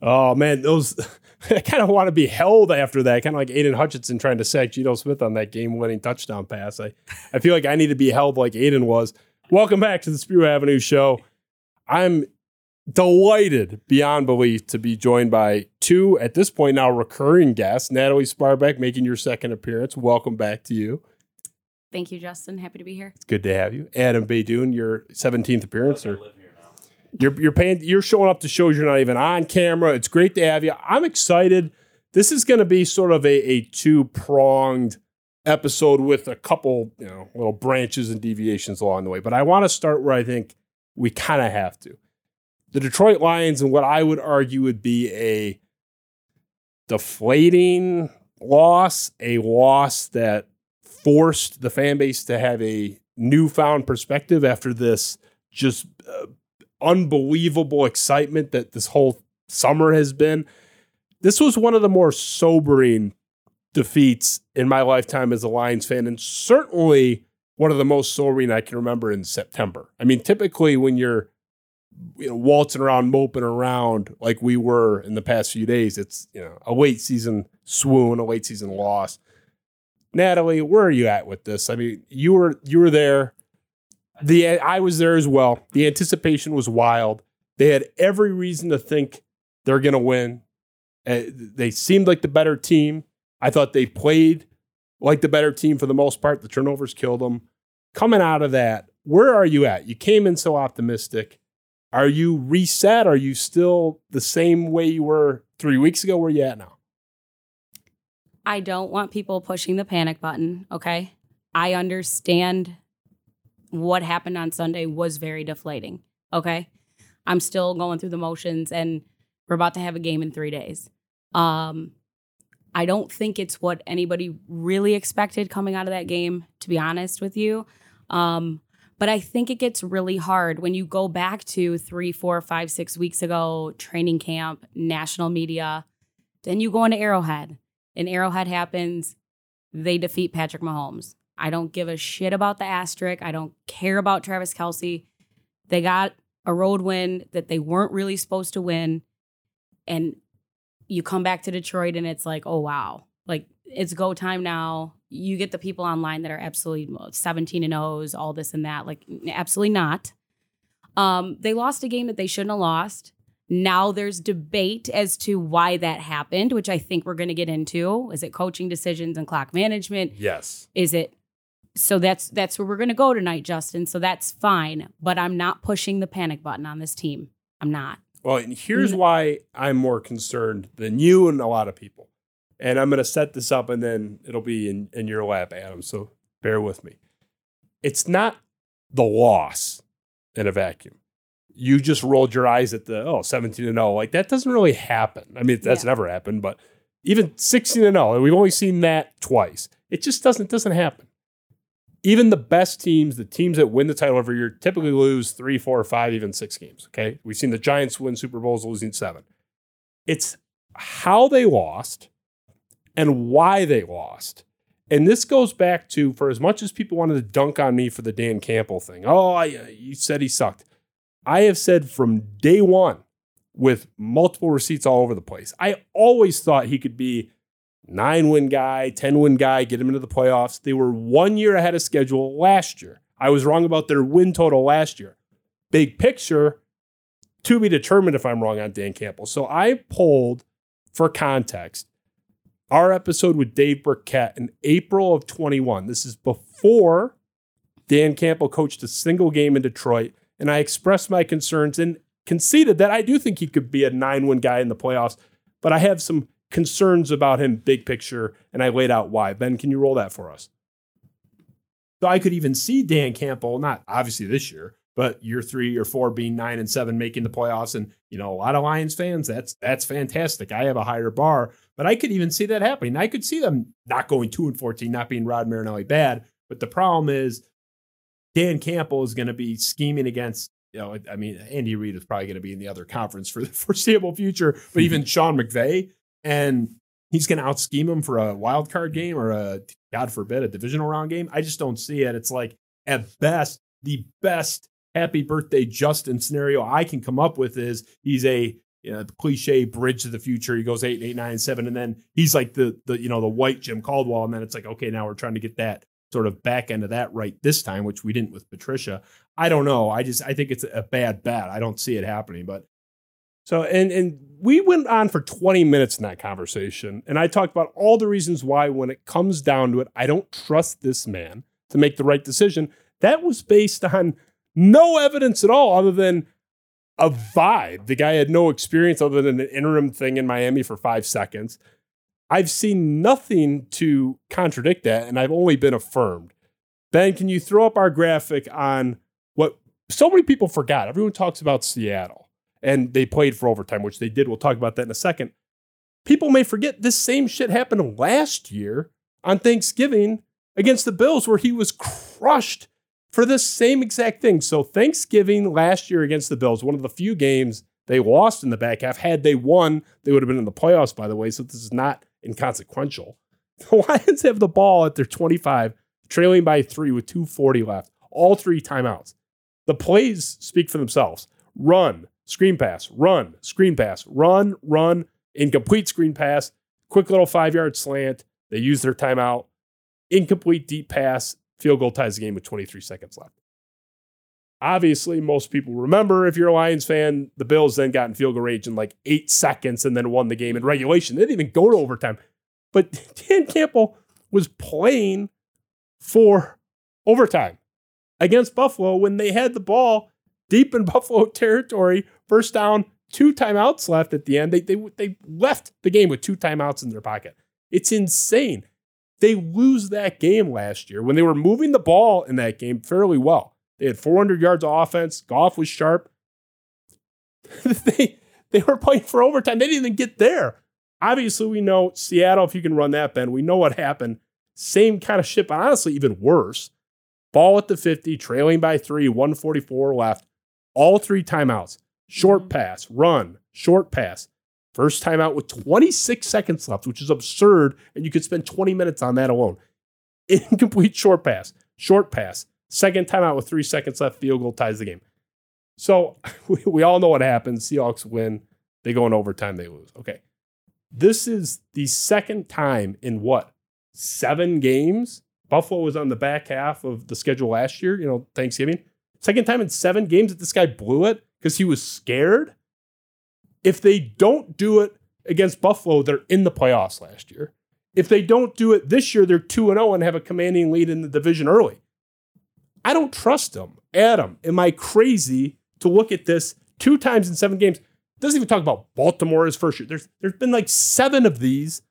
Oh, man, those... I kind of want to be held after that, kind of like Aidan Hutchinson trying to sack Geno Smith on that game-winning touchdown pass. I feel like I need to be held like Aidan was. Welcome back to the Spiro Avenue Show. I'm delighted beyond belief to be joined by two, at this point now, recurring guests. Natalie Sparbeck making your second appearance. Welcome back to you. Thank you, Justin. Happy to be here. It's good to have you. Adham Beydoun, your 17th appearance. You're showing up to shows you're not even on camera. It's great to have you. I'm excited. This is going to be sort of a two-pronged episode with a couple, little branches and deviations along the way. But I want to start where I think we kind of have to. The Detroit Lions and what I would argue would be a deflating loss, a loss that forced the fan base to have a newfound perspective after this just unbelievable excitement that this whole summer has been. This was one of the more sobering defeats in my lifetime as a Lions fan, and certainly one of the most sobering I can remember in September. I mean, typically when you're waltzing around, moping around like we were in the past few days, it's a late season swoon, a late season loss. Natalie, where are you at with this? I mean, you were there. I was there as well. The anticipation was wild. They had every reason to think they're going to win. They seemed like the better team. I thought they played like the better team for the most part. The turnovers killed them. Coming out of that, where are you at? You came in so optimistic. Are you reset? Are you still the same way you were 3 weeks ago? Where are you at now? I don't want people pushing the panic button, okay? I understand what happened on Sunday was very deflating, okay? I'm still going through the motions, and we're about to have a game in 3 days. I don't think it's what anybody really expected coming out of that game, to be honest with you. But I think it gets really hard when you go back to 3, 4, 5, 6 weeks ago, training camp, national media. Then you go into Arrowhead, and Arrowhead happens. They defeat Patrick Mahomes. I don't give a shit about the asterisk. I don't care about Travis Kelce. They got a road win that they weren't really supposed to win. And you come back to Detroit and it's like, oh, wow. Like, it's go time now. You get the people online that are absolutely 17-0s, all this and that. Like, absolutely not. They lost a game that they shouldn't have lost. Now there's debate as to why that happened, which I think we're going to get into. Is it coaching decisions and clock management? Yes. Is it? So that's where we're going to go tonight, Justin. So that's fine. But I'm not pushing the panic button on this team. I'm not. Well, and here's why I'm more concerned than you and a lot of people. And I'm going to set this up, and then it'll be in your lap, Adham. So bear with me. It's not the loss in a vacuum. You just rolled your eyes at 17-0. Like, that doesn't really happen. I mean, that's never happened. But even 16-0, we've only seen that twice. It just doesn't happen. Even the best teams, the teams that win the title every year, typically lose 3, 4, 5, even 6 games, okay? We've seen the Giants win Super Bowls losing 7. It's how they lost and why they lost. And this goes back to, for as much as people wanted to dunk on me for the Dan Campbell thing, you said he sucked. I have said from day one, with multiple receipts all over the place, I always thought he could be 9-win guy, 10-win guy, get him into the playoffs. They were 1 year ahead of schedule last year. I was wrong about their win total last year. Big picture, to be determined if I'm wrong on Dan Campbell. So I polled, for context, our episode with Dave Burkett in April of 21. This is before Dan Campbell coached a single game in Detroit, and I expressed my concerns and conceded that I do think he could be a 9-win guy in the playoffs, but I have some concerns about him big picture, and I laid out why. Ben, can you roll that for us? So I could even see Dan Campbell, not obviously this year, but year 3 or 4 being 9 and 7, making the playoffs. And, a lot of Lions fans, that's fantastic. I have a higher bar, but I could even see that happening. I could see them not going 2 and 14, not being Rod Marinelli bad, But the problem is Dan Campbell is going to be scheming against, you know, I mean, Andy Reid is probably going to be in the other conference for the foreseeable future, but even Sean McVay, and he's going to out-scheme him for a wild card game or a, God forbid, a divisional round game. I just don't see it. It's like, at best, the best happy birthday Justin scenario I can come up with is he's a, you know, the cliche bridge to the future. He goes 8, 8, 9, 7, and then he's like the you know, the white Jim Caldwell, and then it's like, okay, now we're trying to get that sort of back end of that right this time, which we didn't with Patricia. I don't know. I think it's a bad bet. I don't see it happening, but. So, and we went on for 20 minutes in that conversation, and I talked about all the reasons why, when it comes down to it, I don't trust this man to make the right decision. That was based on no evidence at all other than a vibe. The guy had no experience other than an interim thing in Miami for 5 seconds. I've seen nothing to contradict that, and I've only been affirmed. Ben, can you throw up our graphic on what so many people forgot? Everyone talks about Seattle. And they played for overtime, which they did. We'll talk about that in a second. People may forget this same shit happened last year on Thanksgiving against the Bills, where he was crushed for this same exact thing. So Thanksgiving last year against the Bills, one of the few games they lost in the back half. Had they won, they would have been in the playoffs, by the way. So this is not inconsequential. The Lions have the ball at their 25, trailing by 3 with 2:40 left. All 3 timeouts. The plays speak for themselves. Run. Screen pass, run, screen pass, run, run, incomplete screen pass, quick little 5-yard slant. They use their timeout, incomplete deep pass, field goal ties the game with 23 seconds left. Obviously, most people remember, if you're a Lions fan, the Bills then got in field goal range in like 8 seconds and then won the game in regulation. They didn't even go to overtime. But Dan Campbell was playing for overtime against Buffalo when they had the ball deep in Buffalo territory, first down, 2 timeouts left at the end. They left the game with 2 timeouts in their pocket. It's insane. They lose that game last year when they were moving the ball in that game fairly well. They had 400 yards of offense. Goff was sharp. They were playing for overtime. They didn't even get there. Obviously, we know Seattle, if you can run that, Ben, we know what happened. Same kind of shit, but honestly, even worse. Ball at the 50, trailing by 3, 1:44 left. All 3 timeouts, short pass, run, short pass. First timeout with 26 seconds left, which is absurd, and you could spend 20 minutes on that alone. Incomplete short pass, second timeout with 3 seconds left, field goal ties the game. So we all know what happens. Seahawks win. They go in overtime, they lose. Okay. This is the second time in what, 7 games? Buffalo was on the back half of the schedule last year, you know, Thanksgiving. Second time in 7 games that this guy blew it because he was scared. If they don't do it against Buffalo, they're in the playoffs last year. If they don't do it this year, they're 2-0 and have a commanding lead in the division early. I don't trust them. Adam, am I crazy to look at this 2 times in 7 games? Doesn't even talk about Baltimore as first year. There's been like 7 of these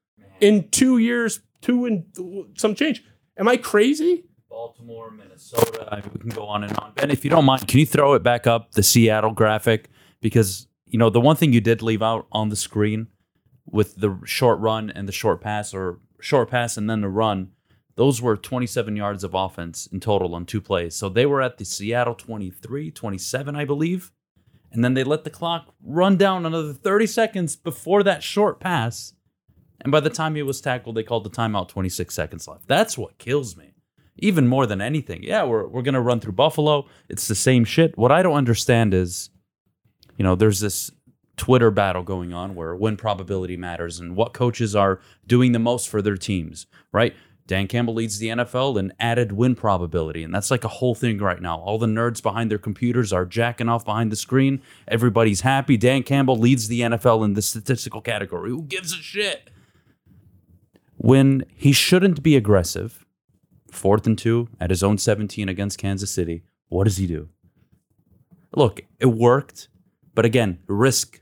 in 2 years, 2 and some change. Am I crazy? Baltimore, Minnesota, I mean, we can go on and on. Ben, if you don't mind, can you throw it back up, the Seattle graphic? Because, you know, the one thing you did leave out on the screen with the short run and the short pass, or short pass and then the run, those were 27 yards of offense in total on 2 plays. So they were at the Seattle 23, 27, I believe. And then they let the clock run down another 30 seconds before that short pass. And by the time he was tackled, they called the timeout, 26 seconds left. That's what kills me. Even more than anything. Yeah, we're going to run through Buffalo. It's the same shit. What I don't understand is, you know, there's this Twitter battle going on where win probability matters and what coaches are doing the most for their teams, right? Dan Campbell leads the NFL in added win probability, and that's like a whole thing right now. All the nerds behind their computers are jacking off behind the screen. Everybody's happy. Dan Campbell leads the NFL in the statistical category. Who gives a shit? When he shouldn't be aggressive... 4th and 2 at his own 17 against Kansas City. What does he do? Look, it worked. But again, risk.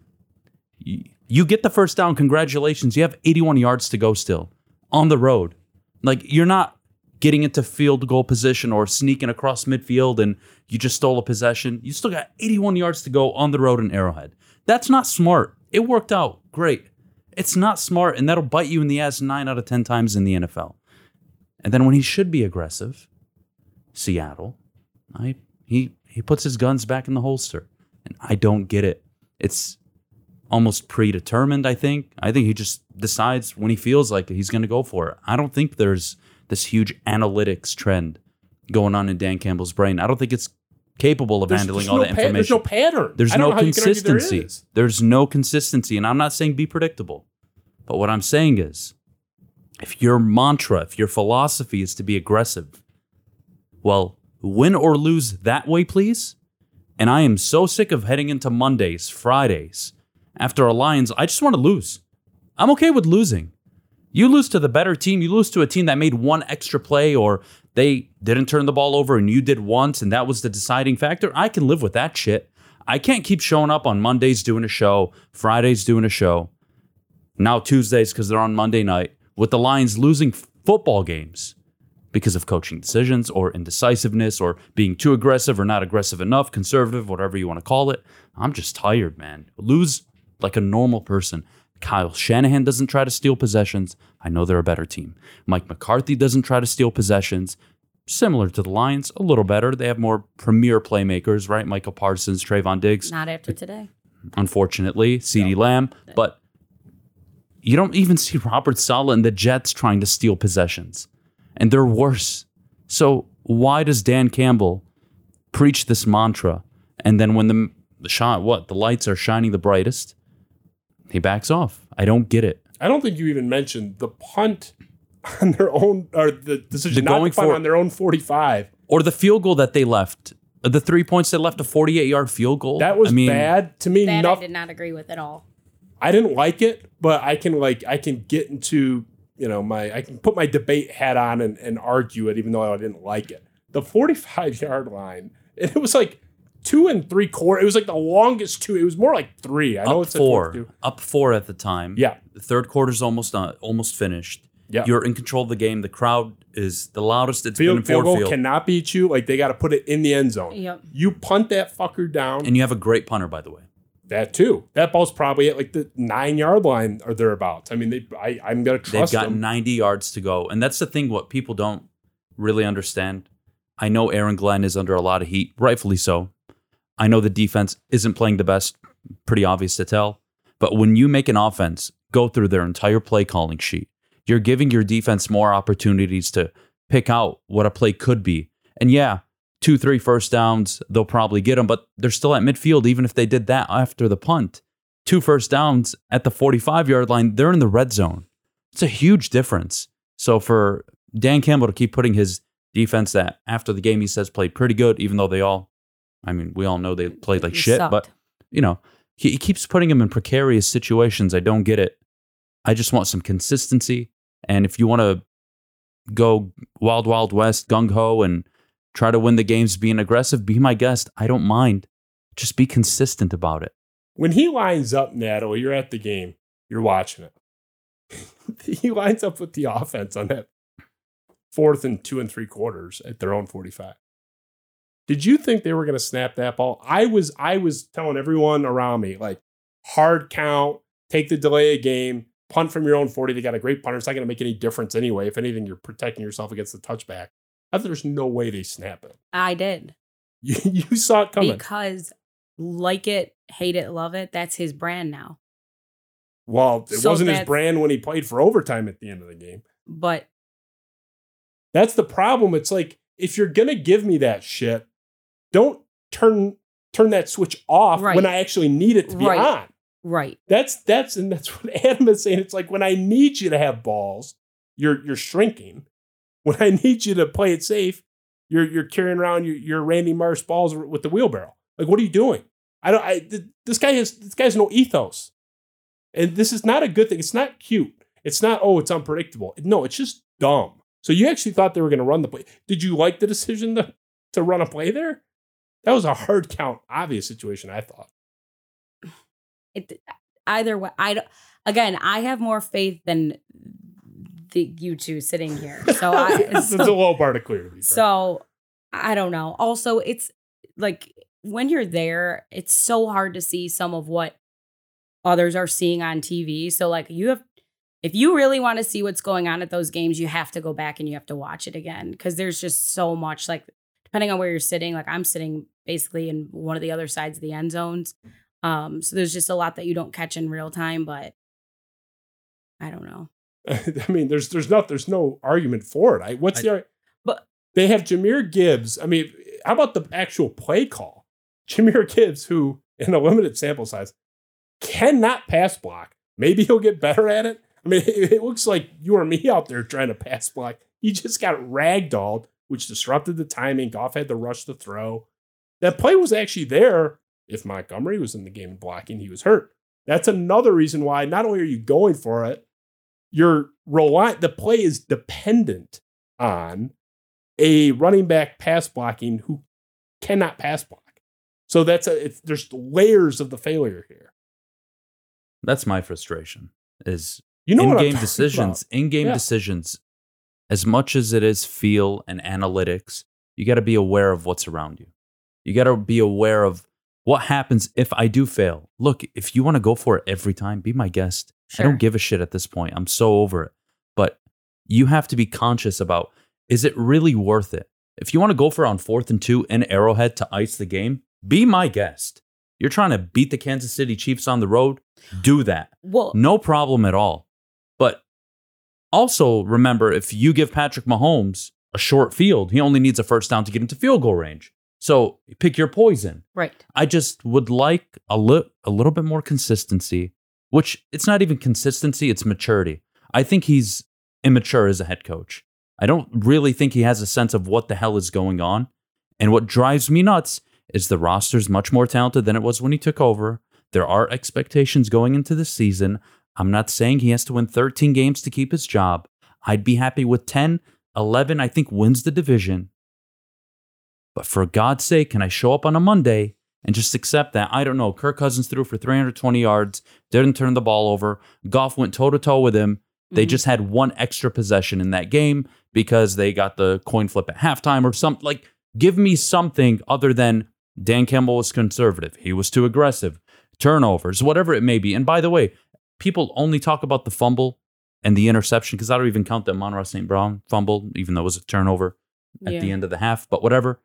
You get the first down. Congratulations. You have 81 yards to go still on the road. Like, you're not getting into field goal position or sneaking across midfield and you just stole a possession. You still got 81 yards to go on the road in Arrowhead. That's not smart. It worked out great. It's not smart. And that'll bite you in the ass 9 out of 10 times in the NFL. And then when he should be aggressive, Seattle, he puts his guns back in the holster, and I don't get it. It's almost predetermined, I think. I think he just decides when he feels like it, he's going to go for it. I don't think there's this huge analytics trend going on in Dan Campbell's brain. I don't think it's capable of handling all that information. There's no pattern. There's no consistency. There's no consistency, and I'm not saying be predictable. But what I'm saying is, if your mantra, if your philosophy is to be aggressive, well, win or lose that way, please. And I am so sick of heading into Mondays, Fridays, after a Lions, I just want to lose. I'm okay with losing. You lose to the better team. You lose to a team that made one extra play, or they didn't turn the ball over and you did once, and that was the deciding factor. I can live with that shit. I can't keep showing up on Mondays doing a show, Fridays doing a show, now Tuesdays because they're on Monday night, with the Lions losing football games because of coaching decisions or indecisiveness or being too aggressive or not aggressive enough, conservative, whatever you want to call it. I'm just tired, man. Lose like a normal person. Kyle Shanahan doesn't try to steal possessions. I know they're a better team. Mike McCarthy doesn't try to steal possessions. Similar to the Lions, a little better. They have more premier playmakers, right? Michael Parsons, Trayvon Diggs. Not after today. Unfortunately, CeeDee Lamb. But you don't even see Robert Saleh and the Jets trying to steal possessions. And they're worse. So why does Dan Campbell preach this mantra? And then when the lights are shining the brightest, he backs off. I don't get it. I don't think you even mentioned the punt on their own, or the decision not to punt on their own 45. Or the field goal that they left. The 3 points they left, a 48-yard field goal. That was bad. To me, I did not agree with at all. I didn't like it, but I can get into, I can put my debate hat on and argue it, even though I didn't like it. The 45-yard line, and it was like 2 3/4. It was like the longest two. It was more like three. I know it's four. Up four at the time. Yeah. The third quarter's almost finished. Yeah. You're in control of the game. The crowd is the loudest it's been in Ford Field. Field goal cannot beat you. Like, they got to put it in the end zone. Yep. You punt that fucker down. And you have a great punter, by the way. That too. That ball's probably at like the 9-yard line or thereabouts. I mean, I'm going to trust them. They've got 90 yards to go. And that's the thing, what people don't really understand. I know Aaron Glenn is under a lot of heat, rightfully so. I know the defense isn't playing the best, pretty obvious to tell. But when you make an offense go through their entire play calling sheet, you're giving your defense more opportunities to pick out what a play could be. And yeah, 2-3 first downs, they'll probably get them, but they're still at midfield, even if they did that after the punt. 2 first downs at the 45-yard line, they're in the red zone. It's a huge difference. So for Dan Campbell to keep putting his defense that after the game he says played pretty good, even though we all know they played like shit, but, he keeps putting them in precarious situations. I don't get it. I just want some consistency. And if you want to go wild, wild west, gung-ho, and try to win the games being aggressive, be my guest. I don't mind. Just be consistent about it. When he lines up, Natalie, you're at the game. You're watching it. He lines up with the offense on that 4th and 2 3/4 at their own 45. Did you think they were going to snap that ball? I was telling everyone around me, like, hard count, take the delay of game, punt from your own 40. They got a great punter. It's not going to make any difference anyway. If anything, you're protecting yourself against the touchback. I thought there's no way they snap it. I did. You saw it coming. Because like it, hate it, love it, that's his brand now. Well, it wasn't his brand when he played for overtime at the end of the game. But that's the problem. It's like, if you're going to give me that shit, don't turn that switch off when I actually need it to be on. Right. That's what Adam is saying. It's like, when I need you to have balls, you're shrinking. When I need you to play it safe, you're carrying around your Randy Marsh balls with the wheelbarrow. Like, what are you doing? This guy has no ethos, and this is not a good thing. It's not cute. It's not, it's unpredictable. No, it's just dumb. So you actually thought they were going to run the play. Did you like the decision to run a play there? That was a hard count, obvious situation, I thought. Either way, I have more faith than you two sitting here. So it's a low bar to clear. So I don't know. Also, it's like, when you're there, it's so hard to see some of what others are seeing on TV. So like, if you really want to see what's going on at those games, you have to go back and you have to watch it again, because there's just so much. Like, depending on where you're sitting, like I'm sitting basically in one of the other sides of the end zones. So there's just a lot that you don't catch in real time, but I don't know. I mean, there's no argument for it. They have Jahmyr Gibbs. I mean, how about the actual play call? Jahmyr Gibbs, who in a limited sample size cannot pass block. Maybe he'll get better at it. I mean, it looks like you or me out there trying to pass block. He just got ragdolled, which disrupted the timing. Goff had to rush the throw. That play was actually there. If Montgomery was in the game blocking, he was hurt. That's another reason why not only are you going for it, you're reliant. The play is dependent on a running back pass blocking who cannot pass block. So there's layers of the failure here. That's my frustration. Is in-game decisions. In-game decisions, as much as it is feel and analytics, you got to be aware of what's around you. You got to be aware of what happens if I do fail. Look, if you want to go for it every time, be my guest. Sure. I don't give a shit at this point. I'm so over it. But you have to be conscious about, is it really worth it? If you want to go for it on 4th and 2 in Arrowhead to ice the game, be my guest. You're trying to beat the Kansas City Chiefs on the road. Do that. Well, no problem at all. But also remember, if you give Patrick Mahomes a short field, he only needs a first down to get into field goal range. So pick your poison. Right. I just would like a little bit more consistency, which it's not even consistency, it's maturity. I think he's immature as a head coach. I don't really think he has a sense of what the hell is going on. And what drives me nuts is the roster's much more talented than it was when he took over. There are expectations going into the season. I'm not saying he has to win 13 games to keep his job. I'd be happy with 10, 11, I think wins the division. But for God's sake, can I show up on a Monday and just accept that? I don't know. Kirk Cousins threw for 320 yards, didn't turn the ball over. Goff went toe-to-toe with him. They just had one extra possession in that game because they got the coin flip at halftime or something. Like, give me something other than Dan Campbell was conservative. He was too aggressive. Turnovers, whatever it may be. And by the way, people only talk about the fumble and the interception because I don't even count that Amon-Ra St. Brown fumble, even though it was a turnover at the end of the half. But whatever.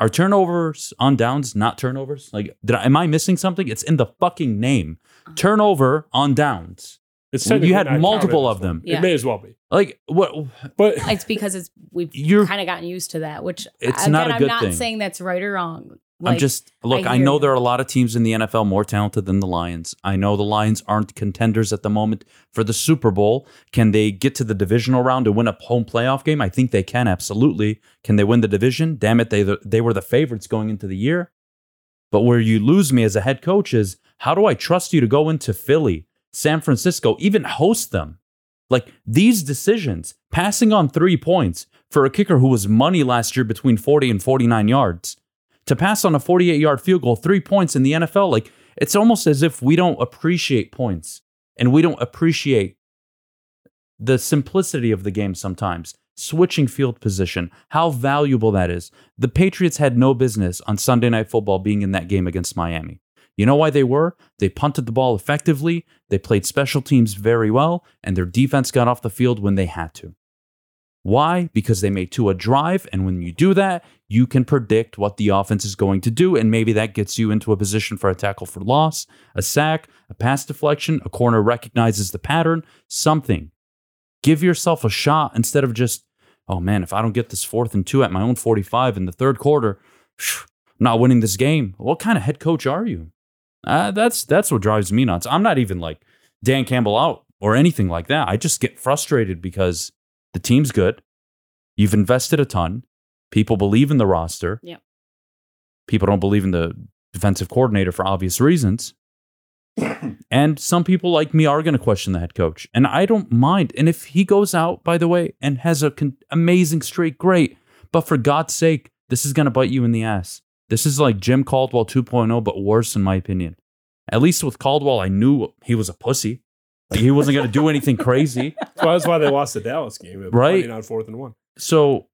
Are turnovers on downs not turnovers? Like, am I missing something? It's in the fucking name. Turnover on downs. You had multiple of them. Yeah. It may as well be. Like what? But it's because we've kind of gotten used to that, which it's not a good thing. I'm not saying that's right or wrong. Like, I know there are a lot of teams in the NFL more talented than the Lions. I know the Lions aren't contenders at the moment for the Super Bowl. Can they get to the divisional round and win a home playoff game? I think they can, absolutely. Can they win the division? Damn it, they were the favorites going into the year. But where you lose me as a head coach is, how do I trust you to go into Philly, San Francisco, even host them? Like, these decisions, passing on 3 points for a kicker who was money last year between 40 and 49 yards, to pass on a 48-yard field goal, 3 points in the NFL, like, it's almost as if we don't appreciate points and we don't appreciate the simplicity of the game sometimes. Switching field position, how valuable that is. The Patriots had no business on Sunday Night Football being in that game against Miami. You know why they were? They punted the ball effectively, they played special teams very well, and their defense got off the field when they had to. Why? Because they made Tua drive, and when you do that, you can predict what the offense is going to do, and maybe that gets you into a position for a tackle for loss, a sack, a pass deflection, a corner recognizes the pattern, something. Give yourself a shot instead of just, oh man, if I don't get this 4th and 2 at my own 45 in the third quarter, I'm not winning this game. What kind of head coach are you? That's what drives me nuts. I'm not even like Dan Campbell out or anything like that. I just get frustrated because the team's good. You've invested a ton. People believe in the roster. Yep. People don't believe in the defensive coordinator for obvious reasons. And some people like me are going to question the head coach. And I don't mind. And if he goes out, by the way, and has an amazing streak, great. But for God's sake, this is going to bite you in the ass. This is like Jim Caldwell 2.0, but worse in my opinion. At least with Caldwell, I knew he was a pussy. Like, he wasn't going to do anything crazy. Well, that's why they lost the Dallas game, right? On 4th and 1. So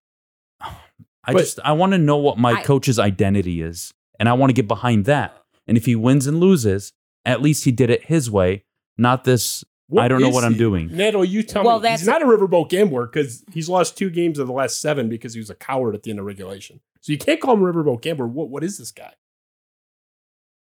I want to know what my coach's identity is, and I want to get behind that. And if he wins and loses, at least he did it his way, not this I don't know what I'm doing. Nato, you tell me. He's not a riverboat gambler because he's lost 2 games of the last 7 because he was a coward at the end of regulation. So you can't call him a riverboat gambler. What is this guy?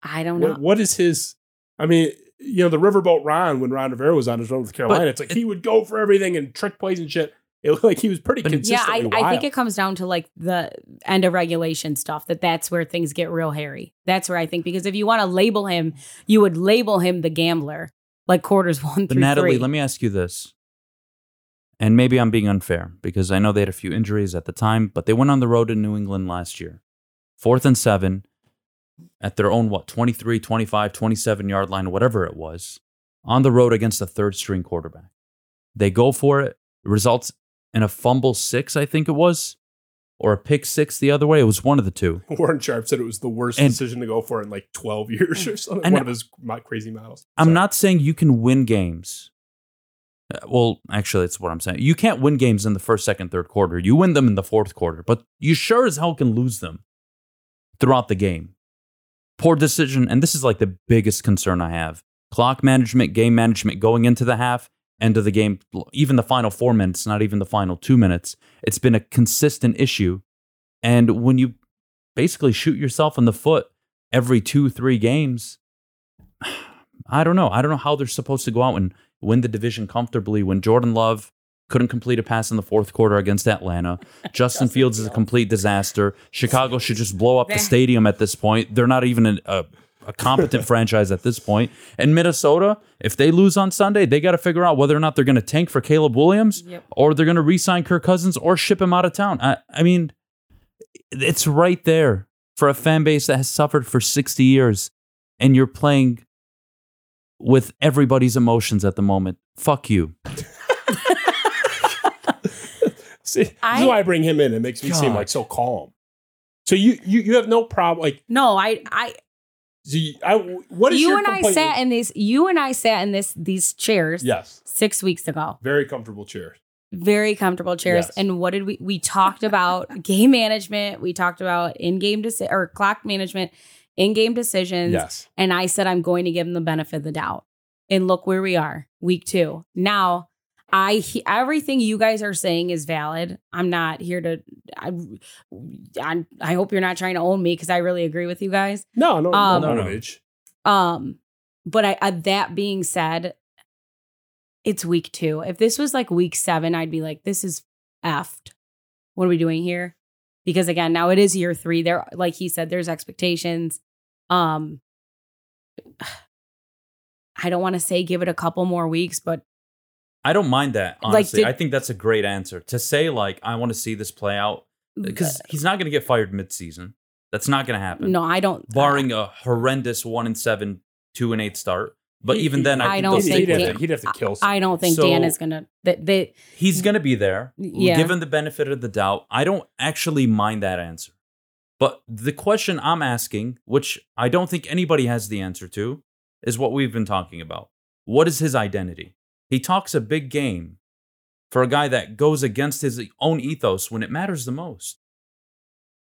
I don't know. What is his... I mean, you know, the riverboat Ron, when Ron Rivera was on his run with Carolina, but it's like he would go for everything and trick plays and shit. It looked like he was pretty consistently wild. I think it comes down to like the end of regulation stuff, that's where things get real hairy. That's where I think, because if you want to label him, you would label him the gambler, like quarters 1 through 3. But Natalie, let me ask you this. And maybe I'm being unfair because I know they had a few injuries at the time, but they went on the road in New England last year. 4th and 7 at their own, 23, 25, 27-yard line, whatever it was, on the road against a third-string quarterback. They go for it. It results in a fumble 6, I think it was, or a pick 6 the other way. It was one of the two. Warren Sharp said it was the worst decision to go for in like 12 years or something. One of his crazy models. I'm not saying you can win games. Well, actually, that's what I'm saying. You can't win games in the first, second, third quarter. You win them in the fourth quarter, but you sure as hell can lose them throughout the game. Poor decision, and this is like the biggest concern I have. Clock management, game management going into the half, end of the game, even the final 4 minutes, not even the final 2 minutes. It's been a consistent issue. And when you basically shoot yourself in the foot every 2-3 games, I don't know. I don't know how they're supposed to go out and win the division comfortably when Jordan Love couldn't complete a pass in the fourth quarter against Atlanta. Justin Fields is a complete disaster. Chicago should just blow up the stadium at this point. They're not even a competent franchise at this point. And Minnesota, if they lose on Sunday, they got to figure out whether or not they're going to tank for Caleb Williams or they're going to re-sign Kirk Cousins or ship him out of town. I mean, it's right there for a fan base that has suffered for 60 years and you're playing with everybody's emotions at the moment. Fuck you. See, this is why I bring him in. It makes me seem like so calm. So you have no problem. Like no, I what is you your and complaint? I sat in these. You and I sat in these chairs. Yes, 6 weeks ago. Very comfortable chairs. Very comfortable chairs. Yes. And what did we talked about? Game management. We talked about in-game or clock management, in-game decisions. Yes. And I said I'm going to give them the benefit of the doubt. And look where we are, week 2 now. Everything you guys are saying is valid. I'm not here to. I hope you're not trying to own me because I really agree with you guys. No. But that being said, it's week 2. If this was like week 7, I'd be like, this is effed. What are we doing here? Because again, now it is year 3. There, like he said, there's expectations. I don't want to say give it a couple more weeks, but. I don't mind that, honestly. I think that's a great answer. To say, like, I want to see this play out. Because he's not going to get fired midseason. That's not going to happen. No, I don't. Barring a horrendous 1-7, 2-8 start. But even then, I don't think he'd have to kill someone. I don't think Dan is going to. He's going to be there. Yeah. Give him the benefit of the doubt. I don't actually mind that answer. But the question I'm asking, which I don't think anybody has the answer to, is what we've been talking about. What is his identity? He talks a big game for a guy that goes against his own ethos when it matters the most.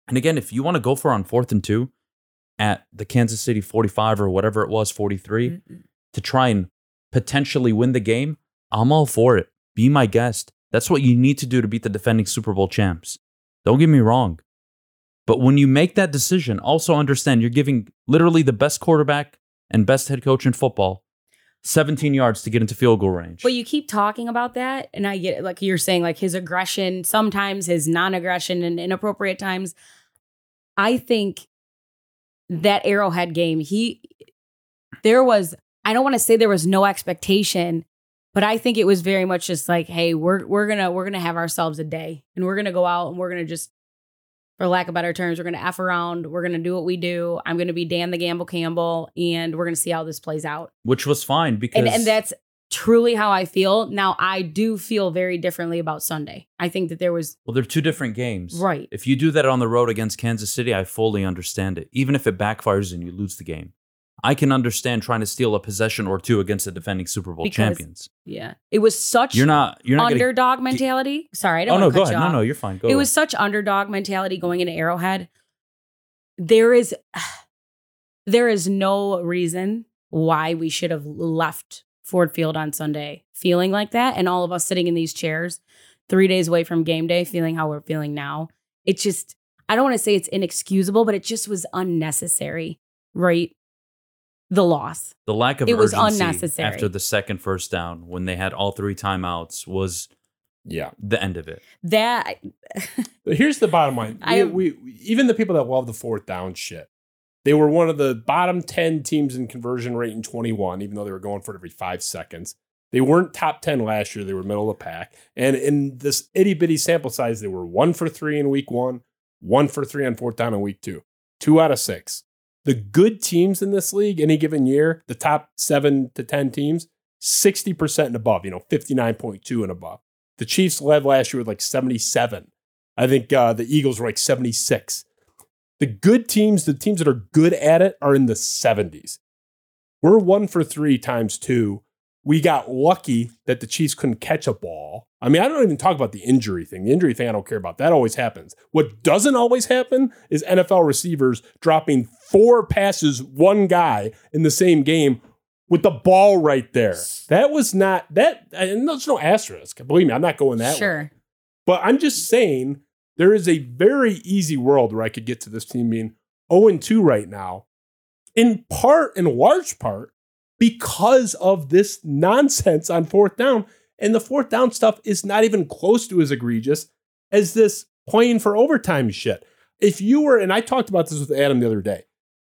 And again, if you want to go for on 4th and 2 at the Kansas City 45 or whatever it was, 43, to try and potentially win the game, I'm all for it. Be my guest. That's what you need to do to beat the defending Super Bowl champs. Don't get me wrong. But when you make that decision, also understand you're giving literally the best quarterback and best head coach in football 17 yards to get into field goal range. But you keep talking about that, and I get, like you're saying, like his aggression, sometimes his non-aggression and inappropriate times. I think that Arrowhead game, I don't want to say there was no expectation, but I think it was very much just like, hey, we're gonna have ourselves a day, and we're gonna go out and we're gonna just, for lack of better terms, we're gonna F around, we're gonna do what we do. I'm gonna be Dan the Gamble Campbell, and we're gonna see how this plays out. Which was fine because and that's truly how I feel. Now I do feel very differently about Sunday. I think that there was they're two different games. Right. If you do that on the road against Kansas City, I fully understand it. Even if it backfires and you lose the game. I can understand trying to steal a possession or two against the defending Super Bowl champions. Yeah. It was such you're not underdog mentality. Sorry, I don't want to cut you off. No, you're fine. It was such underdog mentality going into Arrowhead. There is no reason why we should have left Ford Field on Sunday feeling like that, and all of us sitting in these chairs 3 days away from game day feeling how we're feeling now. It just, I don't want to say it's inexcusable, but it just was unnecessary, right? The loss. The lack of urgency was unnecessary. After the second first down when they had all three timeouts was the end of it. That Here's the bottom line. We even the people that love the fourth down shit, they were one of the bottom 10 teams in conversion rate in 21, even though they were going for it every 5 seconds. They weren't top 10 last year. They were middle of the pack. And in this itty-bitty sample size, they were 1 for 3 in week 1, 1 for 3 on fourth down in week 2, 2 out of 6. The good teams in this league, any given year, the top 7 to 10 teams, 60% and above, 59.2 and above. The Chiefs led last year with like 77. I think the Eagles were like 76. The good teams, the teams that are good at it, are in the 70s. We're 1 for 3 times 2. We got lucky that the Chiefs couldn't catch a ball. I mean, I don't even talk about the injury thing. The injury thing I don't care about. That always happens. What doesn't always happen is NFL receivers dropping 4 passes, 1 guy in the same game with the ball right there. That was not that. And there's no asterisk. Believe me, I'm not going that way. Sure. But I'm just saying there is a very easy world where I could get to this team being 0-2 right now, in large part, because of this nonsense on fourth down. And the fourth down stuff is not even close to as egregious as this playing for overtime shit. If you were, and I talked about this with Adam the other day,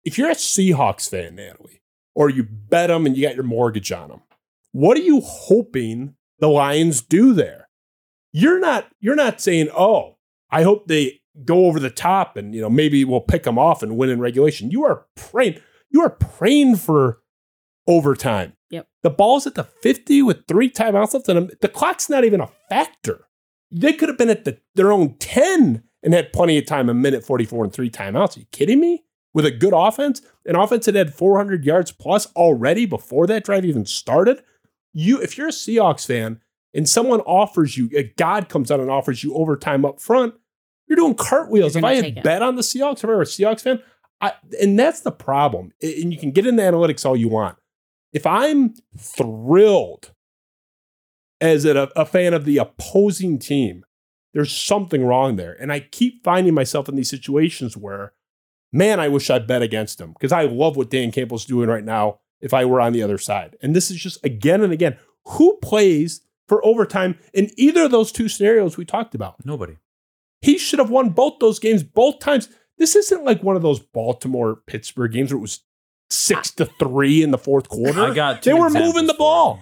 if you're a Seahawks fan, Natalie, or you bet them and you got your mortgage on them, what are you hoping the Lions do there? You're not saying, oh, I hope they go over the top and, maybe we'll pick them off and win in regulation. You are praying for overtime. Yep. The ball's at the 50 with 3 timeouts left in them. The clock's not even a factor. They could have been at their own 10 and had plenty of time, 1:44 and 3 timeouts. Are you kidding me? With a good offense, an offense that had 400 yards plus already before that drive even started. If you're a Seahawks fan and someone offers you, if God comes out and offers you overtime up front, you're doing cartwheels. If I had bet on the Seahawks, if I were a Seahawks fan, and that's the problem. And you can get into analytics all you want. If I'm thrilled as a fan of the opposing team, there's something wrong there. And I keep finding myself in these situations where, man, I wish I bet against him because I love what Dan Campbell's doing right now if I were on the other side. And this is just again and again. Who plays for overtime in either of those two scenarios we talked about? Nobody. He should have won both those games both times. This isn't like one of those Baltimore-Pittsburgh games where it was 6-3 in the fourth quarter. They were moving the ball.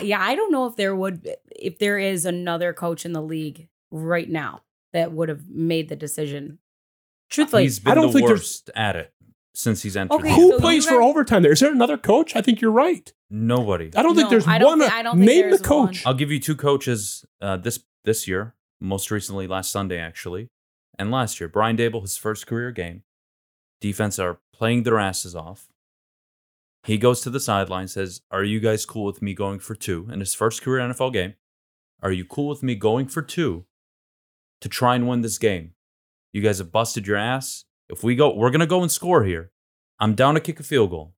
Yeah, I don't know if there is another coach in the league right now that would have made the decision. Truthfully, he's been the worst at it since he's entered. Okay, who plays for overtime there? Is there another coach? I think you're right. Nobody. I don't think there's one. Name the coach. I'll give you 2 coaches this year, most recently last Sunday, actually, and last year. Brian Daboll, his first career game. Defense are playing their asses off. He goes to the sideline, says, are you guys cool with me going for 2? In his first career NFL game, are you cool with me going for 2 to try and win this game? You guys have busted your ass. If we go, we're going to go and score here. I'm down to kick a field goal.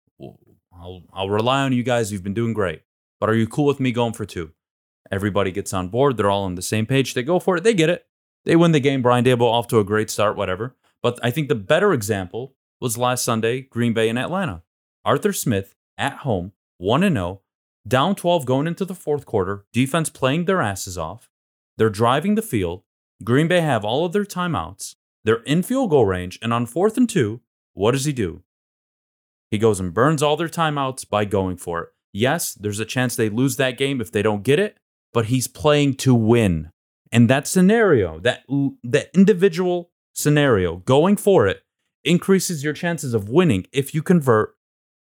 I'll rely on you guys. You've been doing great. But are you cool with me going for 2? Everybody gets on board. They're all on the same page. They go for it. They get it. They win the game. Brian Daboll off to a great start, whatever. But I think the better example was last Sunday, Green Bay and Atlanta. Arthur Smith at home, 1-0, down 12 going into the fourth quarter, defense playing their asses off. They're driving the field. Green Bay have all of their timeouts. They're in field goal range, and on 4th and 2, what does he do? He goes and burns all their timeouts by going for it. Yes, there's a chance they lose that game if they don't get it, but he's playing to win. And that scenario, that individual scenario, going for it, increases your chances of winning if you convert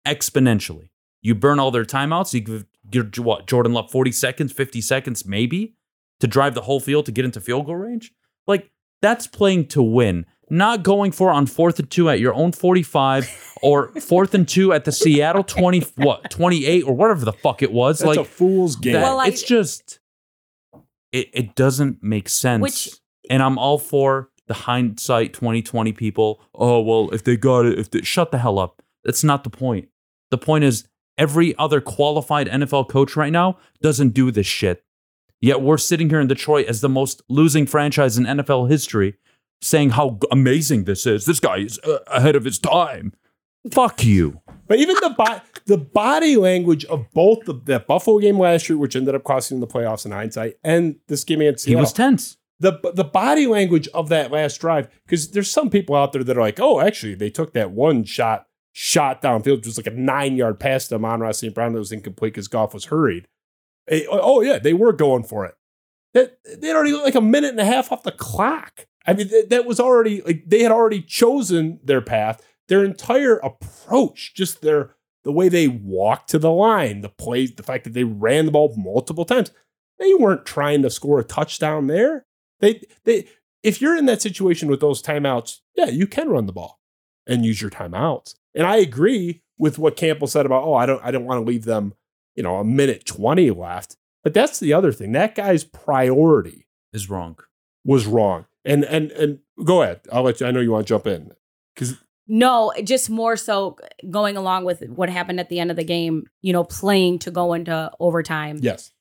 exponentially. You burn all their timeouts. You give Jordan Love 40 seconds, 50 seconds maybe to drive the whole field to get into field goal range. Like, that's playing to win, not going for on 4th and 2 at your own 45 or 4th and 2 at the Seattle 28 or whatever the fuck it was. That's like a fool's game. It's just it doesn't make sense. And I'm all for the hindsight 2020 people. Oh well, if they got it, shut the hell up. That's not the point. The point is Every other qualified NFL coach right now doesn't do this shit. Yet we're sitting here in Detroit as the most losing franchise in NFL history saying how amazing this is. This guy is ahead of his time. Fuck you. But even the body language of both the Buffalo game last year, which ended up costing them the playoffs in hindsight, and this game against Seattle. He was tense. The body language of that last drive, because there's some people out there that are like, oh, actually, they took that one shot downfield, just like a 9-yard pass to Amon-Ra St. Brown that was incomplete because Goff was hurried. Oh, yeah, they were going for it. They already looked like a minute and a half off the clock. I mean, that was already, like, they had already chosen their path. Their entire approach, just the way they walked to the line, the plays, the fact that they ran the ball multiple times. They weren't trying to score a touchdown there. They if you're in that situation with those timeouts, yeah, you can run the ball and use your timeouts. And I agree with what Campbell said about, I don't want to leave them, a minute 20 left. But that's the other thing. That guy's priority was wrong. And go ahead. I'll let you, I know you want to jump in. No, just more so going along with what happened at the end of the game, playing to go into overtime. Yes.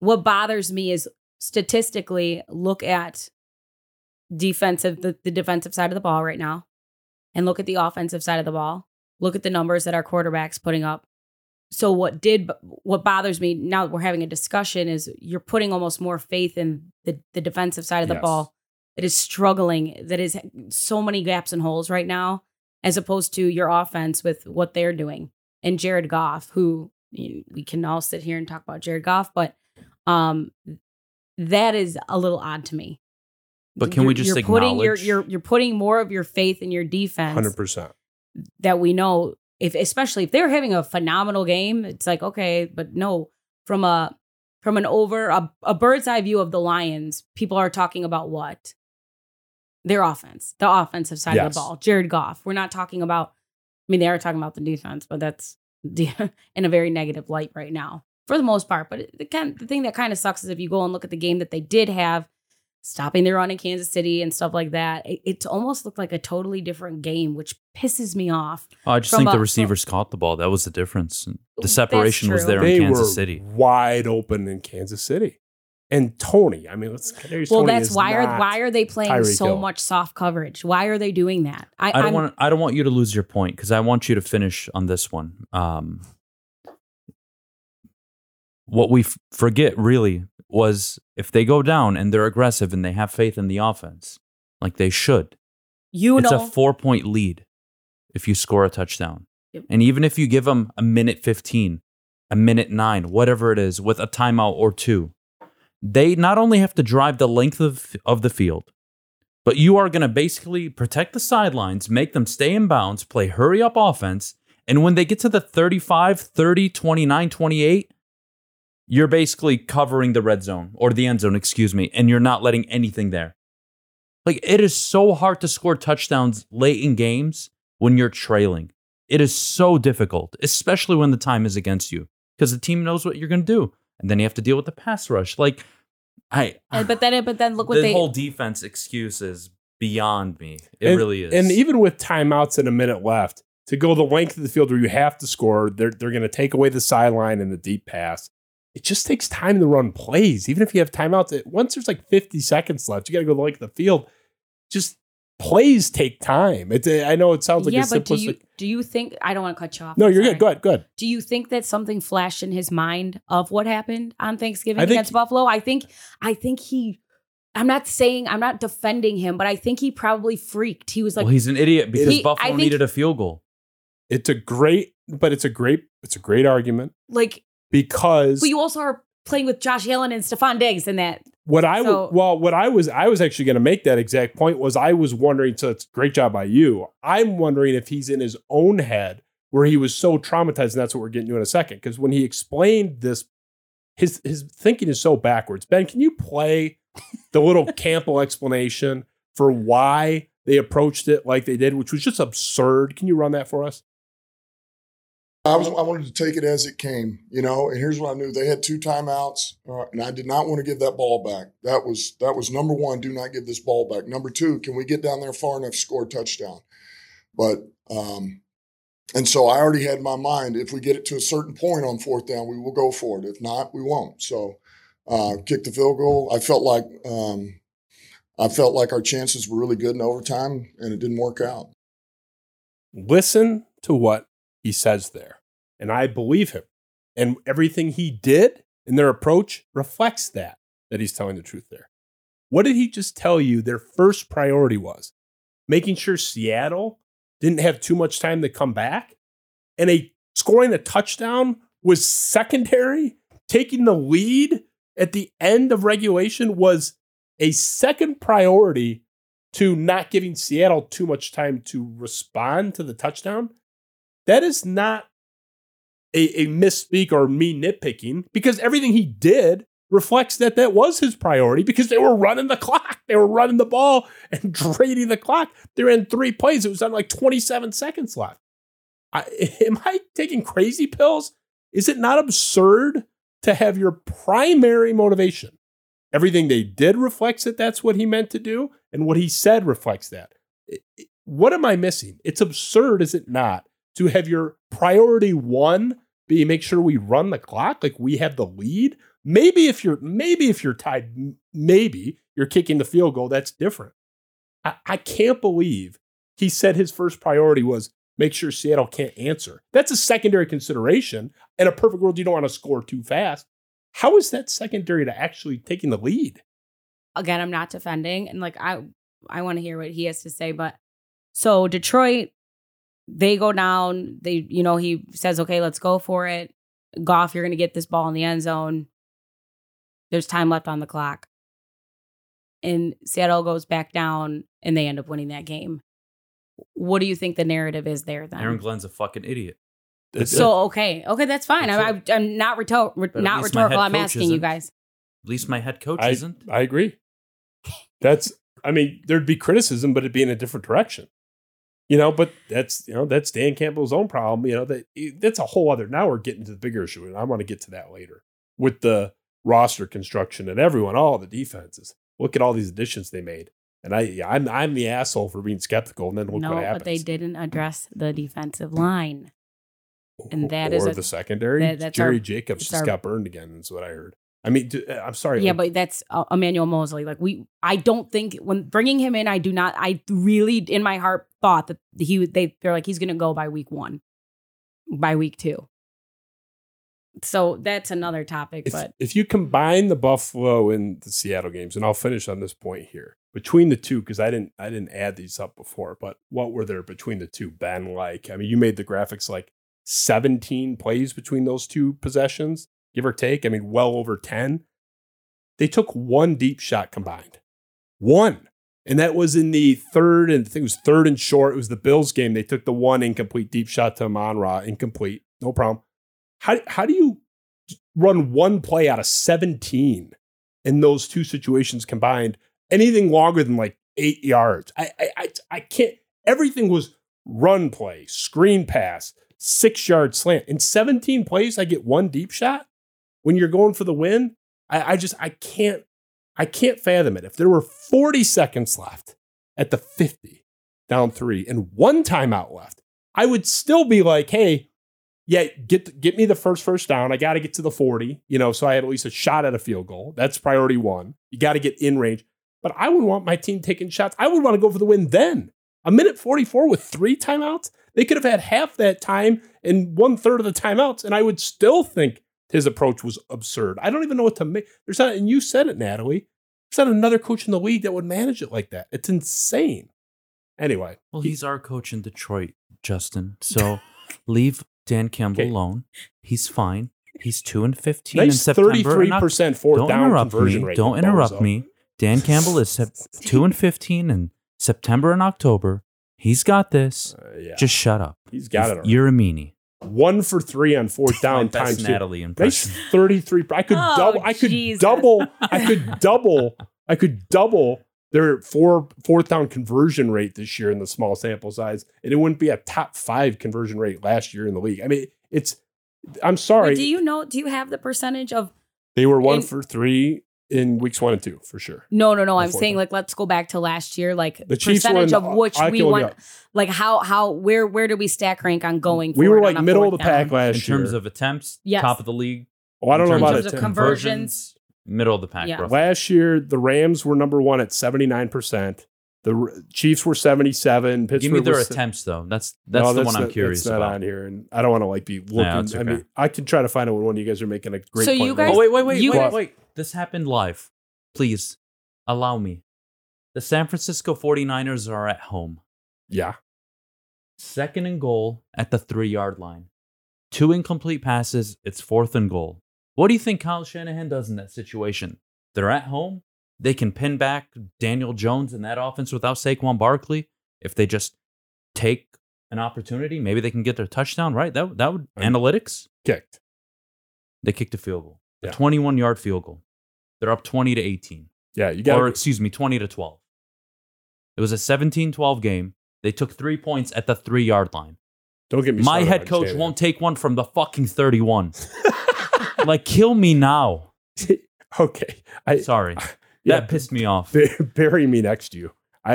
What bothers me is statistically look at the defensive side of the ball right now and look at the offensive side of the ball. Look at the numbers that our quarterback's putting up. So what bothers me now that we're having a discussion is you're putting almost more faith in the defensive side of the ball. That is struggling, that is so many gaps and holes right now, as opposed to your offense with what they're doing. And Jared Goff, who we can all sit here and talk about Jared Goff, but that is a little odd to me. But can we just acknowledge? You're putting more of your faith in your defense. 100%. That we know, especially if they're having a phenomenal game, it's like, okay, but no, from a bird's eye view of the Lions, people are talking about what? Their offense, the offensive side of the ball, Jared Goff. We're not talking about, they are talking about the defense, but that's in a very negative light right now for the most part. But the thing that kind of sucks is if you go and look at the game that they did have, stopping their run in Kansas City and stuff like that, it almost looked like a totally different game, which pisses me off. Oh, I just think the receivers caught the ball. That was the difference. The separation was there in Kansas City. They were wide open in Kansas City. And Tony, why are they playing Tyreek so Hill. Much soft coverage? Why are they doing that? I don't want you to lose your point because I want you to finish on this one. What we forget really was if they go down and they're aggressive and they have faith in the offense, like they should. It's a 4-point lead if you score a touchdown, and even if you give them a minute 15, a minute 9, whatever it is, with a timeout or two. They not only have to drive the length of the field, but you are going to basically protect the sidelines, make them stay in bounds, play hurry-up offense, and when they get to the 35, 30, 29, 28, you're basically covering the red zone, or the end zone, and you're not letting anything there. Like, it is so hard to score touchdowns late in games when you're trailing. It is so difficult, especially when the time is against you, because the team knows what you're going to do. And then you have to deal with the pass rush. But then look what the whole defense excuse is beyond me. It really is. And even with timeouts and a minute left, to go the length of the field where you have to score, they're going to take away the sideline and the deep pass. It just takes time to run plays. Even if you have timeouts, once there's like 50 seconds left, you got to go the length of the field. Just plays take time. I know it sounds like a simplistic. Do you think, I don't want to cut you off. No, you're good. Go ahead. Do you think that something flashed in his mind of what happened on Thanksgiving against Buffalo? I think he, I'm not defending him, but I think he probably freaked. He was like, well, he's an idiot because Buffalo needed a field goal. It's a great argument. But you also are playing with Josh Allen and Stephon Diggs in that. I was actually going to make that exact point was I was wondering, so it's a great job by you. I'm wondering if he's in his own head where he was so traumatized, and that's what we're getting to in a second. Because when he explained this, his thinking is so backwards. Ben, can you play the little Campbell explanation for why they approached it like they did, which was just absurd? Can you run that for us? I wanted to take it as it came, and here's what I knew. They had 2 timeouts, and I did not want to give that ball back. That was number one, do not give this ball back. Number two, can we get down there far enough to score a touchdown? But And so I already had in my mind, if we get it to a certain point on fourth down, we will go for it. If not, we won't. So kick the field goal. I felt like our chances were really good in overtime, and it didn't work out. Listen to what he says there, and I believe him. And everything he did and their approach reflects that he's telling the truth there. What did he just tell you their first priority was? Making sure Seattle didn't have too much time to come back, and scoring a touchdown was secondary. Taking the lead at the end of regulation was a second priority to not giving Seattle too much time to respond to the touchdown. That is not a misspeak or me nitpicking, because everything he did reflects that was his priority, because they were running the clock. They were running the ball and draining the clock. They ran three plays. It was on like 27 seconds left. Am I taking crazy pills? Is it not absurd to have your primary motivation? Everything they did reflects that that's what he meant to do, and what he said reflects that. What am I missing? It's absurd, is it not, to have your priority one be make sure we run the clock, like we have the lead? Maybe if you're tied, maybe you're kicking the field goal. That's different. I can't believe he said his first priority was make sure Seattle can't answer. That's a secondary consideration. In a perfect world, you don't want to score too fast. How is that secondary to actually taking the lead? Again, I'm not defending. And like, I want to hear what he has to say. But so Detroit, they go down. They, you know, he says, okay, let's go for it. Goff, you're going to get this ball in the end zone. There's time left on the clock. And Seattle goes back down and they end up winning that game. What do you think the narrative is there then? Aaron Glenn's a fucking idiot. So, okay, that's fine. I'm not rhetorical. I'm asking you guys. At least my head coach isn't. I agree. There'd be criticism, but it'd be in a different direction. But that's Dan Campbell's own problem. That's a whole other. Now we're getting to the bigger issue, and I want to get to that later with the roster construction and everyone, all the defenses. Look at all these additions they made. And I'm the asshole for being skeptical, and then look what happens. No, but they didn't address the defensive line, and that or is the secondary. That's Jerry Jacobs just got burned again. That's what I heard. I'm sorry. Yeah, but that's Emmanuel Mosley. I don't think when bringing him in, I really in my heart thought that they're like he's going to go by week one, by week two. So that's another topic. But if you combine the Buffalo and the Seattle games, and I'll finish on this point here between the two, because I didn't add these up before. But what were there between the two, Ben? You made the graphics 17 plays between those two possessions, give or take. Well over 10. They took one deep shot combined, one, and that was in the third, and I think it was third and short. It was the Bills game. They took the one incomplete deep shot to Amon-Ra, incomplete, no problem. How do you run one play out of 17 in those two situations combined? Anything longer than 8 yards. I can't. Everything was run play, screen pass, 6-yard slant. In 17 plays, I get one deep shot. When you're going for the win, I just can't fathom it. If there were 40 seconds left at the 50, down 3, and one timeout left, I would still be like, hey. Yeah, get me the first down. I got to get to the 40, so I had at least a shot at a field goal. That's priority one. You got to get in range. But I would want my team taking shots. I would want to go for the win then. A minute 44 with 3 timeouts, they could have had half that time and 1/3 of the timeouts, and I would still think his approach was absurd. I don't even know what to make. There's not, and you said it, Natalie, there's not another coach in the league that would manage it like that. It's insane. Anyway. Well, he's our coach in Detroit, Justin, so leave Dan Campbell alone. He's fine. He's 2-15 in September. 33% fourth down conversion rate. Don't interrupt me. Dan Campbell is 2-15 in September and October. He's got this. Yeah. Just shut up. He's got it. You're a meanie. 1 for 3 on fourth down times Natalie impression. Nice 33. I could double their fourth down conversion rate this year in the small sample size, and it wouldn't be a top 5 conversion rate last year in the league. I'm sorry. Wait, do you have the percentage of? They were 1 for 3 in weeks 1 and 2 for sure. No. I'm saying like let's go back to last year. Like the Chiefs percentage of which we won. Like where do we stack rank on going? We were like middle of the pack last year in terms of attempts. Yes. Top of the league. Oh, I don't know about it. Conversions. Middle of the pack. Yeah. Last year, the Rams were number one at 79%. The Chiefs were 77%. Pittsburgh. Give me their attempts though. That's the one I'm curious about. That's not on here, and I don't want to like be looking. No, okay. I mean, I could try to find out what one of you guys are making a great. So point you guys, oh, wait. This happened live. Please allow me. The San Francisco 49ers are at home. Yeah. 2nd and goal at the 3-yard line. 2 incomplete passes. It's 4th and goal. What do you think Kyle Shanahan does in that situation? They're at home. They can pin back Daniel Jones in that offense without Saquon Barkley. If they just take an opportunity, maybe they can get their touchdown, right? That would analytics. Kicked. They kicked a field goal. A 21-yard field goal. They're up 20-18. Yeah, you got. Or excuse me, 20-12. It was a 17-12 game. They took 3 points at the 3-yard line. Don't get me. My head coach won't take one from the fucking 31. Like, kill me now. Okay. Sorry. Yeah, that pissed me off. Bury me next to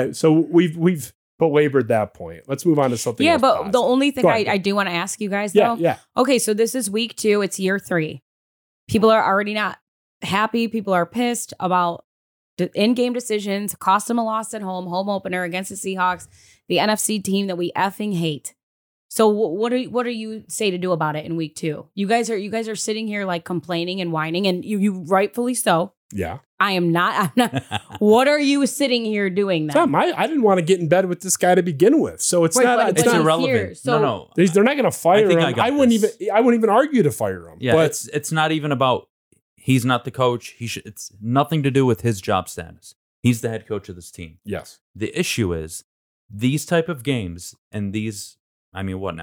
you. So we've belabored that point. Let's move on to something else. Yeah, but positive. The only thing I do want to ask you guys, though. Yeah. Okay, so this is week 2. It's year 3. People are already not happy. People are pissed about in-game decisions. Cost them a loss at home. Home opener against the Seahawks. The NFC team that we effing hate. So what do you say to do about it in week 2? You guys are sitting here like complaining and whining, and you rightfully so. Yeah. I'm not. What are you sitting here doing then? I didn't want to get in bed with this guy to begin with. So it's not. It's not irrelevant. Here, so no. They're not going to fire him. I wouldn't even argue to fire him. Yeah, but it's not even about. He's not the coach. It's nothing to do with his job status. He's the head coach of this team. Yes. The issue is these type of games and these.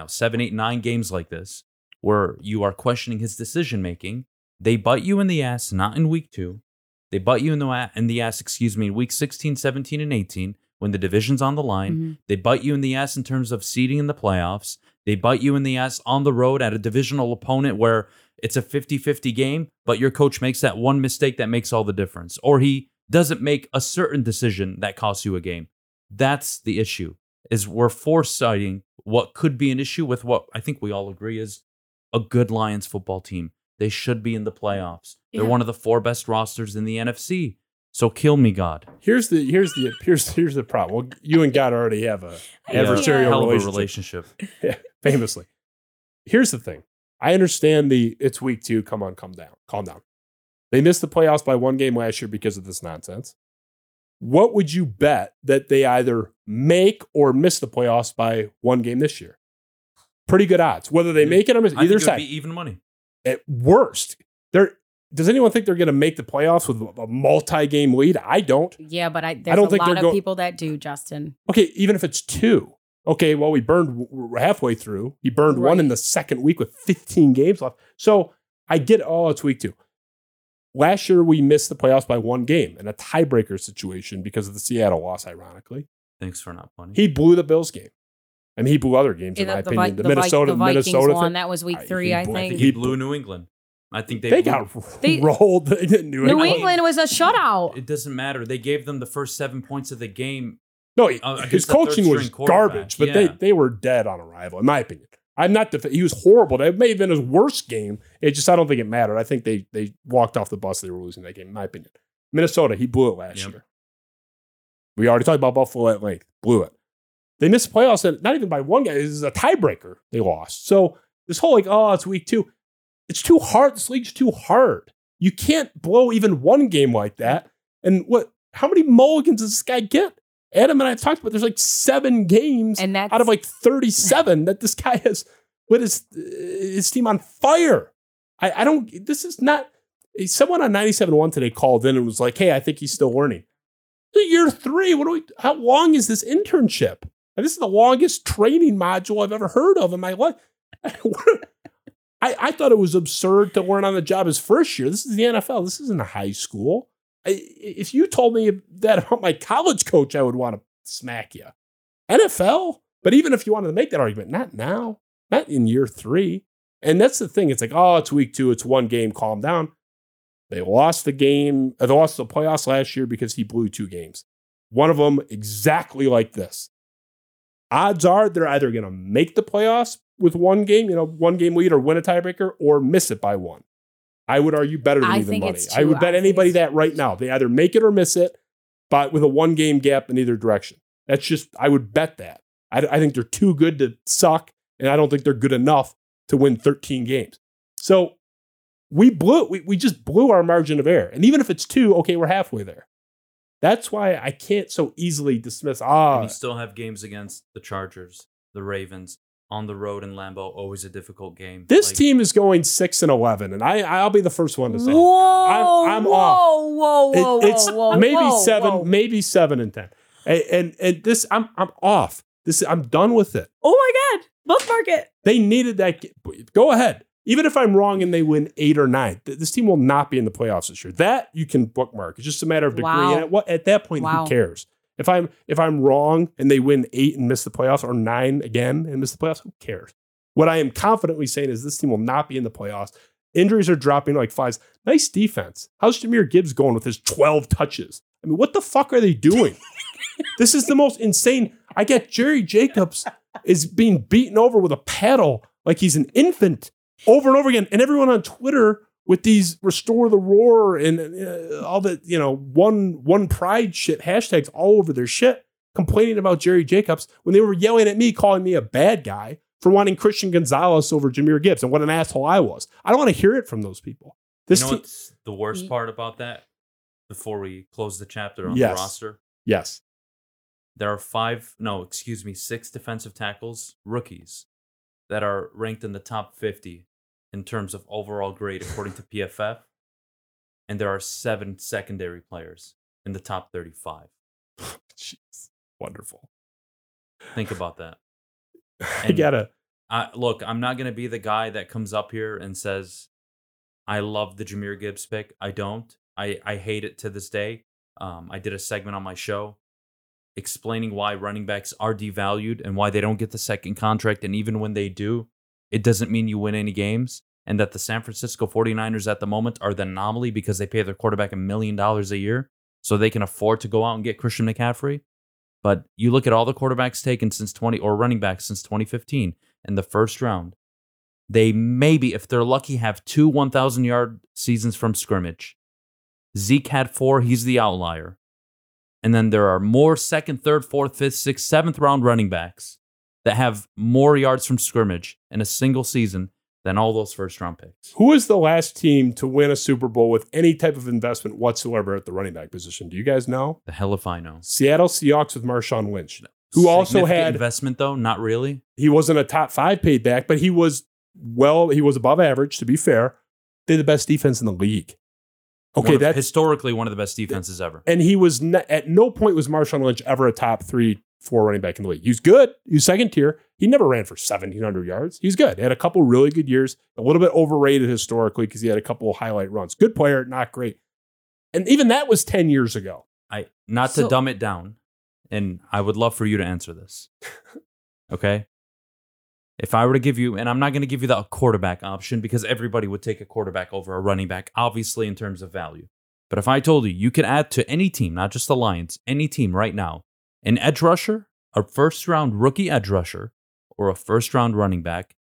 7, 8, 9 games like this where you are questioning his decision-making. They butt you in the ass, not in week 2. They butt you in the ass, week 16, 17, and 18 when the division's on the line. Mm-hmm. They butt you in the ass in terms of seeding in the playoffs. They butt you in the ass on the road at a divisional opponent where it's a 50-50 game, but your coach makes that one mistake that makes all the difference. Or he doesn't make a certain decision that costs you a game. That's the issue. Is we're foresighting what could be an issue with what I think we all agree is a good Lions football team. They should be in the playoffs. Yeah. They're one of the 4 best rosters in the NFC. So kill me, God. Here's the problem. Well, you and God already have a adversarial relationship. Yeah, famously. Here's the thing. I understand it's week 2. Calm down. They missed the playoffs by 1 game last year because of this nonsense. What would you bet that they either make or miss the playoffs by 1 game this year? Pretty good odds. Whether they make it or miss, either side. It would be even money. At worst, does anyone think they're going to make the playoffs with a multi-game lead? I don't. Yeah, but there's a lot of people that do, Justin. Okay, even if it's 2. Okay, well, we're halfway through. He burned 1 in the 2nd week with 15 games left. So I get, it's week 2. Last year, we missed the playoffs by 1 game in a tiebreaker situation because of the Seattle loss, ironically. Thanks for not funny. He blew the Bills game. I mean, he blew other games, in my opinion. The Minnesota won. That was week 3, I think. He blew New England. I think they got rolled. New England was a shutout. It doesn't matter. They gave them the first 7 points of the game. No, his coaching was garbage, but they were dead on arrival, in my opinion. I'm not. He was horrible. That may have been his worst game. It just, I don't think it mattered. I think they walked off the bus. They were losing that game, in my opinion. Minnesota, he blew it last year. We already talked about Buffalo at length. Blew it. They missed the playoffs, not even by 1 guy. This is a tiebreaker. They lost. So this whole it's week 2. It's too hard. This league's too hard. You can't blow even 1 game like that. And how many mulligans does this guy get? Adam and I talked about there's 7 games out of 37 that this guy has lit his team on fire. I don't, this is not, someone on 97.1 today called in and was like, hey, I think he's still learning. Year 3, how long is this internship? And this is the longest training module I've ever heard of in my life. I thought it was absurd to learn on the job his first year. This is the NFL. This isn't a high school. If you told me that about my college coach, I would want to smack you. NFL? But even if you wanted to make that argument, not now, not in year 3. And that's the thing. It's it's week 2. It's 1 game. Calm down. They lost the game. They lost the playoffs last year because he blew two games. One of them exactly like this. Odds are they're either going to make the playoffs with one game, one game lead or win a tiebreaker or miss it by one. I would argue better than even money. I would bet anybody that right now. They either make it or miss it, but with a one game gap in either direction. That's just, I would bet that. I think they're too good to suck, and I don't think they're good enough to win 13 games. So we just blew our margin of error. And even if it's two, okay, we're halfway there. That's why I can't so easily dismiss. And you still have games against the Chargers, the Ravens, on the road in Lambeau, always a difficult game. This team is going 6-11, and I'll be the first one to say, I'm off. Maybe 7-10, and this I'm off. I'm done with it. Oh my God, bookmark it. They needed that. Go ahead. Even if I'm wrong and they win 8 or 9, this team will not be in the playoffs this year. That you can bookmark. It's just a matter of degree. Wow. And at that point, who cares? If I'm wrong and they win 8 and miss the playoffs, or 9 again and miss the playoffs, who cares? What I am confidently saying is this team will not be in the playoffs. Injuries are dropping like flies. Nice defense. How's Jahmyr Gibbs going with his 12 touches? I mean, what the fuck are they doing? This is the most insane. I get Jerry Jacobs is being beaten over with a paddle like he's an infant. Over and over again. And everyone on Twitter with these restore the roar and all the, one pride shit hashtags all over their shit, complaining about Jerry Jacobs when they were yelling at me, calling me a bad guy for wanting Christian Gonzalez over Jahmyr Gibbs. And what an asshole I was. I don't want to hear it from those people. What's the worst part about that? Before we close the chapter on the roster. Yes. There are 6 defensive tackles, rookies, that are ranked in the top 50. In terms of overall grade, according to PFF, and there are 7 secondary players in the top 35. Jeez, wonderful. Think about that. And I get it. Look, I'm not going to be the guy that comes up here and says, I love the Jahmyr Gibbs pick. I don't. I hate it to this day. I did a segment on my show explaining why running backs are devalued and why they don't get the second contract, and even when they do, it doesn't mean you win any games, and that the San Francisco 49ers at the moment are the anomaly because they pay their quarterback $1 million a year so they can afford to go out and get Christian McCaffrey. But you look at all the quarterbacks taken running backs since 2015 in the first round. They maybe, if they're lucky, have 2 1,000-yard seasons from scrimmage. Zeke had 4. He's the outlier. And then there are more 2nd, 3rd, 4th, 5th, 6th, 7th round running backs that have more yards from scrimmage in a single season than all those first-round picks. Who is the last team to win a Super Bowl with any type of investment whatsoever at the running back position? Do you guys know? The hell if I know. Seattle Seahawks with Marshawn Lynch, who also had investment, though not really. He wasn't a top 5 paid back, but he was above average. To be fair, they had the best defense in the league. Okay, that's historically one of the best defenses ever. And he was at no point was Marshawn Lynch ever a top 3-4 running back in the league. He was good. He was 2nd tier. He never ran for 1,700 yards. He was good. He had a couple really good years. A little bit overrated historically because he had a couple of highlight runs. Good player, not great. And even that was 10 years ago. To dumb it down, and I would love for you to answer this. Okay? If I were to give you, and I'm not going to give you the quarterback option because everybody would take a quarterback over a running back, obviously, in terms of value. But if I told you, you could add to any team, not just the Lions, any team right now, an edge rusher, a first-round rookie edge rusher, or a first-round running back,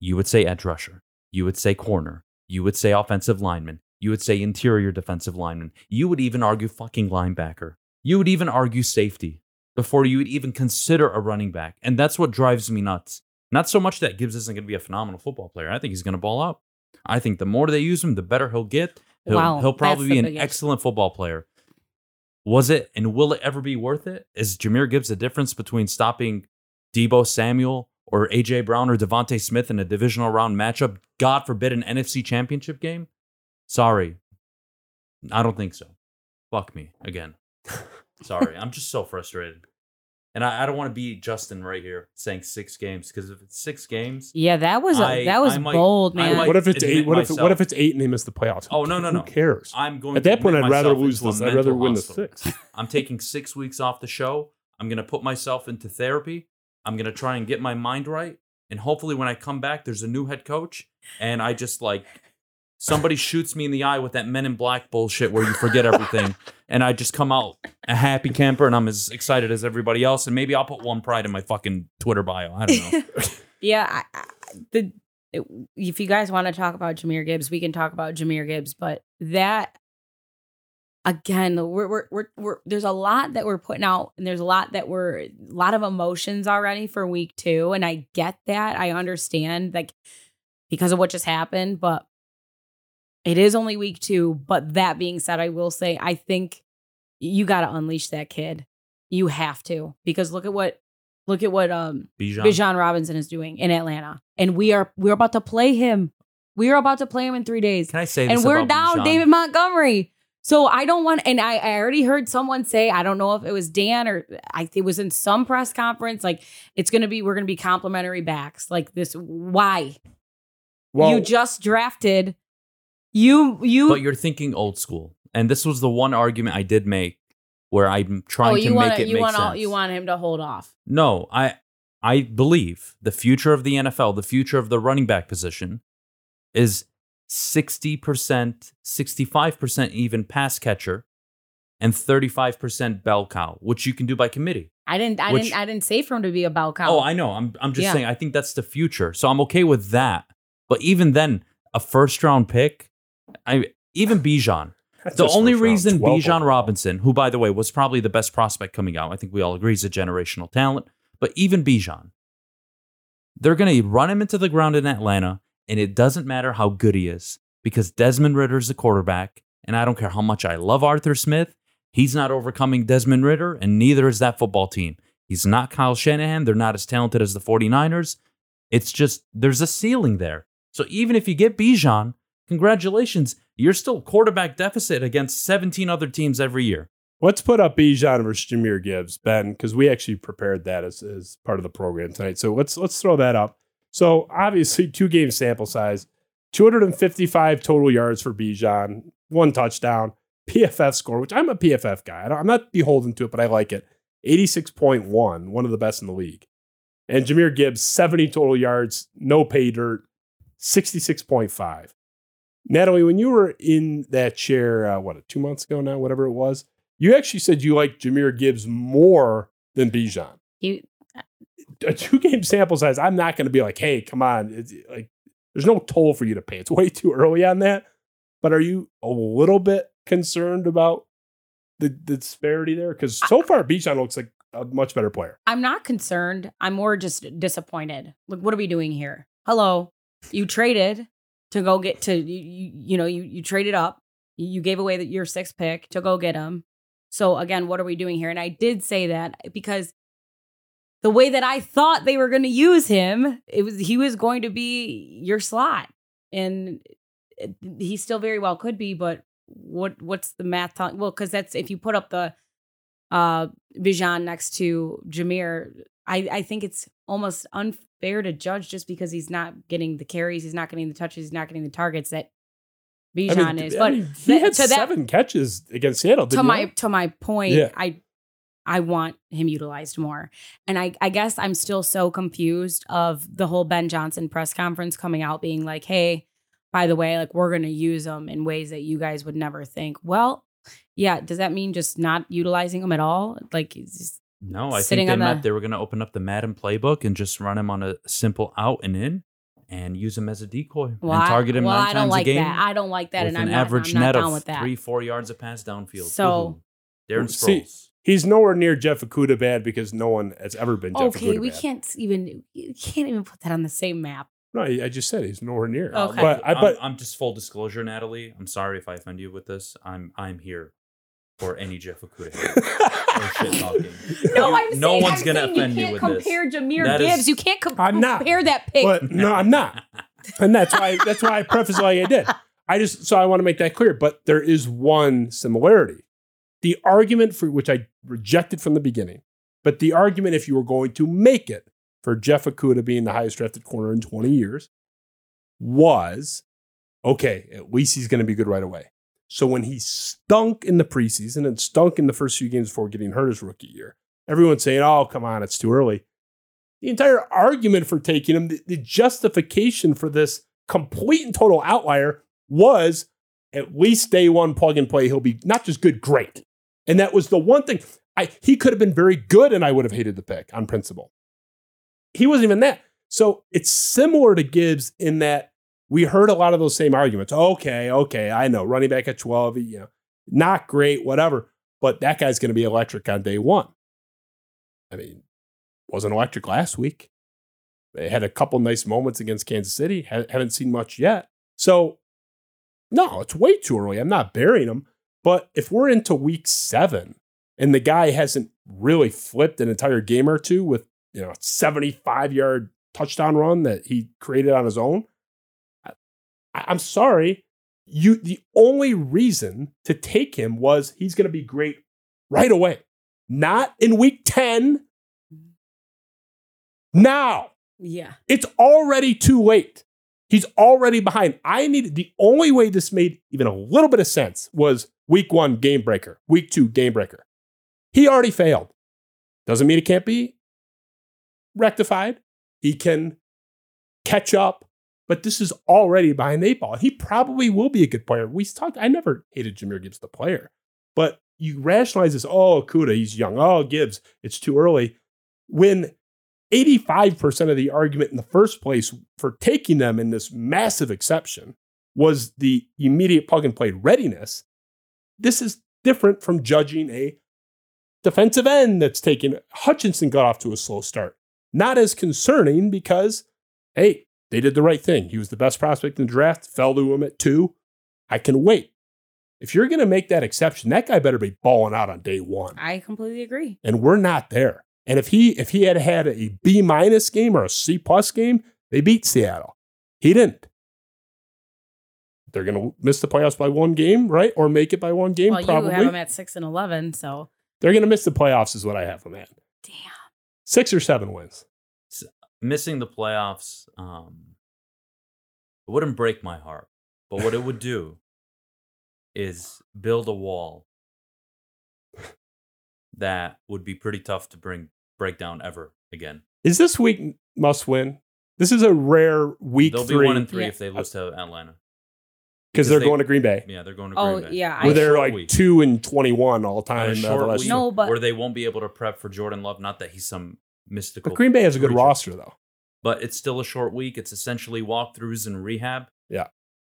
you would say edge rusher. You would say corner. You would say offensive lineman. You would say interior defensive lineman. You would even argue fucking linebacker. You would even argue safety before you would even consider a running back. And that's what drives me nuts. Not so much that Gibbs isn't going to be a phenomenal football player. I think he's going to ball out. I think the more they use him, the better he'll get. He'll probably be an excellent football player. Was it and will it ever be worth it? Is Jahmyr Gibbs the difference between stopping Deebo Samuel or A.J. Brown or Devontae Smith in a divisional round matchup? God forbid an NFC championship game? Sorry. I don't think so. Fuck me again. Sorry. I'm just so frustrated. And I don't want to be Justin right here saying 6 games, because if it's 6 games, yeah, that was bold, man. What if it's 8? What if it's 8 and they miss the playoffs? Oh no! Who cares? I'm going at that point. I'd rather I'd rather win the 6. I'm taking 6 weeks off the show. I'm going to put myself into therapy. I'm going to try and get my mind right, and hopefully, when I come back, there's a new head coach, and I just somebody shoots me in the eye with that Men in Black bullshit where you forget everything, and I just come out a happy camper, and I'm as excited as everybody else, and maybe I'll put one pride in my fucking Twitter bio. I don't know. Yeah, if you guys want to talk about Jahmyr Gibbs, we can talk about Jahmyr Gibbs, but that, again, we're there's a lot that we're putting out, and there's a lot of emotions already for week two, and I get that. I understand, like, because of what just happened, but it is only week two. But that being said, I will say, I think you got to unleash that kid. You have to, because look at what Bijan Robinson is doing in Atlanta, and we're about to play him. We are about to play him in 3 days. Can I say this? And we're down Bijan? David Montgomery. So I don't want, and I already heard someone say, I don't know if it was Dan or it was in some press conference, like, we're going to be complimentary backs like this. Why? Well, you just drafted you. But you're thinking old school. And this was the one argument I did make where I'm trying to make it make sense. You want him to hold off. No, I believe the future of the NFL, the future of the running back position is 60%, 65% even pass catcher, and 35% bell cow, which you can do by committee. I didn't say for him to be a bell cow. Oh, I know. I'm just saying I think that's the future. So I'm okay with that. But even then, a first round pick, even Bijan. The only reason Bijan Robinson, who by the way was probably the best prospect coming out, I think we all agree is a generational talent, but even Bijan, they're going to run him into the ground in Atlanta. And it doesn't matter how good he is, because Desmond Ridder is the quarterback, and I don't care how much I love Arthur Smith, he's not overcoming Desmond Ridder, and neither is that football team. He's not Kyle Shanahan. They're not as talented as the 49ers. It's just, there's a ceiling there. So even if you get Bijan, congratulations, you're still quarterback deficit against 17 other teams every year. Let's put up Bijan versus Jahmyr Gibbs, Ben, because we actually prepared that as part of the program tonight. So let's throw that up. So, obviously, 2-game sample size, 255 total yards for Bijan, 1 touchdown, PFF score, which I'm a PFF guy. I'm not beholden to it, but I like it. 86.1, one of the best in the league. And Jahmyr Gibbs, 70 total yards, no pay dirt, 66.5. Natalie, when you were in that chair, 2 months ago now, whatever it was, you actually said you liked Jahmyr Gibbs more than Bijan. A 2-game sample size, I'm not going to be like, hey, come on. It's like, there's no toll for you to pay. It's way too early on that. But are you a little bit concerned about the disparity there? Because so far, Bijan looks like a much better player. I'm not concerned. I'm more just disappointed. Like, what are we doing here? Hello. You traded to go get to, you traded up. You gave away your 6th pick to go get him. So again, what are we doing here? And I did say that because the way that I thought they were going to use him, he was going to be your slot, and he still very well could be. But what's the math? Well, because that's if you put up the Bijan next to Jahmyr, I think it's almost unfair to judge just because he's not getting the carries, he's not getting the touches, he's not getting the targets that Bijan is. But he had 7 catches against Seattle. To my point, yeah. I want him utilized more. And I guess I'm still so confused of the whole Ben Johnson press conference coming out being like, hey, by the way, like, we're going to use him in ways that you guys would never think. Well, yeah. Does that mean just not utilizing him at all? Like, just no, I think they meant they were going to open up the Madden playbook and just run him on a simple out and in and use him as a decoy and target him 9 times a game. I don't like that. And I'm not down with that. 3-4 yards of pass downfield. So Darren Sproles. He's nowhere near Jeff Okudah bad because no one has ever been Jeff Okudah bad. Okay, you can't even put that on the same map. No, I just said he's nowhere near. Okay. But I'm just full disclosure, Natalie. I'm sorry if I offend you with this. I'm here for any Jeff Okudah shit talking. No, I'm no saying, one's I'm gonna saying offend you with compare this. Jahmyr that Gibbs. Is, you can't compare that pick. But, no, I'm not. And that's why I prefaced like I did. I want to make that clear. But there is one similarity. The argument for which I rejected from the beginning, but the argument, if you were going to make it for Jeff Okudah being the highest drafted corner in 20 years, was, okay, at least he's going to be good right away. So when he stunk in the preseason and stunk in the first few games before getting hurt his rookie year, everyone's saying, oh, come on, it's too early. The entire argument for taking him, the justification for this complete and total outlier was at least day one plug and play. He'll be not just good, great. And that was the one thing. He could have been very good, and I would have hated the pick on principle. He wasn't even that. So it's similar to Gibbs in that we heard a lot of those same arguments. Okay, I know. Running back at 12, not great, whatever. But that guy's going to be electric on day one. I mean, wasn't electric last week. They had a couple nice moments against Kansas City. Haven't seen much yet. So, no, it's way too early. I'm not burying him. But if we're into week 7 and the guy hasn't really flipped an entire game or two with, a 75-yard touchdown run that he created on his own, I'm sorry. The only reason to take him was he's going to be great right away. Not in week 10. Now. Yeah. It's already too late. He's already behind. The only way this made even a little bit of sense was week 1, game breaker. Week 2, game breaker. He already failed. Doesn't mean it can't be rectified. He can catch up, but this is already behind the eight ball. He probably will be a good player. We talked. I never hated Jahmyr Gibbs, the player, but you rationalize this. Oh, Okudah, he's young. Oh, Gibbs, it's too early. When 85% of the argument in the first place for taking them in this massive exception was the immediate plug and play readiness. This is different from judging a defensive end that's taken. Hutchinson got off to a slow start. Not as concerning because, hey, they did the right thing. He was the best prospect in the draft, fell to him at 2. I can wait. If you're going to make that exception, that guy better be balling out on day one. I completely agree. And we're not there. And if he had had a B- game or a C+ game, they beat Seattle. He didn't. They're going to miss the playoffs by one game, right? Or make it by one game, well, probably. Well, you have them at 6 and 11, so. They're going to miss the playoffs is what I have them at. Damn. 6 or 7 wins. Missing the playoffs it wouldn't break my heart. But what it would do is build a wall that would be pretty tough to break down ever again. Is this week must win? This is a rare week. They'll be 1-3 if they lose to Atlanta because they're going to Green Bay. Yeah, they're going to Green Bay. Oh yeah, where they're like 2-21 all time. Where they won't be able to prep for Jordan Love. Not that he's some mystical. But Green Bay has a good roster though. But it's still a short week. It's essentially walkthroughs and rehab. Yeah.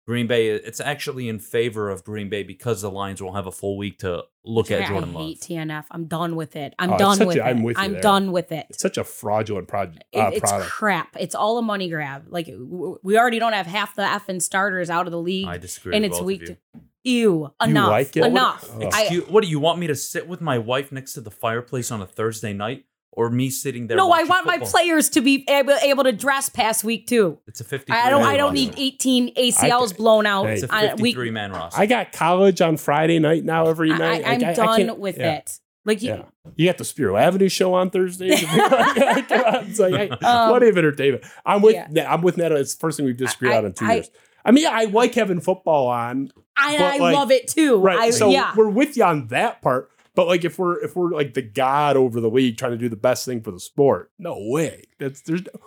Green Bay, it's actually in favor of Green Bay because the Lions will have a full week to look at Jordan Love. I hate TNF. I'm done with it. I'm done with it. It's such a fraudulent product. It's crap. It's all a money grab. Like, we already don't have half the effing starters out of the league. I disagree with both of you. Ew. Enough. You like it? Enough. What do you want me to sit with my wife next to the fireplace on a Thursday night? Or me sitting there. No, I want football. My players to be able to dress past week 2. It's a 53. I don't need 18 ACLs blown out. It's a 53-man roster. I got college on Friday night now. Every night, I'm done with it. Like you got the Spiro Avenue show on Thursday. It's like plenty of entertainment. I'm with Natalie. It's the first thing we've disagreed on in 2 years. I mean, I like having football on. I love it too. Right. We're with you on that part. But like if we're like the god over the league trying to do the best thing for the sport, no way.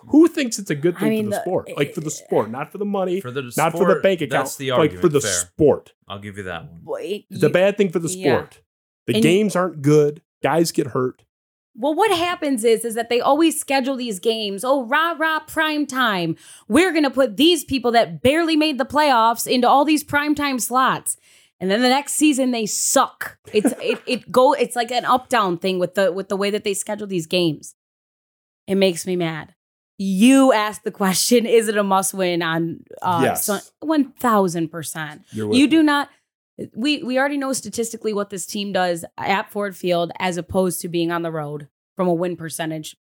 Who thinks it's a good thing for the sport? Like for the sport, not for the money, not for the bank account. That's the argument. Like for the sport, I'll give you that one. It's a bad thing for the sport. The games aren't good. Guys get hurt. Well, what happens is that they always schedule these games. Oh, rah, prime time. We're gonna put these people that barely made the playoffs into all these prime time slots. And then the next season they suck. It's like an up down thing with the way that they schedule these games. It makes me mad. You asked the question: is it a must win? On yes, 1,000%. You do not. We already know statistically what this team does at Ford Field as opposed to being on the road from a win percentage.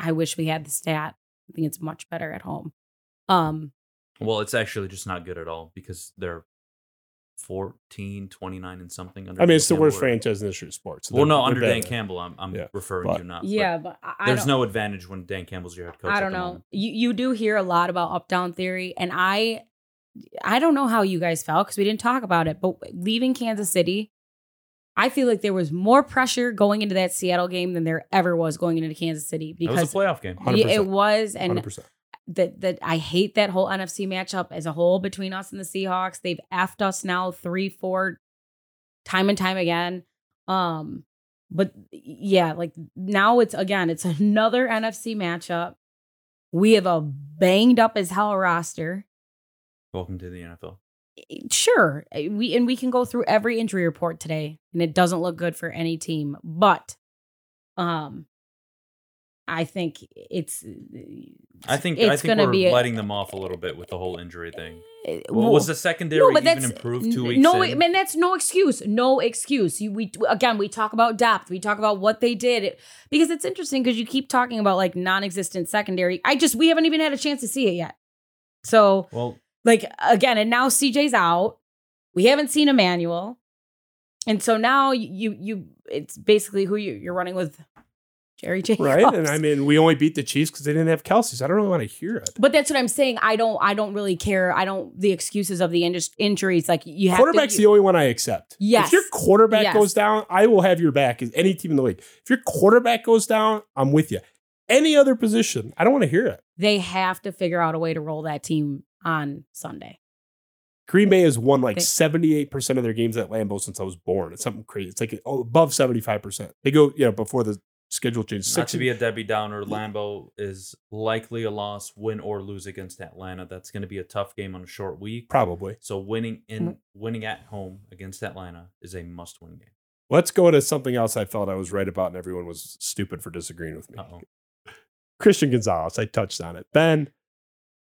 I wish we had the stat. I think it's much better at home. Well, it's actually just not good at all because they're 14, 29 and something. Under it's the worst franchise in the history of sports. So under Dan Campbell, I'm referring to not. Yeah, but there's no advantage when Dan Campbell's your head coach. I don't know. You do hear a lot about up-down theory, and I don't know how you guys felt because we didn't talk about it, but leaving Kansas City, I feel like there was more pressure going into that Seattle game than there ever was going into Kansas City. Because it was a playoff game. 100%. It was, and 100%. that I hate that whole NFC matchup as a whole between us and the Seahawks. They've effed us now 3-4 time and time again. But yeah, like now it's another NFC matchup. We have a banged up as hell roster. Welcome to the NFL. Sure. We can go through every injury report today, and it doesn't look good for any team, but I think I think we're letting them off a little bit with the whole injury thing. Well, was the secondary even improved 2 weeks? No, I mean, that's no excuse. No excuse. We talk about depth. We talk about what they did because it's interesting because you keep talking about like non-existent secondary. We haven't even had a chance to see it yet. So, and now CJ's out. We haven't seen Emmanuel, and so now it's basically who you're running with. Jerry Jacobs. Right. And I mean, we only beat the Chiefs because they didn't have Kelsey. So I don't really want to hear it. But that's what I'm saying. I don't really care. The excuses of the injuries. Like you have quarterback's the only one I accept. Yes. If your quarterback goes down, I will have your back as any team in the league. If your quarterback goes down, I'm with you. Any other position, I don't want to hear it. They have to figure out a way to roll that team on Sunday. Green Bay has won 78% of their games at Lambeau since I was born. It's something crazy. It's above 75%. They go, before the schedule change. Not to be a Debbie Downer, Lambeau is likely a loss, win or lose against Atlanta. That's going to be a tough game on a short week. Probably. So winning at home against Atlanta is a must-win game. Let's go to something else I felt I was right about and everyone was stupid for disagreeing with me. Uh-oh. Christian Gonzalez. I touched on it. Ben,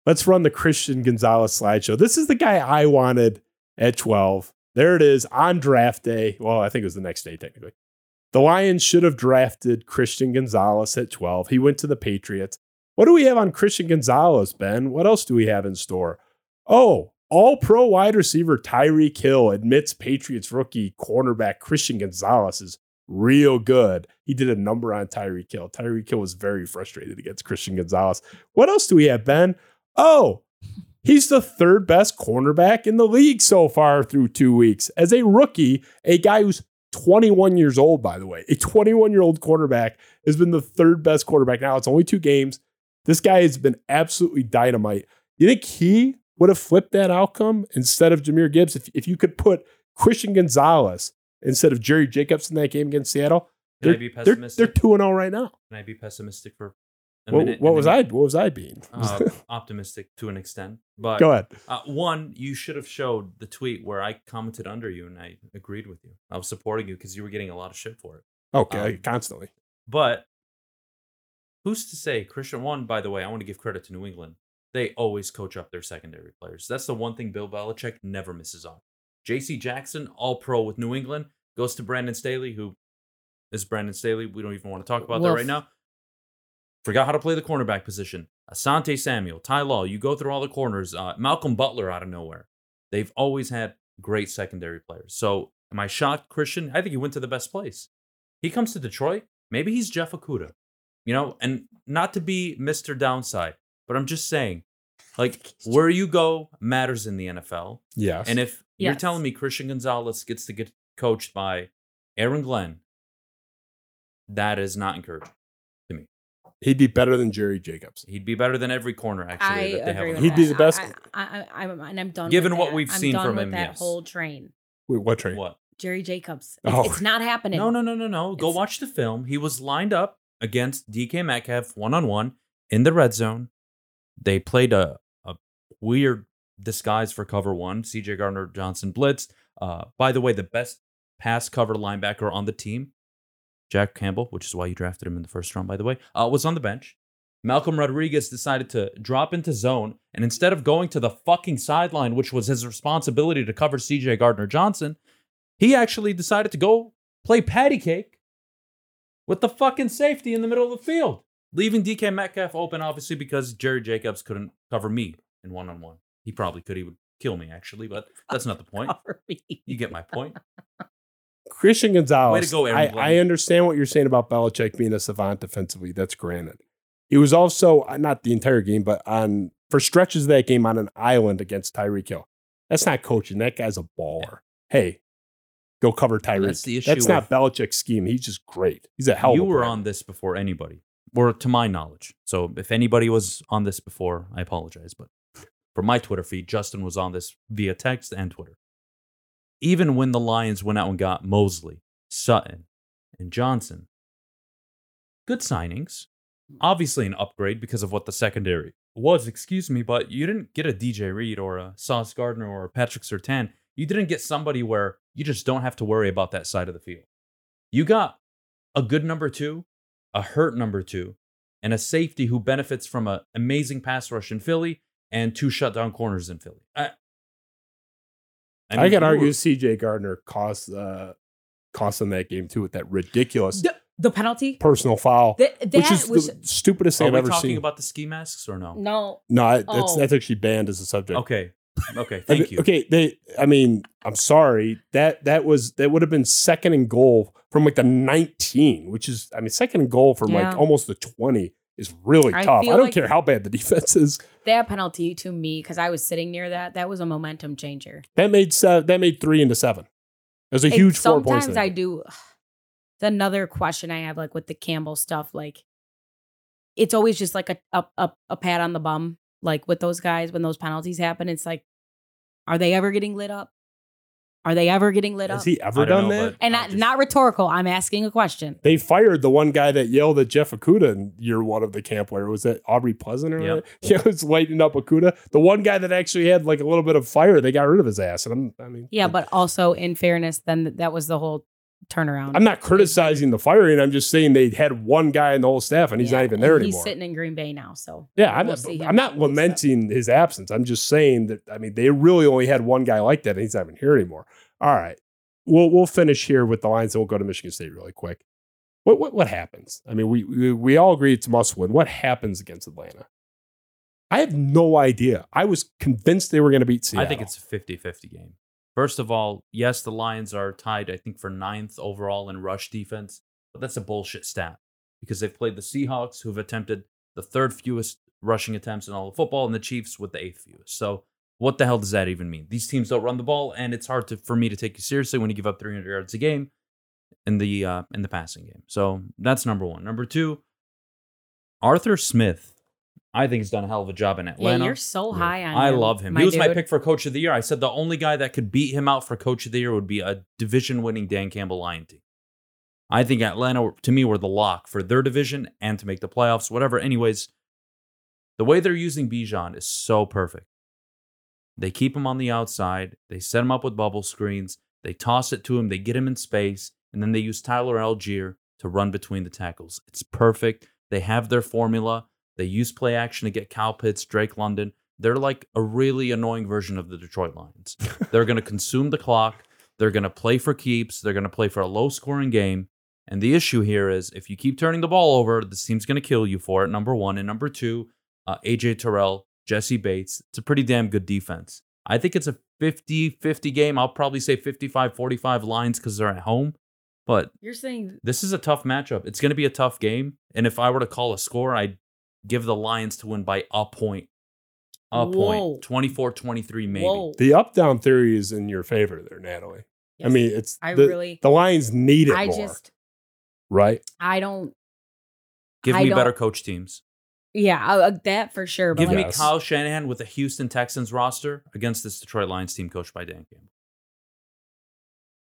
let's run the Christian Gonzalez slideshow. This is the guy I wanted at 12. There it is on draft day. Well, I think it was the next day, technically. The Lions should have drafted Christian Gonzalez at 12. He went to the Patriots. What do we have on Christian Gonzalez, Ben? What else do we have in store? Oh, all-pro wide receiver Tyreek Hill admits Patriots rookie cornerback Christian Gonzalez is real good. He did a number on Tyreek Hill. Tyreek Hill was very frustrated against Christian Gonzalez. What else do we have, Ben? Oh, he's the third best cornerback in the league so far through 2 weeks. As a rookie, a guy who's 21 years old, by the way. A 21-year-old quarterback has been the third best quarterback. Now, it's only 2 games. This guy has been absolutely dynamite. You think he would have flipped that outcome instead of Jahmyr Gibbs? If you could put Christian Gonzalez instead of Jerry Jacobs in that game against Seattle, they're 2-0 right now. Can I be pessimistic for a minute? What was I being? Optimistic to an extent. But go ahead. One, you should have showed the tweet where I commented under you and I agreed with you. I was supporting you because you were getting a lot of shit for it. Okay, constantly. But who's to say? Christian, one, by the way, I want to give credit to New England. They always coach up their secondary players. That's the one thing Bill Belichick never misses on. J.C. Jackson, all pro with New England, goes to Brandon Staley, who is Brandon Staley. We don't even want to talk about that right now. Forgot how to play the cornerback position. Asante Samuel, Ty Law, you go through all the corners. Malcolm Butler out of nowhere. They've always had great secondary players. So am I shocked, Christian? I think he went to the best place. He comes to Detroit. Maybe he's Jeff Okuda. And not to be Mr. Downside, but I'm just saying, where you go matters in the NFL. Yes. And if you're telling me Christian Gonzalez gets to get coached by Aaron Glenn, that is not encouraging. He'd be better than Jerry Jacobs. He'd be better than every corner, actually, that they have. He'd be the best. I'm done. Given what we've seen from him, that whole train. Wait, what train? What? Jerry Jacobs. Oh. It's not happening. No. Go watch the film. He was lined up against DK Metcalf 1-on-1 in the red zone. They played a weird disguise for cover one. CJ Gardner-Johnson blitzed. By the way, the best pass cover linebacker on the team, Jack Campbell, which is why you drafted him in the first round, by the way, was on the bench. Malcolm Rodriguez decided to drop into zone, and instead of going to the fucking sideline, which was his responsibility to cover C.J. Gardner-Johnson, he actually decided to go play patty cake with the fucking safety in the middle of the field, leaving DK Metcalf open, obviously, because Jerry Jacobs couldn't cover me in 1-on-1. He probably could. He would kill me, actually, but that's not the point. You get my point. Christian Gonzalez, way to go, I understand what you're saying about Belichick being a savant defensively. That's granted. He was also, not the entire game, but for stretches of that game on an island against Tyreek Hill. That's not coaching. That guy's a baller. Hey, go cover Tyreek. That's not Belichick's scheme. He's just great. He's a hell of a player. You were on this before anybody. or to my knowledge. So if anybody was on this before, I apologize. But from my Twitter feed, Justin was on this via text and Twitter. Even when the Lions went out and got Mosley, Sutton, and Johnson, good signings. Obviously an upgrade because of what the secondary was, but you didn't get a DJ Reed or a Sauce Gardner or a Patrick Surtain. You didn't get somebody where you just don't have to worry about that side of the field. You got a good number two, a hurt number two, and a safety who benefits from an amazing pass rush in Philly and two shutdown corners in Philly. I mean, I could argue CJ Gardner cost them that game too with that ridiculous the penalty personal foul, which was the stupidest thing I've ever seen. Are we talking about the ski masks or no? No, that's actually banned as a subject. Okay, thank you. Okay, I'm sorry that would have been second and goal from like the 19, which is second and goal from like almost the 20 is really tough. I don't care how bad the defense is. That penalty to me, because I was sitting near that was a momentum changer. That made 3 into 7. It was a huge 4 points. Sometimes I do. It's another question I have, like with the Campbell stuff, like it's always just like a pat on the bum. Like with those guys, when those penalties happen, it's like, are they ever getting lit up? Has he ever done that? And not rhetorical. I'm asking a question. They fired the one guy that yelled at Jeff Okudah in year one of the camp. Where was that? Aubrey Pleasant or whatever? Yeah, it was lighting up Okudah. The one guy that actually had like a little bit of fire, they got rid of his ass. And but also in fairness, then that was the whole turnaround. I'm not criticizing the firing. I'm just saying they had one guy in the whole staff, and he's not even there anymore. He's sitting in Green Bay now, so I'm not lamenting his absence. I'm just saying that they really only had one guy like that, and he's not even here anymore. All right, we'll finish here with the Lions, and we'll go to Michigan State really quick. What happens? We all agree it's a must win. What happens against Atlanta? I have no idea. I was convinced they were going to beat Seattle. I think it's a 50-50 game. First of all, yes, the Lions are tied, I think, for 9th overall in rush defense, but that's a bullshit stat because they've played the Seahawks, who've attempted the 3rd fewest rushing attempts in all of football, and the Chiefs with the 8th fewest. So what the hell does that even mean? These teams don't run the ball, and it's hard for me to take you seriously when you give up 300 yards a game in the passing game. So that's number one. Number two, Arthur Smith, I think he's done a hell of a job in Atlanta. Yeah, you're so high on him. I love him. He was my pick for Coach of the Year. I said the only guy that could beat him out for Coach of the Year would be a division-winning Dan Campbell Lion team. I think Atlanta, to me, were the lock for their division and to make the playoffs, whatever. Anyways, the way they're using Bijan is so perfect. They keep him on the outside. They set him up with bubble screens. They toss it to him. They get him in space. And then they use Tyler Algier to run between the tackles. It's perfect. They have their formula. They use play action to get Kyle Pitts, Drake London. They're like a really annoying version of the Detroit Lions. They're going to consume the clock. They're going to play for keeps. They're going to play for a low-scoring game. And the issue here is if you keep turning the ball over, this team's going to kill you for it, number one. And number two, A.J. Terrell, Jesse Bates. It's a pretty damn good defense. I think it's a 50-50 game. I'll probably say 55-45 Lions because they're at home. But you're saying this is a tough matchup. It's going to be a tough game. And if I were to call a score, I'd give the Lions to win by a point. A point. 24-23 maybe. Whoa. The up-down theory is in your favor there, Natalie. Yes. The Lions need it more. Right? Give me better coach teams. Yeah, that for sure. But Give me Kyle Shanahan with a Houston Texans roster against this Detroit Lions team coached by Dan Campbell.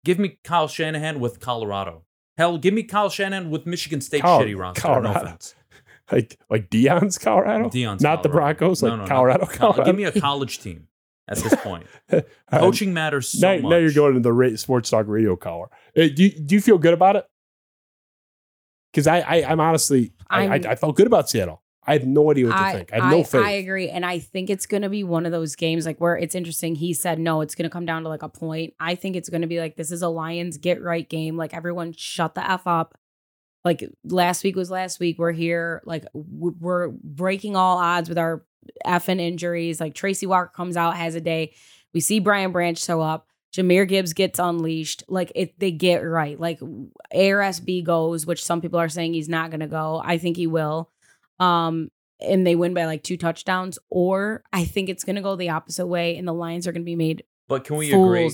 Give me Kyle Shanahan with Colorado. Hell, give me Kyle Shanahan with Michigan State's shitty roster. Colorado. No offense. Like Deion's Colorado? Not Colorado. The Broncos, Colorado. Give me a college team at this point. Coaching matters so much. Now you're going to the Sports Talk Radio collar. Do you feel good about it? Because I felt good about Seattle. I have no idea what to think. I have no faith. I agree. And I think it's going to be one of those games where it's interesting. He said, no, it's going to come down to a point. I think it's going to be this is a Lions get right game. Everyone shut the F up. Last week was last week. We're here. We're breaking all odds with our effing injuries. Tracy Walker comes out, has a day. We see Brian Branch show up. Jahmyr Gibbs gets unleashed. They get right. ARSB goes, which some people are saying he's not going to go. I think he will. And they win by 2 touchdowns, or I think it's going to go the opposite way, and the Lions are going to be made fools of. But can we agree?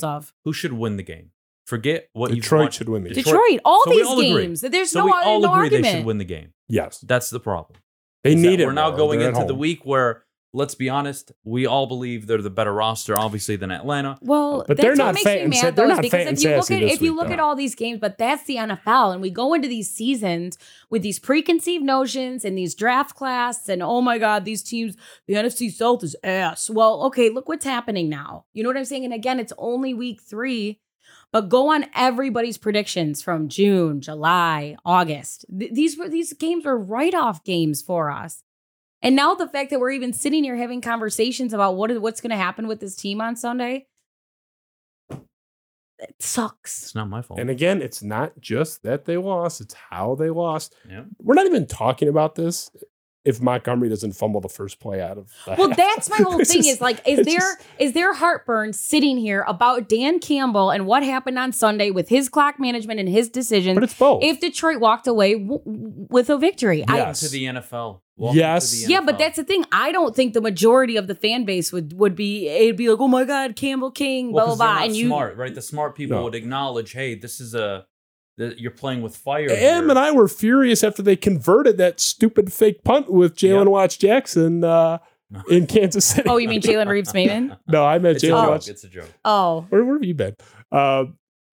Who should win the game? Forget what you Detroit should win the game. Detroit, all so these all games. Agree. There's so no we all no agree argument. They should win the game. Yes. That's the problem. They need it. We're now going into the week where, let's be honest, we all believe they're the better roster, obviously, than Atlanta. Well, but they're not fat and sassy. If you look at all these games, but that's the NFL, and we go into these seasons with these preconceived notions and these draft class, and oh my God, these teams, the NFC South is ass. Well, okay, look what's happening now. You know what I'm saying? And again, it's only week 3. But go on everybody's predictions from June, July, August. These games were write-off games for us. And now the fact that we're even sitting here having conversations about what's going to happen with this team on Sunday, it sucks. It's not my fault. And again, it's not just that they lost. It's how they lost. Yeah. We're not even talking about this if Montgomery doesn't fumble the first play out of the half. That's my whole thing is like, is there heartburn sitting here about Dan Campbell and what happened on Sunday with his clock management and his decisions? But it's both. If Detroit walked away with a victory. Yes. To the NFL. Yes. Yeah, but that's the thing. I don't think the majority of the fan base would be like, oh my God, Campbell King, blah, blah, blah. And smart, right? The smart people would acknowledge, hey, this is you're playing with fire. Em and I were furious after they converted that stupid fake punt with Jalen Watts Jackson in Kansas City. Oh, you mean Jalen Reeves-Mabin? No, I meant Jalen Watts. It's a joke. Oh. Where have you been?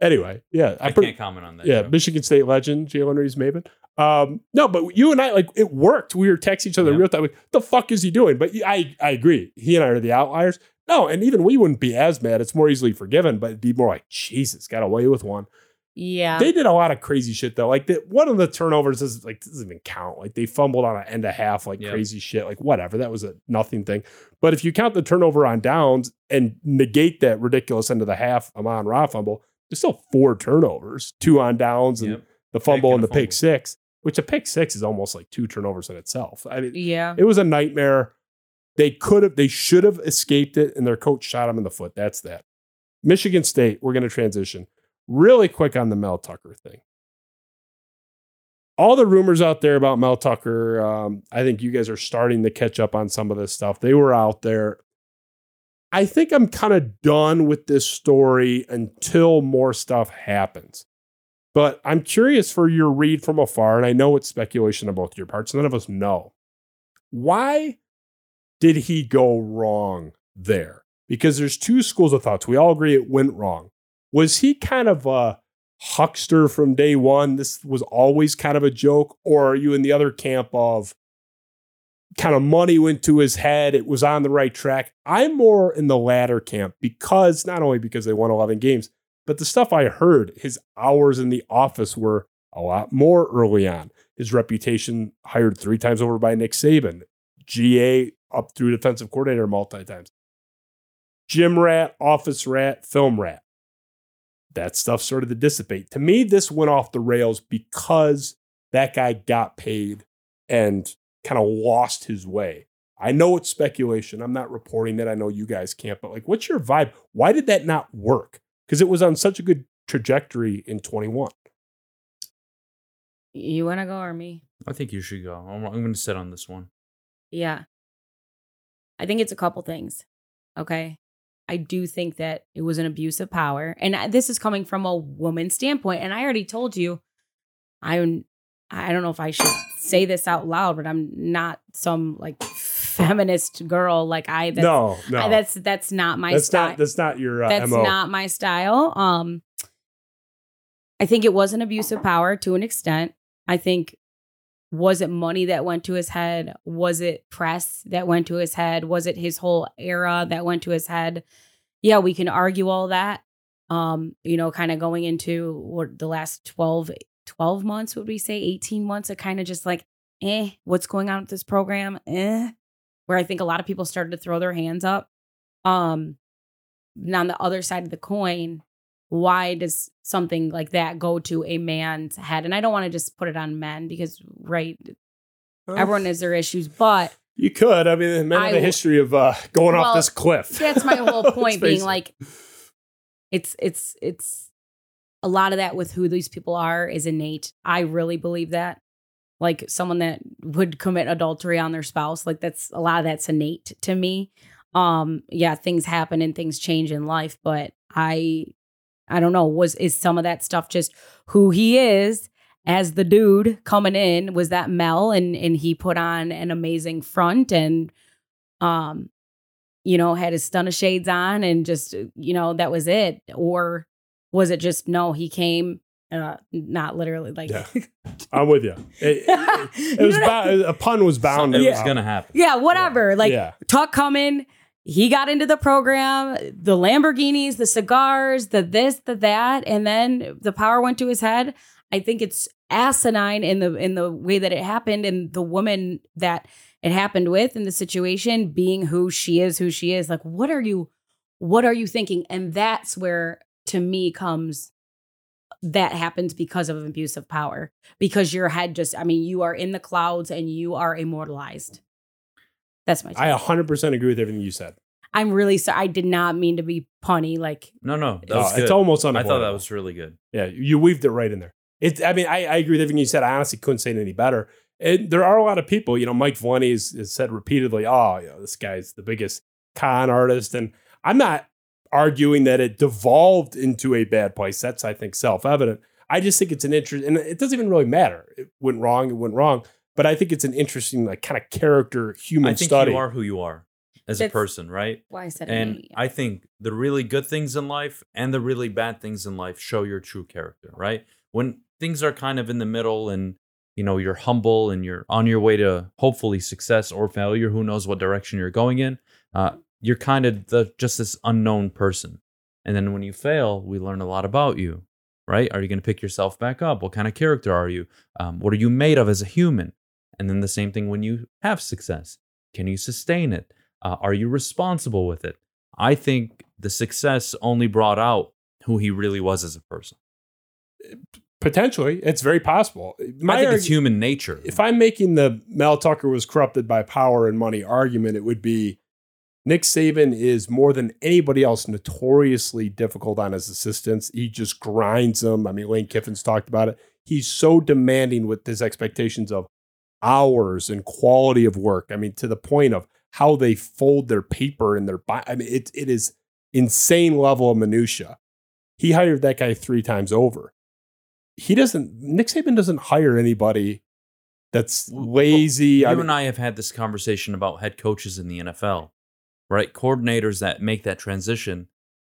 Anyway, yeah. I can't comment on that. Yeah, joke. Michigan State legend, Jalen Reeves-Mabin. No, but you and I, like, it worked. We were texting each other real time. Like, what the fuck is he doing? But I agree. He and I are the outliers. No, and even we wouldn't be as mad. It's more easily forgiven, but it'd be more like, Jesus, got away with one. Yeah. They did a lot of crazy shit, though. Like, one of the turnovers doesn't even count. Like, they fumbled on an end of half, crazy shit. Like, whatever. That was a nothing thing. But if you count the turnover on downs and negate that ridiculous end of the half Amon-Ra fumble, there's still 4 turnovers, 2 on downs and the fumble and the pick six, which a pick six is almost like 2 turnovers in itself. I mean, it was a nightmare. They should have escaped it, and their coach shot him in the foot. That's that. Michigan State, we're going to transition. Really quick on the Mel Tucker thing. All the rumors out there about Mel Tucker, I think you guys are starting to catch up on some of this stuff. They were out there. I think I'm kind of done with this story until more stuff happens. But I'm curious for your read from afar, and I know it's speculation on both your parts. None of us know. Why did he go wrong there? Because there's 2 schools of thoughts. We all agree it went wrong. Was he kind of a huckster from day one? This was always kind of a joke? Or are you in the other camp of kind of money went to his head, it was on the right track? I'm more in the latter camp because not only because they won 11 games, but the stuff I heard, his hours in the office were a lot more early on. His reputation hired 3 times over by Nick Saban, GA up through defensive coordinator multi-times. Gym rat, office rat, film rat. That stuff started to dissipate. To me, this went off the rails because that guy got paid and kind of lost his way. I know it's speculation. I'm not reporting that. I know you guys can't, but like, what's your vibe? Why did that not work? Because it was on such a good trajectory in 21. You want to go or me? I think you should go. I'm going to sit on this one. Yeah. I think it's a couple things. Okay. I do think that it was an abuse of power. And this is coming from a woman's standpoint. And I already told you, I don't know if I should say this out loud, but I'm not some like feminist girl. Like that's not my style. That's not your that's MO. Not my style. I think it was an abuse of power to an extent. I think, was it money that went to his head? Was it press that went to his head? Was it his whole era that went to his head? Yeah, we can argue all that. Kind of going into what the last 12 months, would we say 18 months of kind of just like, what's going on with this program? Where I think a lot of people started to throw their hands up. And on the other side of the coin, why does something like that go to a man's head? And I don't want to just put it on men because, right, everyone has their issues, but you could. I mean, men have a history of going off this cliff. That's my whole point, being like, it's a lot of that with who these people are is innate. I really believe that. Like someone that would commit adultery on their spouse, like that's a lot of that's innate to me. Things happen and things change in life, but I I don't know, is some of that stuff just who he is as the dude coming in? Was that Mel? And he put on an amazing front and, you know, had his stunner shades on and just, you know, that was it. Or was it just, no, he came, not literally like. Yeah. I'm with you. It was a pun was bound. It was going to happen. Yeah, whatever. Yeah. Like, yeah. Tuck coming. He got into the program, the Lamborghinis, the cigars, the this, the that, and then the power went to his head. I think it's asinine in the way that it happened, and the woman that it happened with in the situation being who she is. Like, what are you thinking? And that's where, to me, comes that happens because of abuse of power, because your head just, I mean, you are in the clouds and you are immortalized. That's my choice. I 100% agree with everything you said. I'm really sorry. I did not mean to be punny. Like, no, it's almost unavoidable. I thought that was really good. Yeah, you weaved it right in there. I agree with everything you said. I honestly couldn't say it any better. And there are a lot of people, you know, Mike Valenti has said repeatedly, oh, you know, this guy's the biggest con artist. And I'm not arguing that it devolved into a bad place. That's, I think, self-evident. I just think it's an interest, and it doesn't even really matter. It went wrong. But I think it's an interesting, like, kind of character human study. I think you are who you are as a person, right? Why I said and me. I think the really good things in life and the really bad things in life show your true character, right? When things are kind of in the middle and, you know, you're humble and you're on your way to hopefully success or failure, who knows what direction you're going in, you're kind of just this unknown person. And then when you fail, we learn a lot about you, right? Are you going to pick yourself back up? What kind of character are you? What are you made of as a human? And then the same thing when you have success. Can you sustain it? Are you responsible with it? I think the success only brought out who he really was as a person. Potentially. It's very possible. I think it's human nature. If I'm making the Mel Tucker was corrupted by power and money argument, it would be Nick Saban is more than anybody else notoriously difficult on his assistants. He just grinds them. I mean, Lane Kiffin's talked about it. He's so demanding with his expectations of hours and quality of work. I mean, to the point of how they fold their paper in their body. I mean, it is insane level of minutia. He hired that guy 3 times over. Nick Saban doesn't hire anybody that's lazy. Well, I have had this conversation about head coaches in the NFL, right? Coordinators that make that transition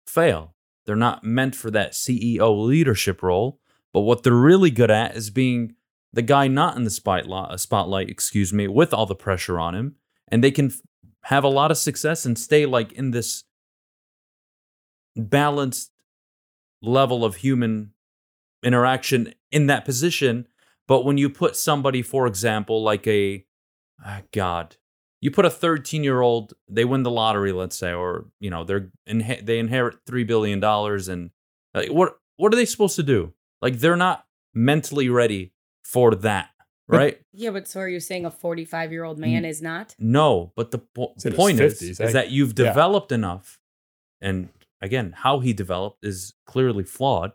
fail. They're not meant for that CEO leadership role, but what they're really good at is being the guy not in the spotlight, with all the pressure on him, and they can have a lot of success and stay like in this balanced level of human interaction in that position. But when you put somebody, for example, like you put a 13-year-old, they win the lottery, let's say, or you know they inherit $3 billion, and what are they supposed to do? Like, they're not mentally ready for that, right? But so are you saying a 45-year-old man is not? No, but the point is that you've developed enough, and again, how he developed is clearly flawed,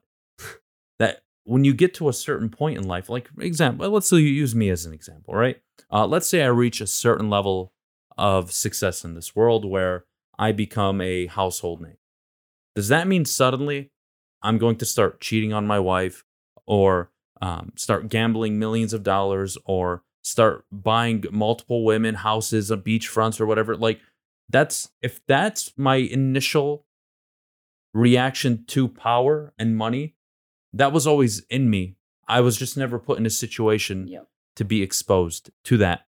that when you get to a certain point in life, like, for example, let's say you use me as an example, right? Let's say I reach a certain level of success in this world where I become a household name. Does that mean suddenly I'm going to start cheating on my wife, or start gambling millions of dollars, or start buying multiple women houses, a beachfronts, or whatever? Like, if that's my initial reaction to power and money, that was always in me. I was just never put in a situation to be exposed to that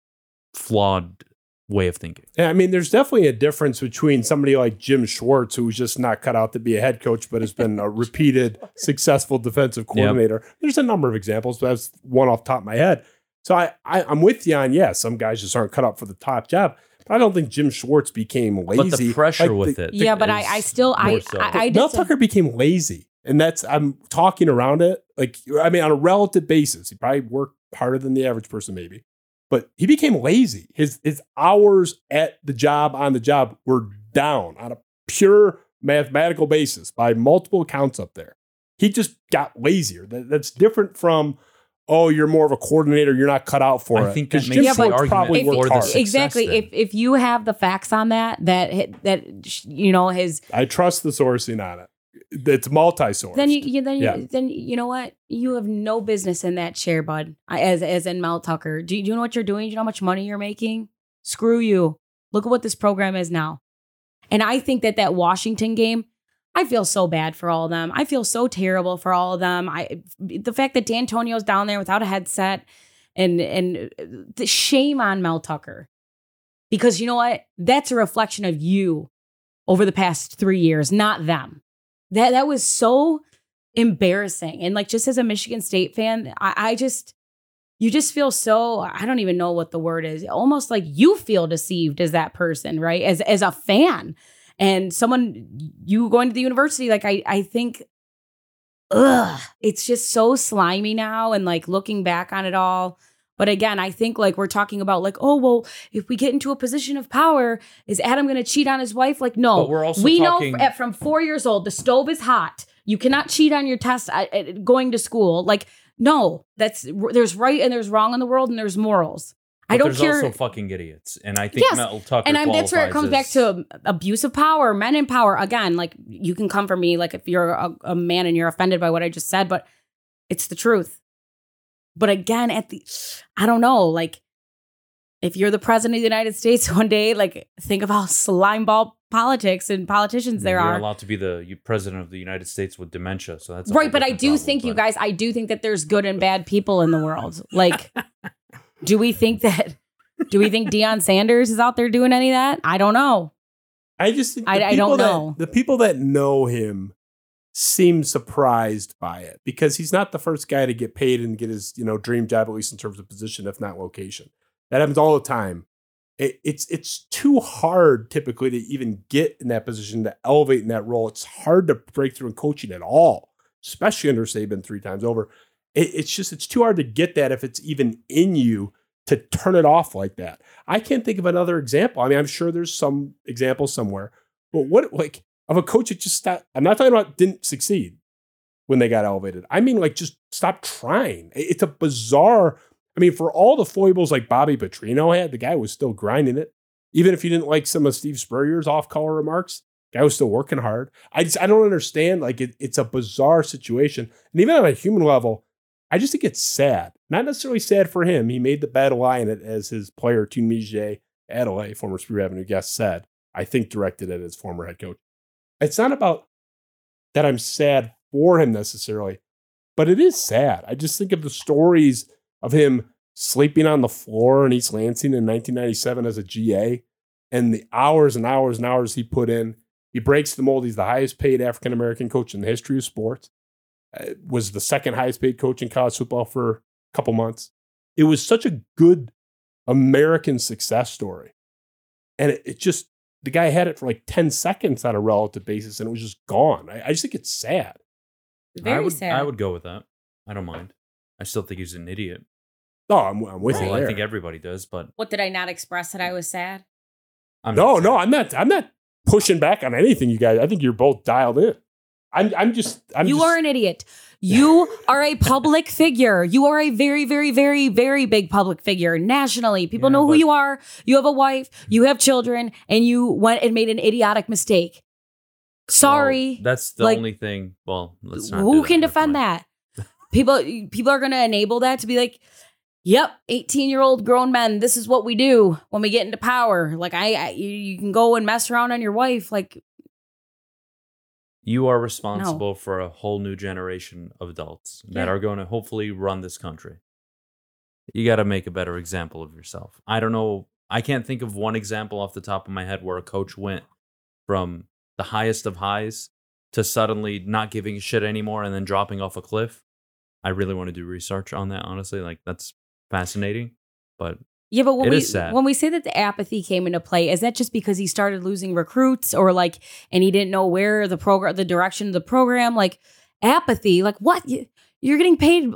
flawed way of thinking. Yeah, I mean, there's definitely a difference between somebody like Jim Schwartz, who's just not cut out to be a head coach, but has been a repeated successful defensive coordinator. Yep. There's a number of examples, but that's one off the top of my head. So I'm with you on, some guys just aren't cut out for the top job. But I don't think Jim Schwartz became lazy. But the pressure it. Yeah, but Mel Tucker became lazy. And I'm talking around it. Like, I mean, on a relative basis, he probably worked harder than the average person, maybe. But he became lazy. His hours at the job, on the job, were down on a pure mathematical basis by multiple accounts up there. He just got lazier. That's different from, you're more of a coordinator. You're not cut out for it. I think that makes the argument probably worked hard. Exactly. If you have the facts on that, you know, I trust the sourcing on it. It's multi-sourced. Then you know what? You have no business in that chair, bud. As in Mel Tucker. Do you know what you're doing? Do you know how much money you're making? Screw you. Look at what this program is now. And I think that Washington game, I feel so bad for all of them. I feel so terrible for all of them. The fact that D'Antonio's down there without a headset, and the shame on Mel Tucker. Because you know what? That's a reflection of you over the past 3 years, not them. That was so embarrassing. And like, just as a Michigan State fan, you just feel so, I don't even know what the word is, almost like you feel deceived as that person, right? As a fan and someone, you going to the university, like I think, it's just so slimy now and like looking back on it all. But again, I think like we're talking about like, oh, well, if we get into a position of power, is Adham going to cheat on his wife? Like, no, we know from 4 years old, the stove is hot. You cannot cheat on your test going to school. Like, no, there's right and there's wrong in the world and there's morals. But I don't care. There's also fucking idiots. And I think Mel Tucker that's where it comes back to abuse of power, men in power. Again, like you can come for me, like if you're a man and you're offended by what I just said, but it's the truth. But again, I don't know, like if you're the president of the United States one day, like think of how slimeball politics and politicians there are. You're allowed to be the president of the United States with dementia. So that's right. But I do think that there's good and bad people in the world. Like, do we think Deion Sanders is out there doing any of that? I don't know. I just don't know. The people that know him seems surprised by it because he's not the first guy to get paid and get his, dream job, at least in terms of position, if not location. That happens all the time. It's too hard typically to even get in that position, to elevate in that role. It's hard to break through in coaching at all, especially under Saban three times over. It's too hard to get that if it's even in you to turn it off like that. I can't think of another example. I mean, I'm sure there's some example somewhere, but of a coach that just stopped. I'm not talking about didn't succeed when they got elevated. I mean, like, just stop trying. It's a bizarre. I mean, for all the foibles like Bobby Petrino had, the guy was still grinding it. Even if you didn't like some of Steve Spurrier's off-color remarks, the guy was still working hard. I don't understand. Like, it's a bizarre situation. And even on a human level, I just think it's sad. Not necessarily sad for him. He made the bad lie in it, as his player, Tunmise Adelaide, former Spring Avenue guest, said, I think directed at his former head coach. It's not about that I'm sad for him necessarily, but it is sad. I just think of the stories of him sleeping on the floor in East Lansing in 1997 as a GA and the hours and hours and hours he put in. He breaks the mold. He's the highest paid African-American coach in the history of sports. Was the second highest paid coach in college football for a couple months. It was such a good American success story. And it just, the guy had it for like 10 seconds on a relative basis, and it was just gone. I just think it's sad. Very sad. I would go with that. I don't mind. I still think he's an idiot. No, I'm with you. I think everybody does, but... What, did I not express that I was sad? I'm not pushing back on anything, you guys. I think you're both dialed in. You are an idiot. You are a public figure. You are a very, very, very, very big public figure nationally. People know who you are. You have a wife. You have children, and you went and made an idiotic mistake. Sorry, well, that's the only thing. Well, let's not. Who can defend that? People are going to enable that to be like, "Yep, 18-year-old grown men. This is what we do when we get into power." Like you can go and mess around on your wife, like. You are responsible for a whole new generation of adults that are going to hopefully run this country. You got to make a better example of yourself. I don't know. I can't think of one example off the top of my head where a coach went from the highest of highs to suddenly not giving a shit anymore and then dropping off a cliff. I really want to do research on that, honestly. Like, that's fascinating. But yeah, but when we say that the apathy came into play, is that just because he started losing recruits or like, and he didn't know where the program, the direction of the program, like apathy, like what? You're getting paid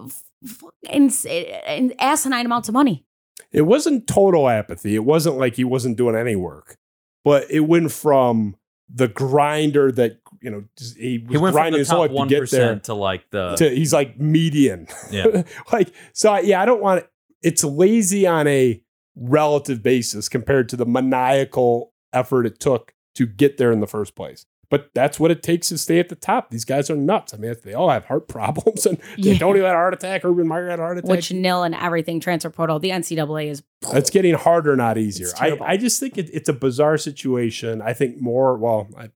in asinine amounts of money. It wasn't total apathy. It wasn't like he wasn't doing any work, but it went from the grinder that, he went from the top 1% to like he's like median. Yeah. I don't want it. It's lazy on a relative basis compared to the maniacal effort it took to get there in the first place. But that's what it takes to stay at the top. These guys are nuts. I mean, they all have heart problems, and Tony had a heart attack. Urban Meyer had a heart attack. Which nil and everything, transfer portal. The NCAA is... It's getting harder, not easier. I just think it's a bizarre situation. I think more, I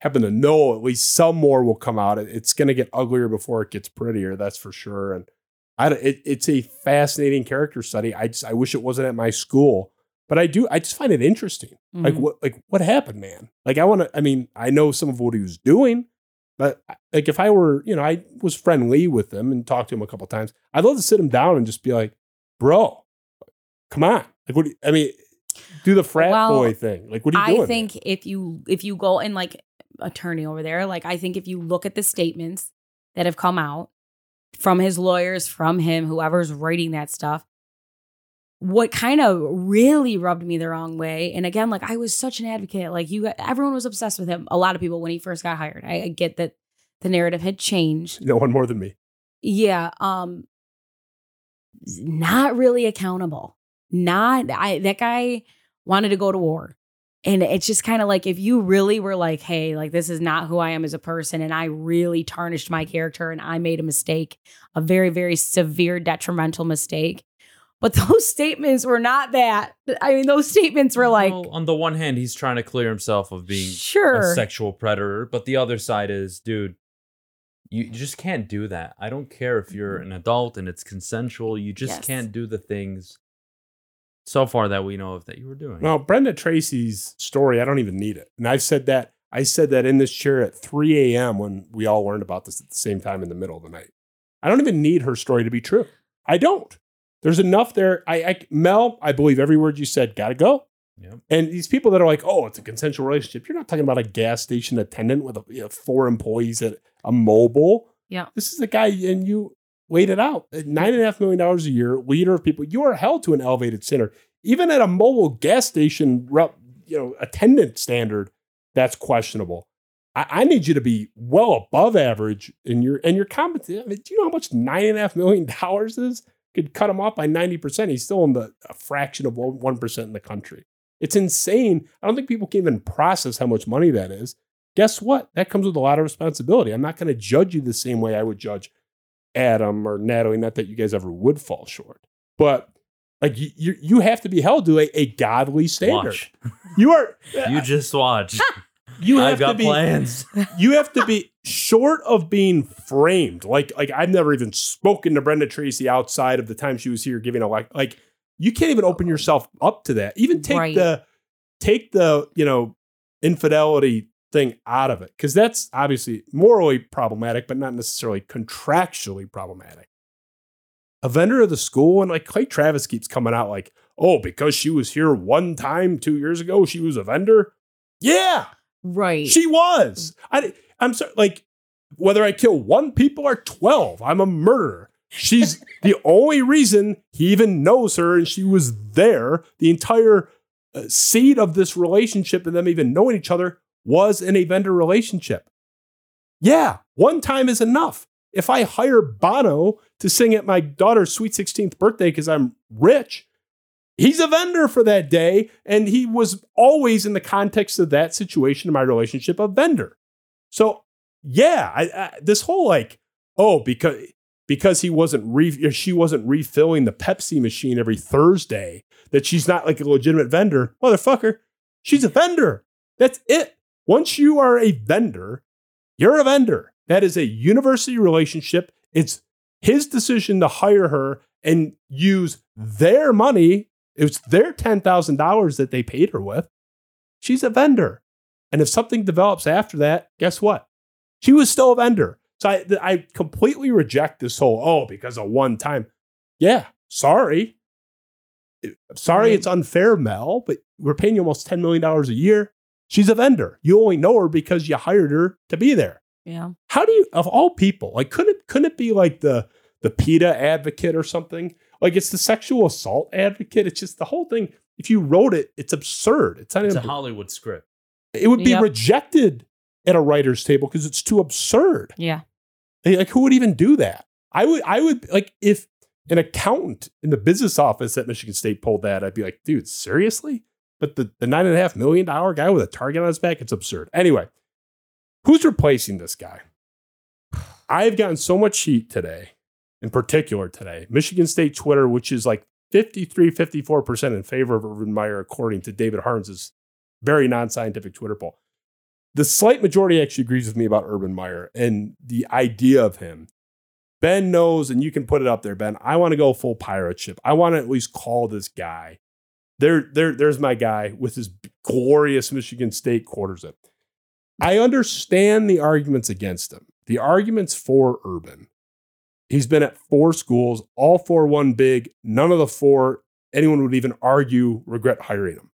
happen to know at least some more will come out. It's going to get uglier before it gets prettier. That's for sure. And it's a fascinating character study. I wish it wasn't at my school. But I just find it interesting. Mm-hmm. What happened, man? I know some of what he was doing, but if I were, I was friendly with him and talked to him a couple of times. I'd love to sit him down and just be like, bro, come on. Do the frat boy thing. What are you doing? I think if you go and attorney over there, I think if you look at the statements that have come out from his lawyers, from him, whoever's writing that stuff, what kind of really rubbed me the wrong way, and again, I was such an advocate. Everyone was obsessed with him. A lot of people when he first got hired. I get that the narrative had changed. No one more than me. Yeah. Not really accountable. That guy wanted to go to war, and it's just kind of if you really were hey, this is not who I am as a person, and I really tarnished my character, and I made a mistake, a very, very severe, detrimental mistake. But those statements were not that. Those statements were on the one hand, he's trying to clear himself of being a sexual predator. But the other side is, dude, you just can't do that. I don't care if you're an adult and it's consensual. You just can't do the things so far that we know of that you were doing. Well, Brenda Tracy's story, I don't even need it. And I've said that. I said that in this chair at 3 a.m. when we all learned about this at the same time in the middle of the night. I don't even need her story to be true. I don't. There's enough there. Mel, I believe every word you said, gotta go. Yep. And these people that are it's a consensual relationship. You're not talking about a gas station attendant with four employees at a mobile. Yeah. This is the guy, and you laid it out. $9.5 million a year, leader of people. You are held to an elevated standard. Even at a mobile gas station, attendant standard, that's questionable. I need you to be well above average in your competency. Do you know how much $9.5 million is? Could cut him off by 90%. He's still in a fraction of 1% in the country. It's insane. I don't think people can even process how much money that is. Guess what? That comes with a lot of responsibility. I'm not going to judge you the same way I would judge Adam or Natalie. Not that you guys ever would fall short. But you have to be held to a godly standard. Watch. You are. You just watch. Plans. You have to be short of being framed. I've never even spoken to Brenda Tracy outside of the time she was here giving a you can't even open yourself up to that. Even take the infidelity thing out of it. Cause that's obviously morally problematic, but not necessarily contractually problematic. A vendor of the school, and Clay Travis keeps coming out because she was here one time 2 years ago, she was a vendor. Yeah. Right. She was. I'm sorry. Whether I kill one people or 12, I'm a murderer. She's the only reason he even knows her. And she was there. The entire seed of this relationship and them even knowing each other was in a vendor relationship. Yeah. One time is enough. If I hire Bono to sing at my daughter's sweet 16th birthday, because I'm rich, he's a vendor for that day, and he was always in the context of that situation in my relationship a vendor. So, yeah, I this whole because he wasn't she wasn't refilling the Pepsi machine every Thursday, that she's not a legitimate vendor. Motherfucker, she's a vendor. That's it. Once you are a vendor, you're a vendor. That is a university relationship. It's his decision to hire her and use their money. It was their $10,000 that they paid her with. She's a vendor. And if something develops after that, guess what? She was still a vendor. So I completely reject this whole, because of one time. Yeah, sorry. It's unfair, Mel, but we're paying you almost $10 million a year. She's a vendor. You only know her because you hired her to be there. Yeah. How do you, of all people, couldn't it be the PETA advocate or something? It's the sexual assault advocate. It's just the whole thing. If you wrote it, it's absurd. It's a Hollywood script. It would be rejected at a writer's table because it's too absurd. Yeah. Who would even do that? I would if an accountant in the business office at Michigan State pulled that, I'd be like, dude, seriously? But the $9.5 million guy with a target on his back, it's absurd. Anyway, Who's replacing this guy? I've gotten so much heat today, in particular today. Michigan State Twitter, which is like 53-54% in favor of Urban Meyer, according to David Harms' very non-scientific Twitter poll. The slight majority actually agrees with me about Urban Meyer and the idea of him. Ben knows, and you can put it up there, Ben, I want to go full pirate ship. I want to at least call this guy. There's my guy with his glorious Michigan State quarters up. I understand the arguments against him. The arguments for Urban. He's been at four schools, all 4-1 big. None of the four, anyone would even argue, regret hiring him.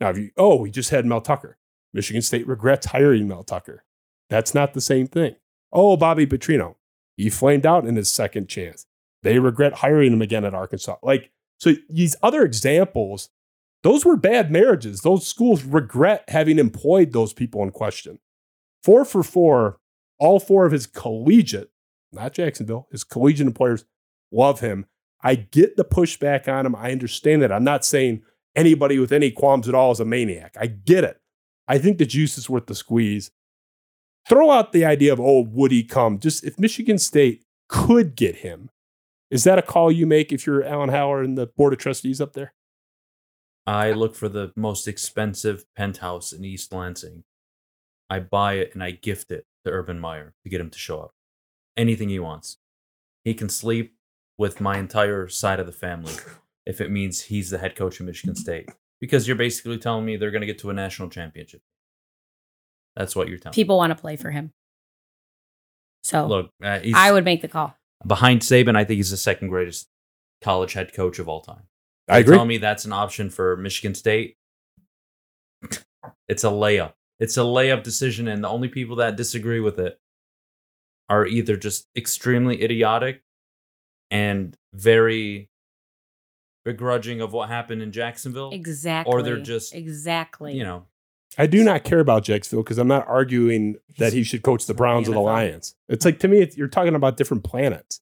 Now, if you, oh, we just had Mel Tucker. Michigan State regrets hiring Mel Tucker. That's not the same thing. Oh, Bobby Petrino. He flamed out in his second chance. They regret hiring him again at Arkansas. Like, so these other examples, those were bad marriages. Those schools regret having employed those people in question. 4 for 4, all four of his collegiate, not Jacksonville, his collegiate employers love him. I get the pushback on him. I understand that. I'm not saying anybody with any qualms at all is a maniac. I get it. I think the juice is worth the squeeze. Throw out the idea of, oh, would he come? Just if Michigan State could get him, is that a call you make if you're Alan Howard and the Board of Trustees up there? I look for the most expensive penthouse in East Lansing. I buy it and I gift it to Urban Meyer to get him to show up. Anything he wants. He can sleep with my entire side of the family if it means he's the head coach of Michigan State. Because you're basically telling me they're going to get to a national championship. That's what you're telling me. People want to play for him. So look, I would make the call. Behind Saban, I think he's the second greatest college head coach of all time. I agree. You're telling me that's an option for Michigan State? It's a layup. It's a layup decision, and the only people that disagree with it are either just extremely idiotic and very begrudging of what happened in Jacksonville. Exactly. Or they're just, exactly, you know. I do not care about Jacksonville because I'm not arguing that he should coach the Browns or the Lions. It's like, to me, you're talking about different planets.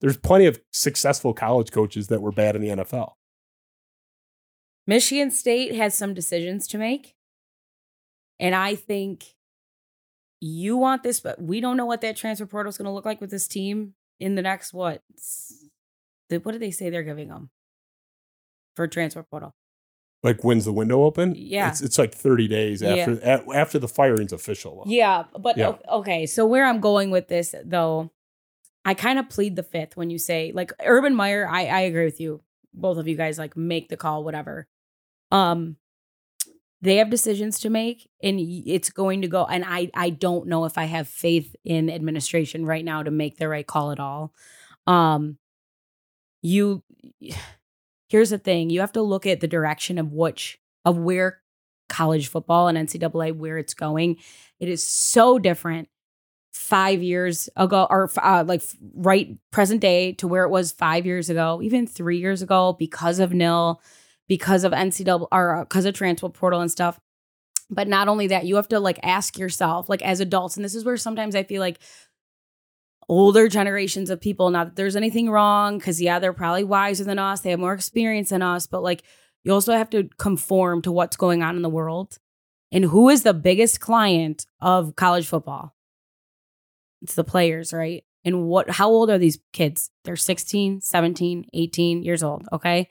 There's plenty of successful college coaches that were bad in the NFL. Michigan State has some decisions to make. And I think you want this, but we don't know what that transfer portal is going to look like with this team in the next, what do they say they're giving them for transfer portal? Like, when's the window open? Yeah. It's like 30 days after after the firing's official. Yeah, but yeah. Okay, so where I'm going with this, though, I kind of plead the fifth when you say, like, Urban Meyer, I agree with you. Both of you guys, like, make the call, whatever. They have decisions to make, and it's going to go. And I don't know if I have faith in administration right now to make the right call at all. Here's the thing. You have to look at the direction of where college football and NCAA, where it's going. It is so different 5 years ago, or right present day to where it was 5 years ago, even 3 years ago, because of NIL. Because of NCAA or because of transfer portal and stuff. But not only that, you have to like ask yourself, like as adults, and this is where sometimes I feel like older generations of people, not that there's anything wrong, because yeah, they're probably wiser than us. They have more experience than us, but like you also have to conform to what's going on in the world and who is the biggest client of college football. It's the players, right? And how old are these kids? They're 16, 17, 18 years old. Okay.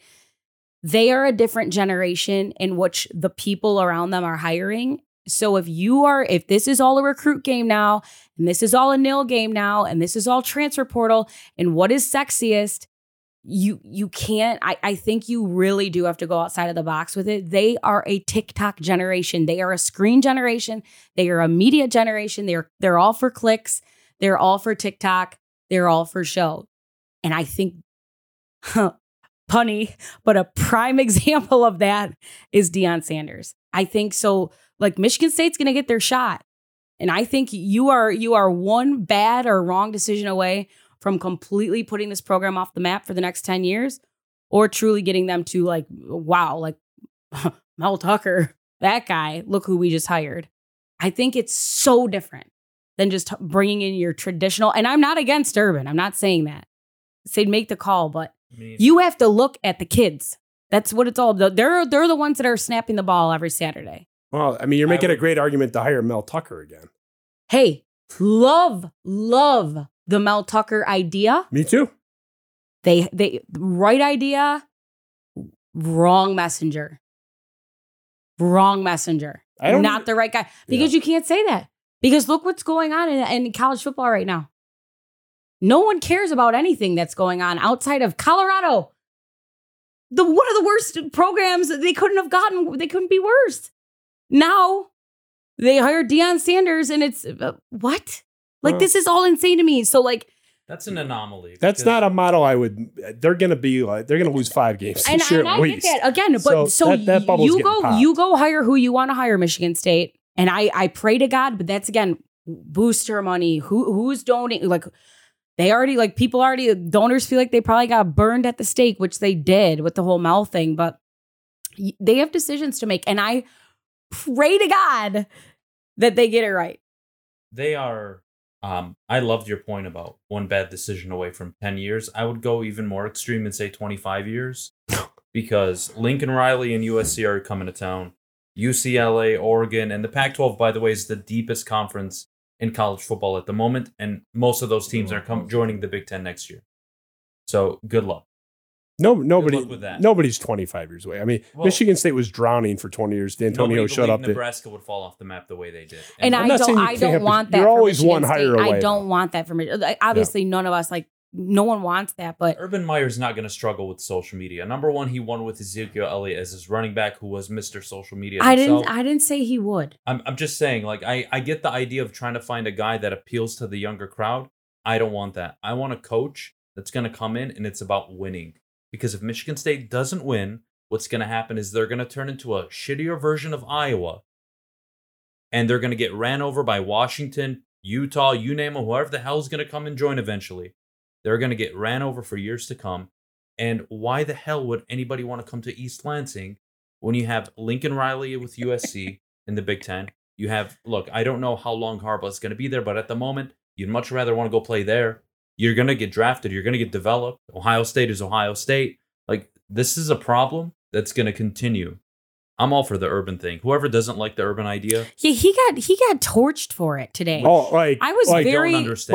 They are a different generation in which the people around them are hiring. So if this is all a recruit game now, and this is all a NIL game now, and this is all transfer portal, and what is sexiest, you can't, I think you really do have to go outside of the box with it. They are a TikTok generation. They are a screen generation. They are a media generation. They're all for clicks. They're all for TikTok. They're all for show. And I think, punny, but a prime example of that is Deion Sanders. I think so. Like Michigan State's going to get their shot, and I think you are one bad or wrong decision away from completely putting this program off the map for the next 10 years, or truly getting them to like, wow, like Mel Tucker, that guy. Look who we just hired. I think it's so different than just bringing in your traditional. And I'm not against Urban. I'm not saying that. They'd make the call, but. You have to look at the kids. That's what it's all about. They're the ones that are snapping the ball every Saturday. Well, I mean, you're making a great argument to hire Mel Tucker again. Hey, love the Mel Tucker idea. Me too. They right idea, wrong messenger. Not the right guy. Because you can't say that. Because look what's going on in college football right now. No one cares about anything that's going on outside of Colorado. One of the worst programs they couldn't have gotten. They couldn't be worse. Now they hired Deion Sanders and it's what? Like, this is all insane to me. So like, that's an anomaly. That's not a model I would. They're going to be like, they're going to lose 5 games. And I get that again. But so that you go hire who you want to hire, Michigan State. And I pray to God, but that's again, booster money. Who's donating? Like, they already, like, people already, donors feel like they probably got burned at the stake, which they did with the whole Mel thing, but they have decisions to make. And I pray to God that they get it right. They are, I loved your point about one bad decision away from 10 years. I would go even more extreme and say 25 years because Lincoln Riley and USC are coming to town. UCLA, Oregon, and the Pac-12, by the way, is the deepest conference in college football at the moment, and most of those teams are joining the Big Ten next year. So good luck. Good luck with that. Nobody's 25 years away. I mean, Michigan State was drowning for 20 years. D'Antonio shut up. Nebraska would fall off the map the way they did. And I don't want that. You're always one higher away. I don't want that for me. Obviously, none of us, like, no one wants that. But Urban Meyer's not going to struggle with social media. Number one, he won with Ezekiel Elliott as his running back, who was Mr. Social Media himself. I didn't say he would. I'm just saying, like, I get the idea of trying to find a guy that appeals to the younger crowd. I don't want that. I want a coach that's going to come in and it's about winning. Because if Michigan State doesn't win, what's going to happen is they're going to turn into a shittier version of Iowa. And they're going to get ran over by Washington, Utah, you name them, whoever the hell is going to come and join eventually. They're going to get ran over for years to come. And why the hell would anybody want to come to East Lansing when you have Lincoln Riley with USC in the Big Ten? You have, look, I don't know how long Harbaugh's going to be there, but at the moment, you'd much rather want to go play there. You're going to get drafted. You're going to get developed. Ohio State is Ohio State. Like, this is a problem that's going to continue. I'm all for the Urban thing. Whoever doesn't like the Urban idea. Yeah, he got torched for it today. Oh, like, I was like, very... don't understand.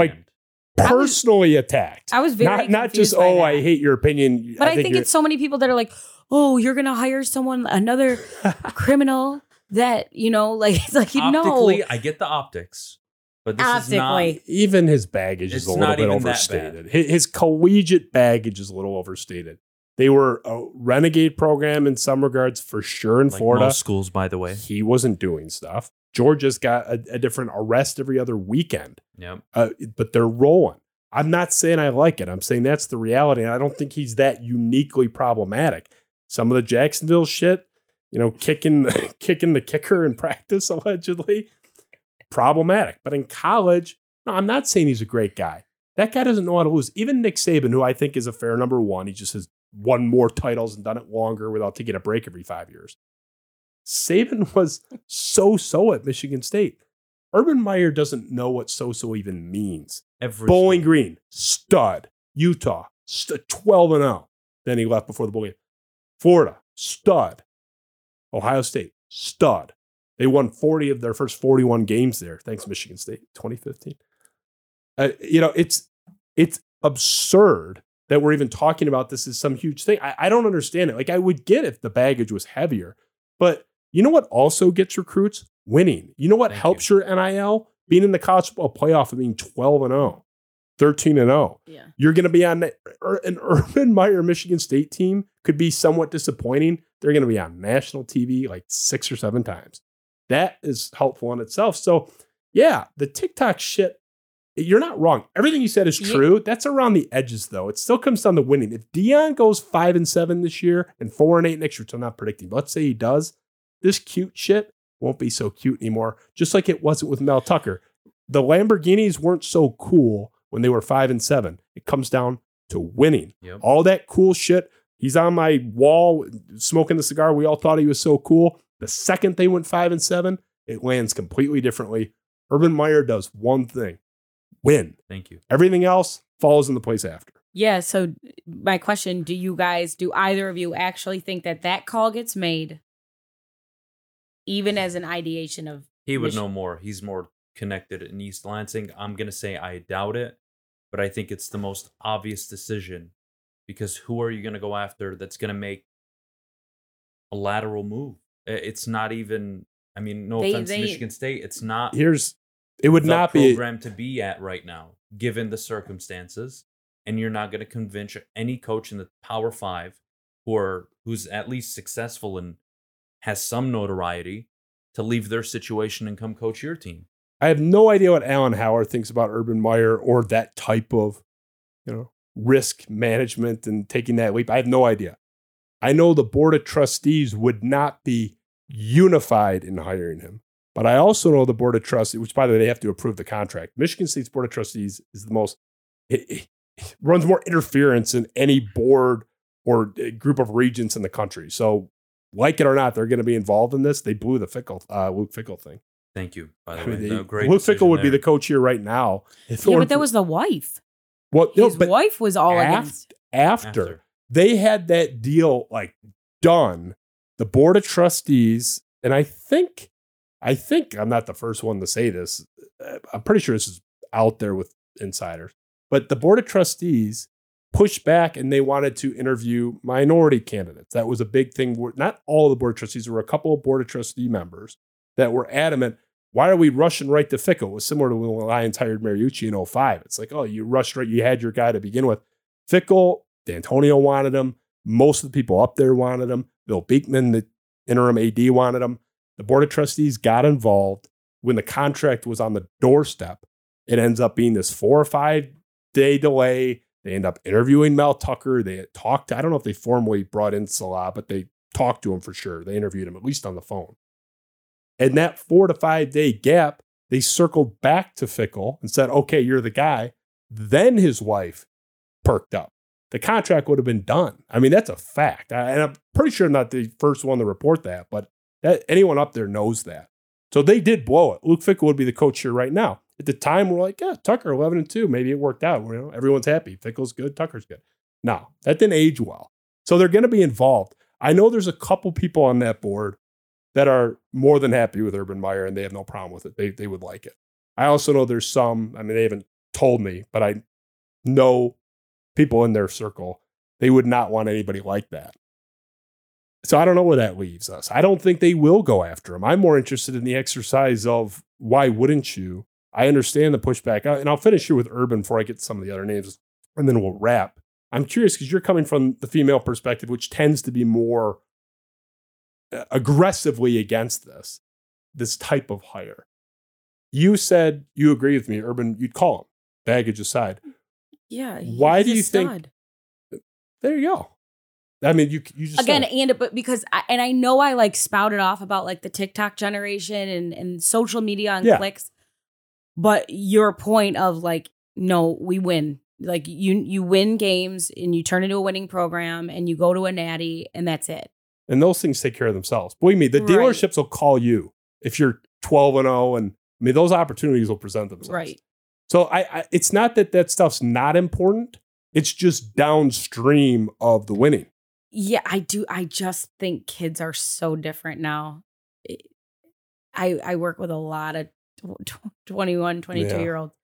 Like, personally attacked. I was very not just, oh, I hate your opinion. But I think it's so many people that are like, oh, you're going to hire someone, another criminal that, you know, like, it's like, no. I get the optics, but this is not. Even his baggage is a little bit overstated. His collegiate baggage is a little overstated. They were a renegade program in some regards, for sure, in Florida. Most schools, by the way. He wasn't doing stuff. Georgia's got a different arrest every other weekend. Yep. But they're rolling. I'm not saying I like it. I'm saying that's the reality. And I don't think he's that uniquely problematic. Some of the Jacksonville shit, you know, kicking the kicker in practice, allegedly, problematic. But in college, no, I'm not saying he's a great guy. That guy doesn't know how to lose. Even Nick Saban, who I think is a fair number one, he just has won more titles and done it longer without taking a break every 5 years. Saban was so-so at Michigan State. Urban Meyer doesn't know what so-so even means. Bowling Green, stud. Utah, 12-0. Then he left before the bowl game. Florida, stud. Ohio State, stud. They won 40 of their first 41 games there. Thanks, Michigan State, 2015. You know, it's absurd that we're even talking about this as some huge thing. I don't understand it. Like, I would get if the baggage was heavier, but you know what also gets recruits? Winning. You know what helps your NIL? Being in the college football playoff and being 12-0, 13-0. Yeah. You're going to be on an Urban Meyer Michigan State team could be somewhat disappointing. They're going to be on national TV like 6 or 7 times. That is helpful in itself. So, yeah, the TikTok shit, you're not wrong. Everything you said is true. That's around the edges, though. It still comes down to winning. If Deion goes 5-7 this year and 4-8 next year, which I'm not predicting, but let's say he does, this cute shit won't be so cute anymore, just like it wasn't with Mel Tucker. The Lamborghinis weren't so cool when they were 5-7. It comes down to winning. Yep. All that cool shit. He's on my wall smoking the cigar. We all thought he was so cool. The second they went 5-7, it lands completely differently. Urban Meyer does one thing. Win. Thank you. Everything else falls into place after. Yeah. So my question, do either of you actually think that call gets made? Even as an ideation of... He would know more. He's more connected in East Lansing. I'm going to say I doubt it, but I think it's the most obvious decision because who are you going to go after that's going to make a lateral move? It's not even, I mean, no offense to Michigan State. It's not. It would not be a program to be at right now, given the circumstances. And you're not going to convince any coach in the Power Five who's at least successful and has some notoriety to leave their situation and come coach your team. I have no idea what Alan Howard thinks about Urban Meyer or that type of, risk management and taking that leap. I have no idea. I know the Board of Trustees would not be unified in hiring him. But I also know the Board of Trustees, which, by the way, they have to approve the contract. Michigan State's Board of Trustees is the most, it runs more interference than any board or group of regents in the country. So, like it or not, they're going to be involved in this. They blew the Luke Fickell thing. Thank you, by the way. Luke Fickell would be the coach here right now. But that was the wife. Well, his wife was all against. After they had that deal done, the Board of Trustees, and I think I'm not the first one to say this. I'm pretty sure this is out there with insiders, but the Board of Trustees pushed back and they wanted to interview minority candidates. That was a big thing. Not all of the Board of Trustees, there were a couple of Board of Trustee members that were adamant. Why are we rushing right to Fickell? It was similar to when the Lions hired Mariucci in 2005. It's like, oh, you rushed right. You had your guy to begin with. Fickell, D'Antonio wanted him. Most of the people up there wanted him. Bill Beekman, the interim AD, wanted him. The Board of Trustees got involved when the contract was on the doorstep. It ends up being this 4 or 5 day delay. They end up interviewing Mel Tucker. They talked to, I don't know if they formally brought in Salah, but they talked to him for sure. They interviewed him, at least on the phone. And that 4 to 5 day gap, they circled back to Fickell and said, okay, you're the guy. Then his wife perked up. The contract would have been done. I mean, that's a fact. And I'm pretty sure I'm not the first one to report that, but anyone up there knows that. So they did blow it. Luke Fickell would be the coach here right now. At the time, we're like, yeah, Tucker, 11-2. Maybe it worked out. Everyone's happy. Fickell's good. Tucker's good. No, that didn't age well. So they're going to be involved. I know there's a couple people on that board that are more than happy with Urban Meyer, and they have no problem with it. They would like it. I also know there's some, they haven't told me, but I know people in their circle, they would not want anybody like that. So I don't know where that leaves us. I don't think they will go after him. I'm more interested in the exercise of why wouldn't you? I understand the pushback. And I'll finish here with Urban before I get to some of the other names, and then we'll wrap. I'm curious because you're coming from the female perspective, which tends to be more aggressively against this type of hire. You said you agree with me, Urban. You'd call him, baggage aside. Yeah. Why do you think? There you go. You just again, but because I know I spouted off about the TikTok generation and social media and clicks, but your point of no, we win. You win games and you turn into a winning program and you go to a natty and that's it. And those things take care of themselves. Believe me, the dealerships will call you if you're 12-0, and those opportunities will present themselves. Right. So it's not that stuff's not important. It's just downstream of the winning. Yeah, I do. I just think kids are so different now. I work with a lot of 21, 22-year-olds.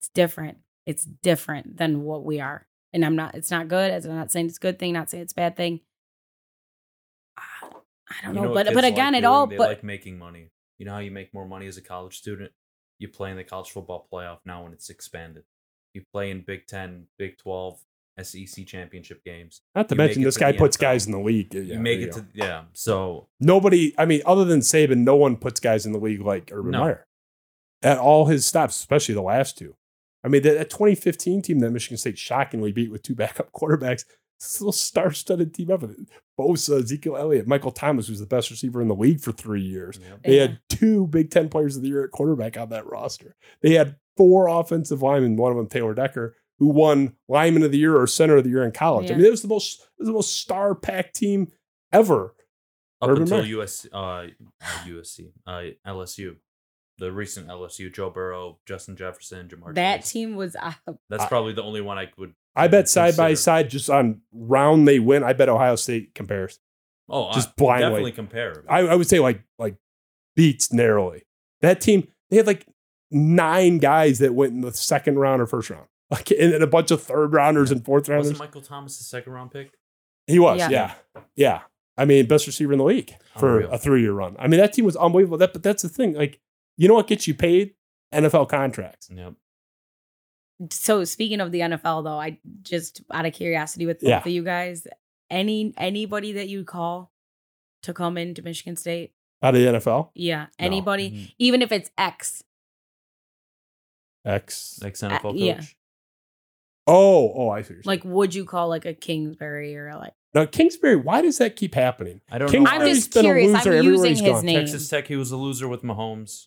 It's different. It's different than what we are. And I'm not, it's not good. I'm not saying it's a good thing, not saying it's a bad thing. I don't know. But again, they like making money. You know how you make more money as a college student? You play in the college football playoff now when it's expanded. You play in Big 10, Big 12, SEC championship games. Not to mention this guy puts guys in the league. You make it to, yeah. So nobody, other than Saban, no one puts guys in the league like Urban Meyer at all his stops, especially the last two. That 2015 team that Michigan State shockingly beat with two backup quarterbacks, this little star-studded team ever. Bosa, Ezekiel Elliott, Michael Thomas, who's the best receiver in the league for 3 years. Yep. They had two Big Ten players of the year at quarterback on that roster. They had four offensive linemen, one of them Taylor Decker, who won lineman of the year or center of the year in college. Yeah. It was the most star-packed team ever. Up Urban until LSU, the recent LSU, Joe Burrow, Justin Jefferson, Ja'Marr Chase. Team was up. That's probably the only one I would. I bet side consider. By side, just on round they win. I bet Ohio State compares. Oh, just blindly definitely compare. I would say like beats narrowly. That team, they had nine guys that went in the second round or first round, like, and then a bunch of third rounders and fourth rounders. Wasn't Michael Thomas the second round pick? He was, yeah. I mean, best receiver in the league for a 3-year run. I mean, that team was unbelievable. But that's the thing. Like, you know what gets you paid? NFL contracts. Yep. So speaking of the NFL, though, I just out of curiosity with both of you guys, anybody that you call to come into Michigan State out of the NFL? Yeah, anybody, no. Even if it's ex-NFL coach. Yeah. Oh, I see. Like, would you call like a Kingsbury or like? Now, Kingsbury, why does that keep happening? I don't know. I'm just curious. I'm using his name. Texas Tech, he was a loser with Mahomes.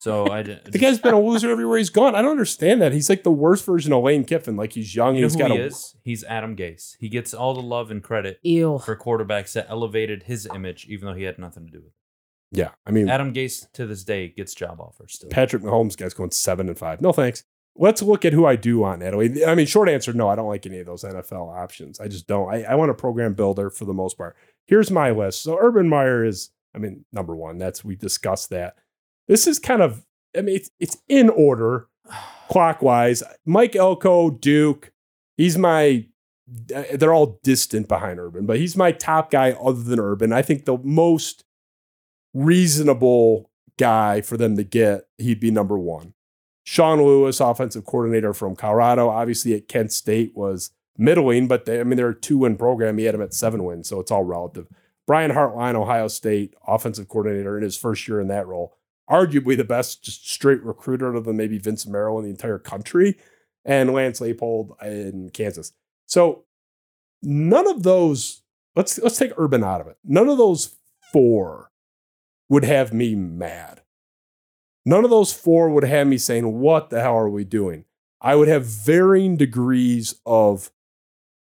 So I didn't. The guy's been a loser everywhere he's gone. I don't understand that. He's like the worst version of Lane Kiffin. Like, he's young. You know who he is? He's Adam Gase. He gets all the love and credit for quarterbacks that elevated his image, even though he had nothing to do with it. Yeah. I mean, Adam Gase to this day gets job offers still. Patrick Mahomes guy's going 7-5. No thanks. Let's look at who I do want, Natalie. I mean, short answer, no, I don't like any of those NFL options. I just don't. I want a program builder for the most part. Here's my list. So Urban Meyer is, I mean, number one. That's, we discussed that. This is kind of, I mean, it's in order clockwise. Mike Elko, Duke, he's my, they're all distant behind Urban, but he's my top guy other than Urban. I think the most reasonable guy for them to get, he'd be number one. Sean Lewis, offensive coordinator from Colorado, obviously at Kent State was middling, but they're a 2-win program. He had them at 7 wins, so it's all relative. Brian Hartline, Ohio State, offensive coordinator in his first year in that role. Arguably the best just straight recruiter other than maybe Vince Merrill in the entire country, and Lance Leipold in Kansas. So none of those, let's take Urban out of it. None of those 4 would have me mad. None of those 4 would have me saying, what the hell are we doing? I would have varying degrees of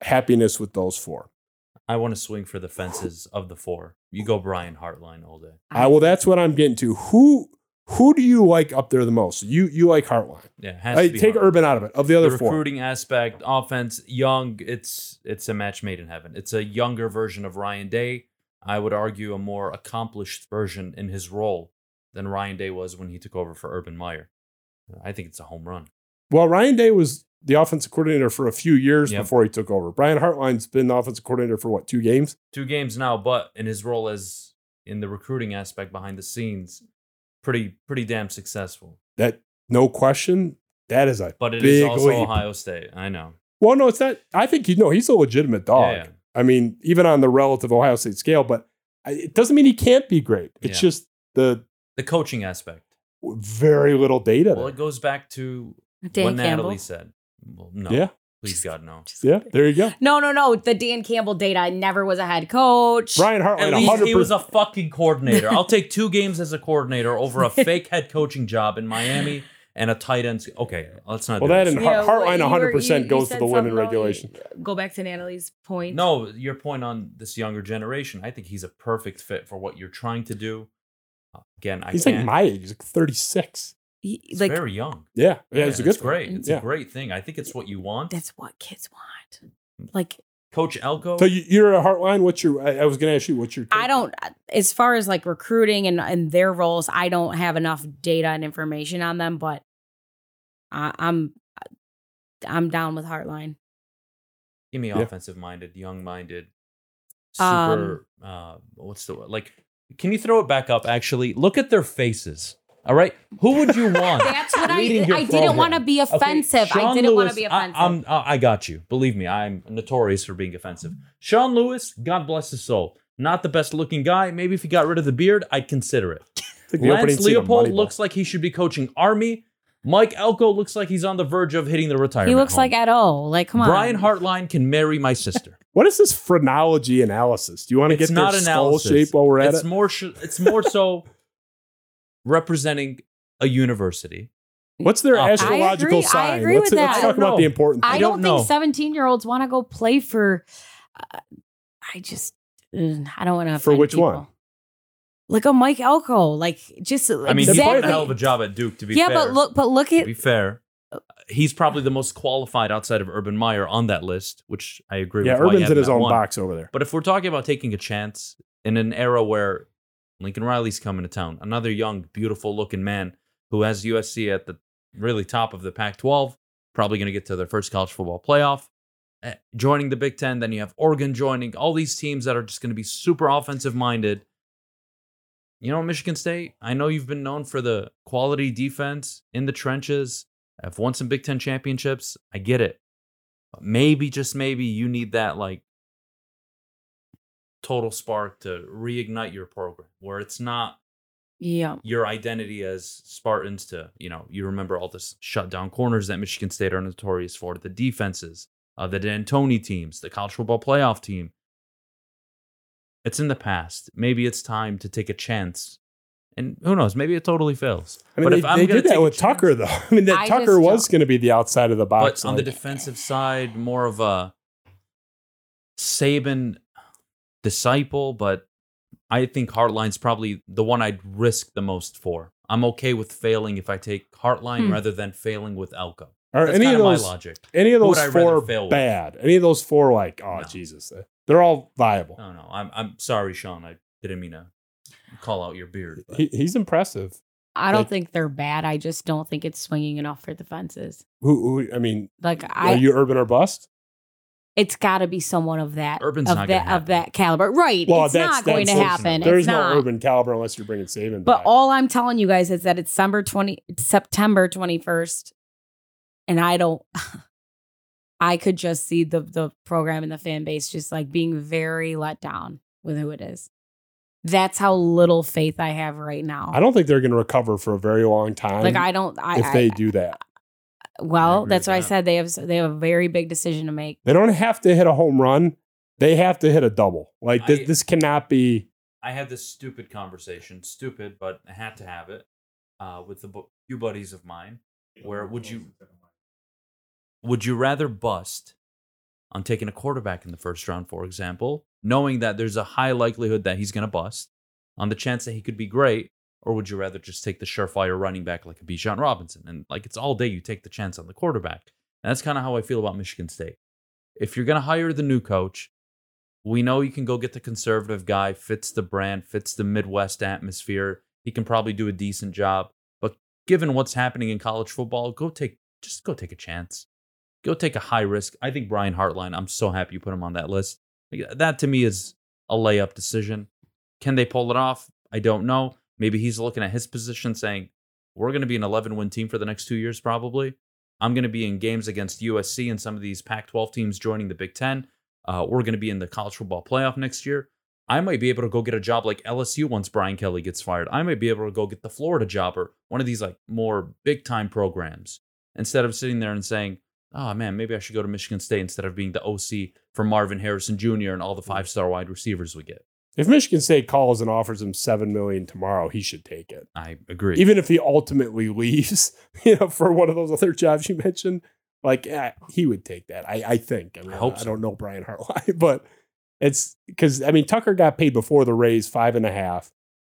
happiness with those 4. I want to swing for the fences of the 4. You go Brian Hartline all day. Well, that's what I'm getting to. Who do you like up there the most? You like Hartline. Yeah, it has to be. Take Hartline. Urban out of it. Of the other 4. The recruiting aspect, offense, young, it's a match made in heaven. It's a younger version of Ryan Day. I would argue a more accomplished version in his role than Ryan Day was when he took over for Urban Meyer. I think it's a home run. Well, Ryan Day was the offensive coordinator for a few years before he took over. Brian Hartline's been the offensive coordinator for, 2 games? 2 games now, but in his role as in the recruiting aspect behind the scenes, pretty damn successful. That, no question, that is a big leap. But it is also Ohio State, I know. Well, no, it's not. I think, he's a legitimate dog. Yeah. I mean, even on the relative Ohio State scale, but it doesn't mean he can't be great. It's just the coaching aspect. Very little data. Well, it goes back to Dan what Campbell. Natalie said. Well, no. Yeah. Please, God, no. Yeah, there you go. No. The Dan Campbell data never was a head coach. Brian Hartline, at least 100%. He was a fucking coordinator. I'll take 2 games as a coordinator over a fake head coaching job in Miami and a tight end. Okay, let's not do that. Well, that and Hartline 100% goes to the women regulation. Go back to Natalie's point. No, your point on this younger generation. I think he's a perfect fit for what you're trying to do. Again, he's like my age. He's like 36. He's like, very young. Yeah, it's a good thing. It's a great thing. I think it's what you want. That's what kids want. Like Coach Elko. So you're a Hartline. What's your? I was going to ask you. What's your? Take? I don't. As far as like recruiting and their roles, I don't have enough data and information on them. But I'm down with Hartline. Give me offensive minded, young minded, super. What's the like? Can you throw it back up? Actually, look at their faces. All right. Who would you want? That's what I didn't want to be offensive. Okay, I didn't want to be offensive. I got you. Believe me, I'm notorious for being offensive. Sean Lewis, God bless his soul. Not the best looking guy. Maybe if he got rid of the beard, I'd consider it. Lance Leipold looks like he should be coaching Army. Mike Elko looks like he's on the verge of hitting the retirement. He looks home. Like at all. Like, come on. Brian Hartline can marry my sister. What is this phrenology analysis? Do you want to get their skull shape while we're at it? It's more so... representing a university. What's their astrological sign? I agree with that. Let's talk about the important thing. I don't think 17-year-olds want to go play for... I don't want to... For which one? Like a Mike Elko. Like, just... I mean, he played a hell of a job at Duke, to be fair. Yeah, but look at... To be fair, he's probably the most qualified outside of Urban Meyer on that list, which I agree with. Yeah, Urban's in his own box over there. But if we're talking about taking a chance in an era where... Lincoln Riley's coming to town. Another young, beautiful-looking man who has USC at the really top of the Pac-12, probably going to get to their first college football playoff, joining the Big Ten. Then you have Oregon joining, all these teams that are just going to be super offensive-minded. You know, Michigan State, I know you've been known for the quality defense in the trenches. I've won some Big Ten championships. I get it. But maybe, just maybe, you need that, like, total spark to reignite your program, where it's not your identity as Spartans to, you know, you remember all the shutdown corners that Michigan State are notorious for, the defenses, the D'Antoni teams, the college football playoff team. It's in the past. Maybe it's time to take a chance. And who knows? Maybe it totally fails. I mean, but they did that with Tucker, though. I mean, that Tucker was going to be the outside of the box. But on the defensive side, more of a Saban disciple. But I think Hartline's probably the one I'd risk the most for. I'm okay with failing if I take Hartline rather than failing with Elko. That's any of those, my logic. Any of those four bad. Any of those four, like, oh, no. Jesus. They're all viable. No, no. I'm sorry, Sean. I didn't mean to call out your beard. He's impressive. I don't think they're bad. I just don't think it's swinging enough for the fences. Who I mean, like, are you Urban or bust? It's got to be someone of that that caliber, right? Well, it's not going to happen. There's no Urban caliber unless you're bringing Saban. But all I'm telling you guys is that it's September 21st, and I don't. I could just see the program and the fan base just like being very let down with who it is. That's how little faith I have right now. I don't think they're going to recover for a very long time. Like if they do that. Well, that's why I said they have a very big decision to make. They don't have to hit a home run; they have to hit a double. Like this cannot be. I had this stupid conversation, but I had to have it with a few buddies of mine. Where would you rather bust on taking a quarterback in the first round, for example, knowing that there's a high likelihood that he's going to bust on the chance that he could be great? Or would you rather just take the surefire running back like a Bijan Robinson? And like, it's all day you take the chance on the quarterback. And that's kind of how I feel about Michigan State. If you're going to hire the new coach, we know you can go get the conservative guy, fits the brand, fits the Midwest atmosphere. He can probably do a decent job. But given what's happening in college football, go take a chance. Go take a high risk. I think Brian Hartline, I'm so happy you put him on that list. That to me is a layup decision. Can they pull it off? I don't know. Maybe he's looking at his position saying, we're going to be an 11-win team for the next 2 years probably. I'm going to be in games against USC and some of these Pac-12 teams joining the Big Ten. We're going to be in the college football playoff next year. I might be able to go get a job like LSU once Brian Kelly gets fired. I might be able to go get the Florida job or one of these like more big-time programs instead of sitting there and saying, oh, man, maybe I should go to Michigan State instead of being the OC for Marvin Harrison Jr. and all the five-star wide receivers we get. If Michigan State calls and offers him $7 million tomorrow, he should take it. I agree. Even if he ultimately leaves, you know, for one of those other jobs you mentioned, like, he would take that, I think. I mean, I hope so. I don't know Brian Hartline, but it's because, I mean, Tucker got paid before the raise $5.5 million.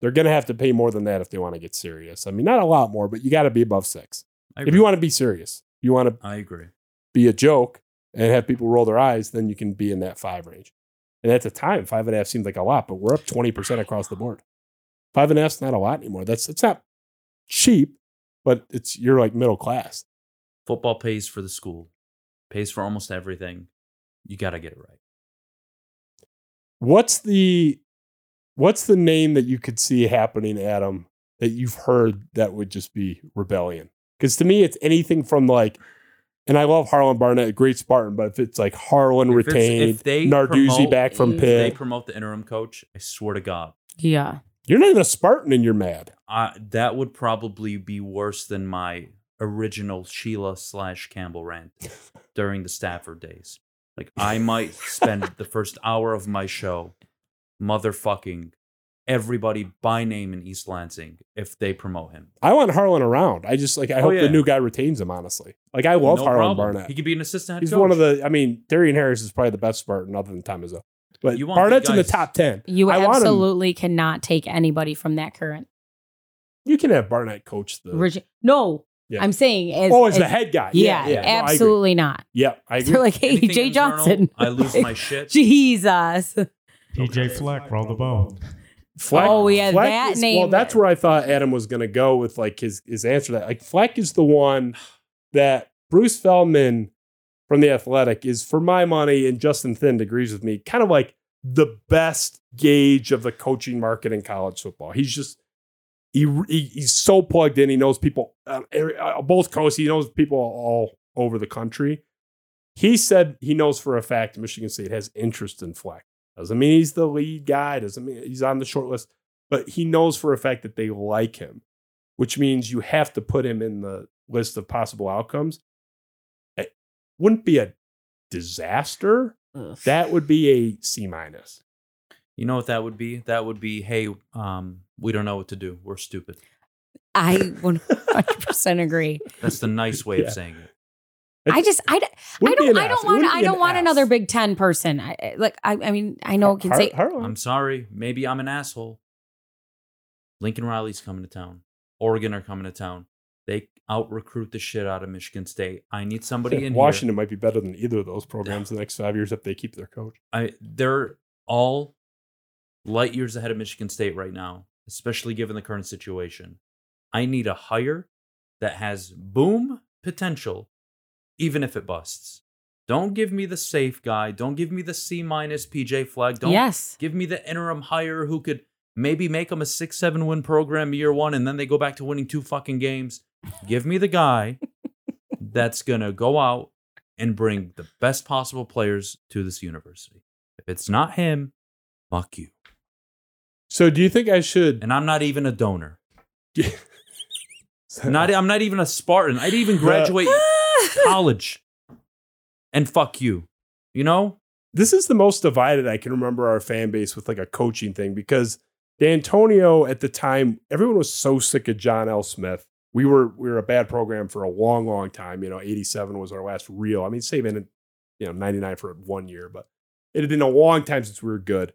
They're going to have to pay more than that if they want to get serious. I mean, not a lot more, but you got to be above $6 million. If you want to be serious, you want to. I agree. Be a joke and have people roll their eyes, then you can be in that $5 million range. And at the time, $5.5 million seemed like a lot, but we're up 20% across the board. $5.5 million's not a lot anymore. It's not cheap, but you're like middle class. Football pays for the school, pays for almost everything. You got to get it right. What's the name that you could see happening, Adham, that you've heard that would just be rebellion? Because to me, it's anything from like. And I love Harlan Barnett, great Spartan, but if it's like Harlan retained, Narduzzi back from Pitt. If they promote the interim coach, I swear to God. Yeah. You're not even a Spartan and you're mad. That would probably be worse than my original Sheila/Campbell rant during the Stafford days. Like, I might spend the first hour of my show motherfucking everybody by name in East Lansing if they promote him. I want Harlan around. I just like, I hope the new guy retains him, honestly. Like, I love Harlan Barnett. He could be an assistant head coach. He's one of the, I mean, Darian Harris is probably the best Spartan other than Tom Izzo. But Barnett's in the top 10. You absolutely cannot take anybody from that current. You can have Barnett coach the. No. Yeah. I'm saying as the head guy. Yeah, yeah. Absolutely no, not. Yeah, I agree. They're like, hey, Jay Johnson. I lose my shit. Jesus. DJ Fleck, roll the ball. Flack, oh, yeah, Flack that is, name. Well, that's where I thought Adam was going to go with like his answer to that. Like Flack is the one that Bruce Feldman from The Athletic is, for my money, and Justin Thind agrees with me, kind of like the best gauge of the coaching market in college football. He's just, he's so plugged in. He knows people, both coasts. He knows people all over the country. He said he knows for a fact Michigan State has interest in Fleck. Doesn't mean he's the lead guy. Doesn't mean he's on the short list. But he knows for a fact that they like him, which means you have to put him in the list of possible outcomes. It wouldn't be a disaster. Ugh. That would be a C-. You know what that would be? That would be, hey, we don't know what to do. We're stupid. I 100% agree. That's the nice way of saying it. I don't want another Big Ten person. I'm sorry. Maybe I'm an asshole. Lincoln Riley's coming to town. Oregon are coming to town. They out-recruit the shit out of Michigan State. I need somebody in Washington here. Might be better than either of those programs the next 5 years if they keep their coach. They're all light years ahead of Michigan State right now, especially given the current situation. I need a hire that has boom potential, even if it busts. Don't give me the safe guy. Don't give me the C- PJ Flag. Don't give me the interim hire who could maybe make them a 6-7 win program year one, and then they go back to winning two fucking games. Give me the guy that's going to go out and bring the best possible players to this university. If it's not him, fuck you. So do you think I should... And I'm not even a donor. I'm not even a Spartan. I didn't even graduate... college, and fuck you. You know, this is the most divided I can remember our fan base with, like, a coaching thing, because D'Antonio at the time, everyone was so sick of John L. Smith. We were a bad program for a long, long time. You know, 87 was our last real. I mean, Saban had, 99 for 1 year, but it had been a long time since we were good.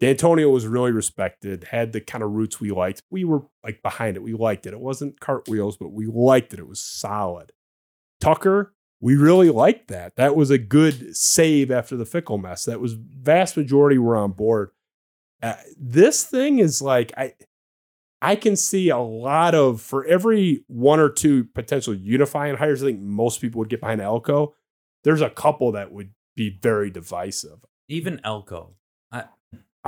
D'Antonio was really respected, had the kind of roots we liked. We were, like, behind it. We liked it. It wasn't cartwheels, but we liked it. It was solid. Tucker, we really liked that. That was a good save after the Fickle mess. That was vast majority were on board. This thing is like, I can see a lot of, for every one or two potential unifying hires, I think most people would get behind Elko. There's a couple that would be very divisive. Even Elko. I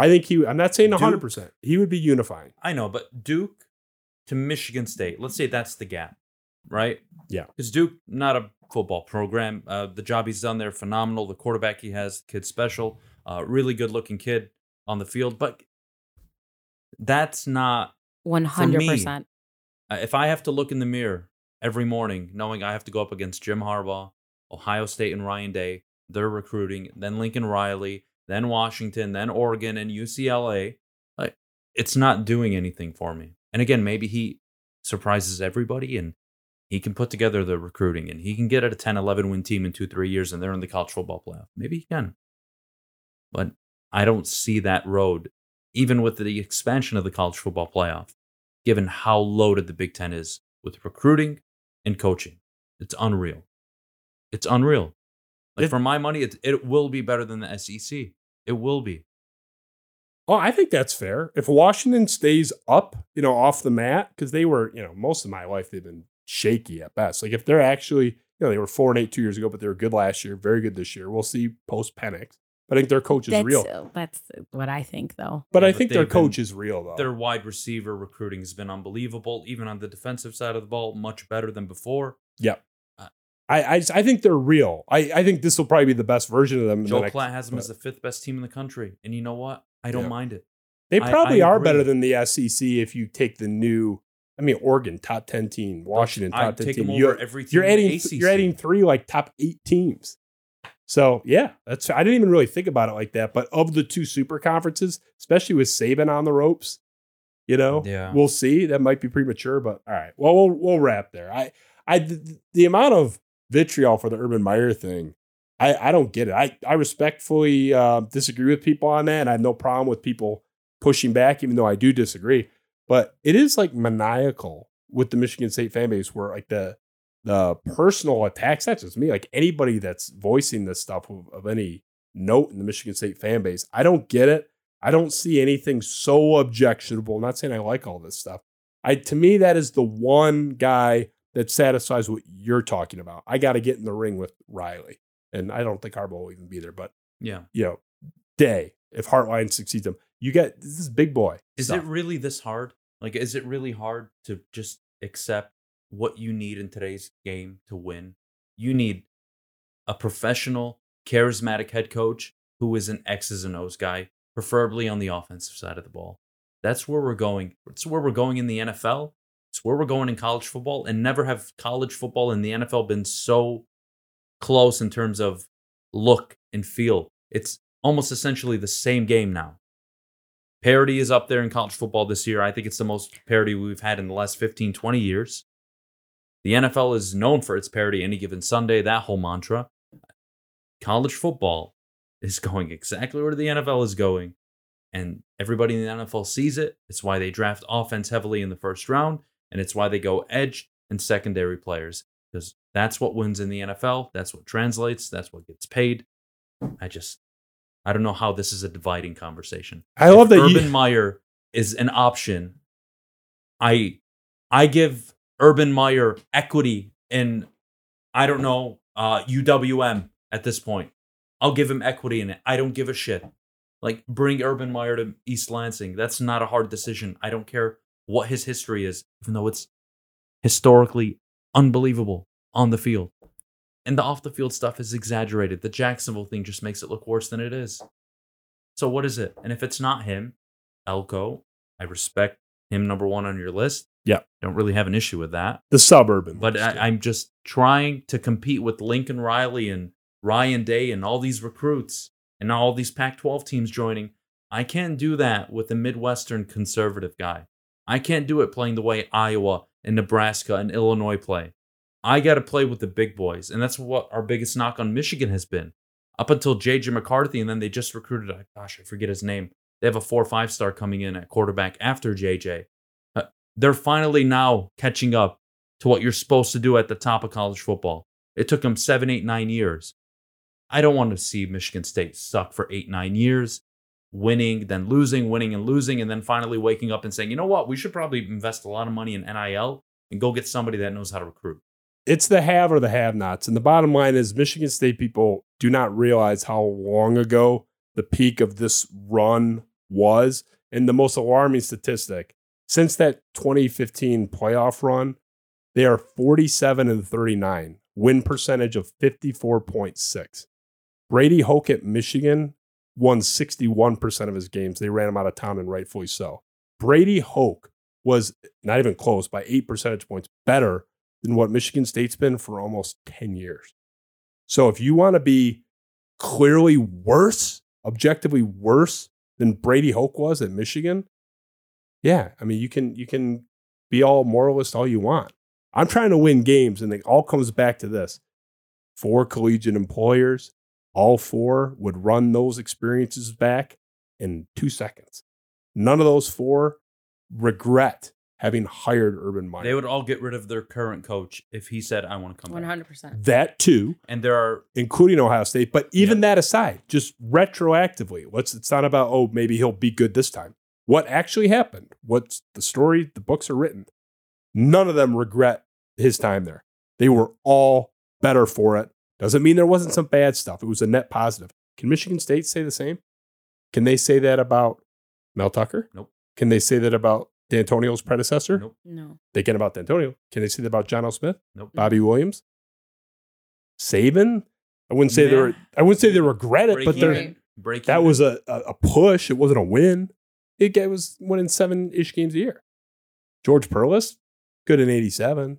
think I'm not saying Duke, 100%. He would be unifying. I know, but Duke to Michigan State, let's say that's the gap. Right? Yeah. Because Duke, not a football program. The job he's done there, phenomenal. The quarterback he has, kid special. Really good-looking kid on the field. But that's not 100%. If I have to look in the mirror every morning, knowing I have to go up against Jim Harbaugh, Ohio State and Ryan Day, they're recruiting, then Lincoln Riley, then Washington, then Oregon and UCLA, like, it's not doing anything for me. And again, maybe he surprises everybody and he can put together the recruiting, and he can get at a 10-11 win team in 2-3 years, and they're in the college football playoff. Maybe he can. But I don't see that road, even with the expansion of the college football playoff, given how loaded the Big Ten is with recruiting and coaching. It's unreal. It's unreal. Like, for my money, it will be better than the SEC. It will be. Oh, I think that's fair. If Washington stays up, off the mat, because they were, most of my life they've been shaky at best. Like, if they're actually, they were 4-8 2 years ago, but they were good last year, very good this year. We'll see post Penix. I think their coach is real. That's what I think, though. But I think their coach is real, though. Their wide receiver recruiting has been unbelievable, even on the defensive side of the ball, much better than before. Yeah, I think they're real. I think this will probably be the best version of them. Joe Klatt has them as the fifth best team in the country, and you know what? I don't mind it. They probably are better than the SEC if you take the new. I mean, Oregon, top 10 team. Washington, top 10 team. You're adding three, like, top 8 teams. So, yeah, I didn't even really think about it like that. But of the two super conferences, especially with Saban on the ropes, we'll see. That might be premature, but all right. Well, we'll wrap there. The amount of vitriol for the Urban Meyer thing, I don't get it. I respectfully disagree with people on that, and I have no problem with people pushing back, even though I do disagree. But it is, like, maniacal with the Michigan State fan base, where, like, the personal attacks, that's just me. Like, anybody that's voicing this stuff of any note in the Michigan State fan base, I don't get it. I don't see anything so objectionable. I'm not saying I like all this stuff. To me, that is the one guy that satisfies what you're talking about. I got to get in the ring with Riley. And I don't think Harbaugh will even be there. But, yeah, you know, Day, if Hartline succeeds him, you get this is big boy. Is stuff. It really this hard? Like, is it really hard to just accept what you need in today's game to win? You need a professional, charismatic head coach who is an X's and O's guy, preferably on the offensive side of the ball. That's where we're going. It's where we're going in the NFL. It's where we're going in college football. And never have college football and the NFL been so close in terms of look and feel. It's almost essentially the same game now. Parity is up there in college football this year. I think it's the most parity we've had in the last 15, 20 years. The NFL is known for its parity any given Sunday, that whole mantra. College football is going exactly where the NFL is going, and everybody in the NFL sees it. It's why they draft offense heavily in the first round, and it's why they go edge and secondary players, because that's what wins in the NFL. That's what translates. That's what gets paid. I don't know how this is a dividing conversation. I love that Urban Meyer is an option. I give Urban Meyer equity in, I don't know, UWM at this point. I'll give him equity in it. I don't give a shit. Like, bring Urban Meyer to East Lansing. That's not a hard decision. I don't care what his history is, even though it's historically unbelievable on the field. And the off-the-field stuff is exaggerated. The Jacksonville thing just makes it look worse than it is. So what is it? And if it's not him, Elko, I respect him number one on your list. Yeah. Don't really have an issue with that. The suburban. But I'm just trying to compete with Lincoln Riley and Ryan Day and all these recruits and all these Pac-12 teams joining. I can't do that with a Midwestern conservative guy. I can't do it playing the way Iowa and Nebraska and Illinois play. I got to play with the big boys. And that's what our biggest knock on Michigan has been up until J.J. McCarthy. And then they just recruited, gosh, I forget his name. They have a 4-5 star coming in at quarterback after J.J. They're finally now catching up to what you're supposed to do at the top of college football. It took them 7, 8, 9 years. I don't want to see Michigan State suck for 8, 9 years, winning, then losing, winning and losing, and then finally waking up and saying, you know what, we should probably invest a lot of money in NIL and go get somebody that knows how to recruit. It's the have or the have-nots. And the bottom line is Michigan State people do not realize how long ago the peak of this run was. And the most alarming statistic, since that 2015 playoff run, they are 47-39, win percentage of 54.6. Brady Hoke at Michigan won 61% of his games. They ran him out of town, and rightfully so. Brady Hoke was not even close, by 8 percentage points better than what Michigan State's been for almost 10 years. So if you want to be clearly worse, objectively worse than Brady Hoke was at Michigan, yeah, I mean, you can be all moralist all you want. I'm trying to win games, and it all comes back to this. 4 collegiate employers, all 4 would run those experiences back in 2 seconds. None of those 4 regret having hired Urban Meyer. They would all get rid of their current coach if he said, I want to come 100%. Back. 100%. That too. And there are... including Ohio State. But even that aside, just retroactively, it's not about, oh, maybe he'll be good this time. What actually happened? What's the story? The books are written. None of them regret his time there. They were all better for it. Doesn't mean there wasn't some bad stuff. It was a net positive. Can Michigan State say the same? Can they say that about Mel Tucker? Nope. Can they say that about D'Antonio's predecessor? Nope. No. They can about D'Antonio. Can they say that about John L. Smith? Nope. Bobby Williams? Saban? I wouldn't say they regret it, but that was a push. It wasn't a win. It was winning 7-ish games a year. George Perlis, good in 87.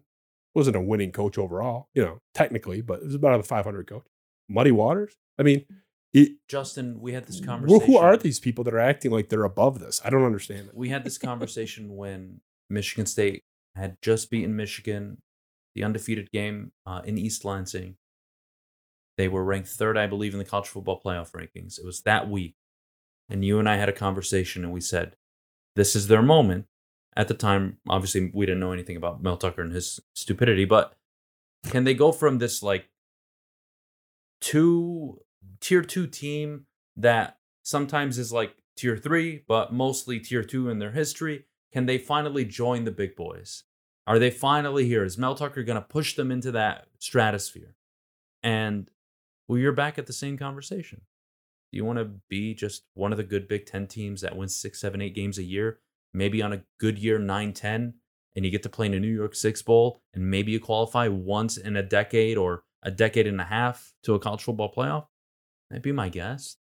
Wasn't a winning coach overall, technically, but it was about a 500 coach. Muddy Waters? I mean... Justin, we had this conversation. Who are these people that are acting like they're above this? I don't understand it. We had this conversation when Michigan State had just beaten Michigan, the undefeated game in East Lansing. They were ranked 3rd, I believe, in the college football playoff rankings. It was that week. And you and I had a conversation, and we said, this is their moment. At the time, obviously, we didn't know anything about Mel Tucker and his stupidity, but can they go from this, tier 2 team that sometimes is tier 3, but mostly tier 2 in their history. Can they finally join the big boys? Are they finally here? Is Mel Tucker going to push them into that stratosphere? And well, you're back at the same conversation. Do you want to be just one of the good Big Ten teams that wins 6, 7, 8 games a year? Maybe on a good year, 9, 10, and you get to play in a New York Six Bowl, and maybe you qualify once in a decade or a decade and a half to a college football playoff? That'd be my guess.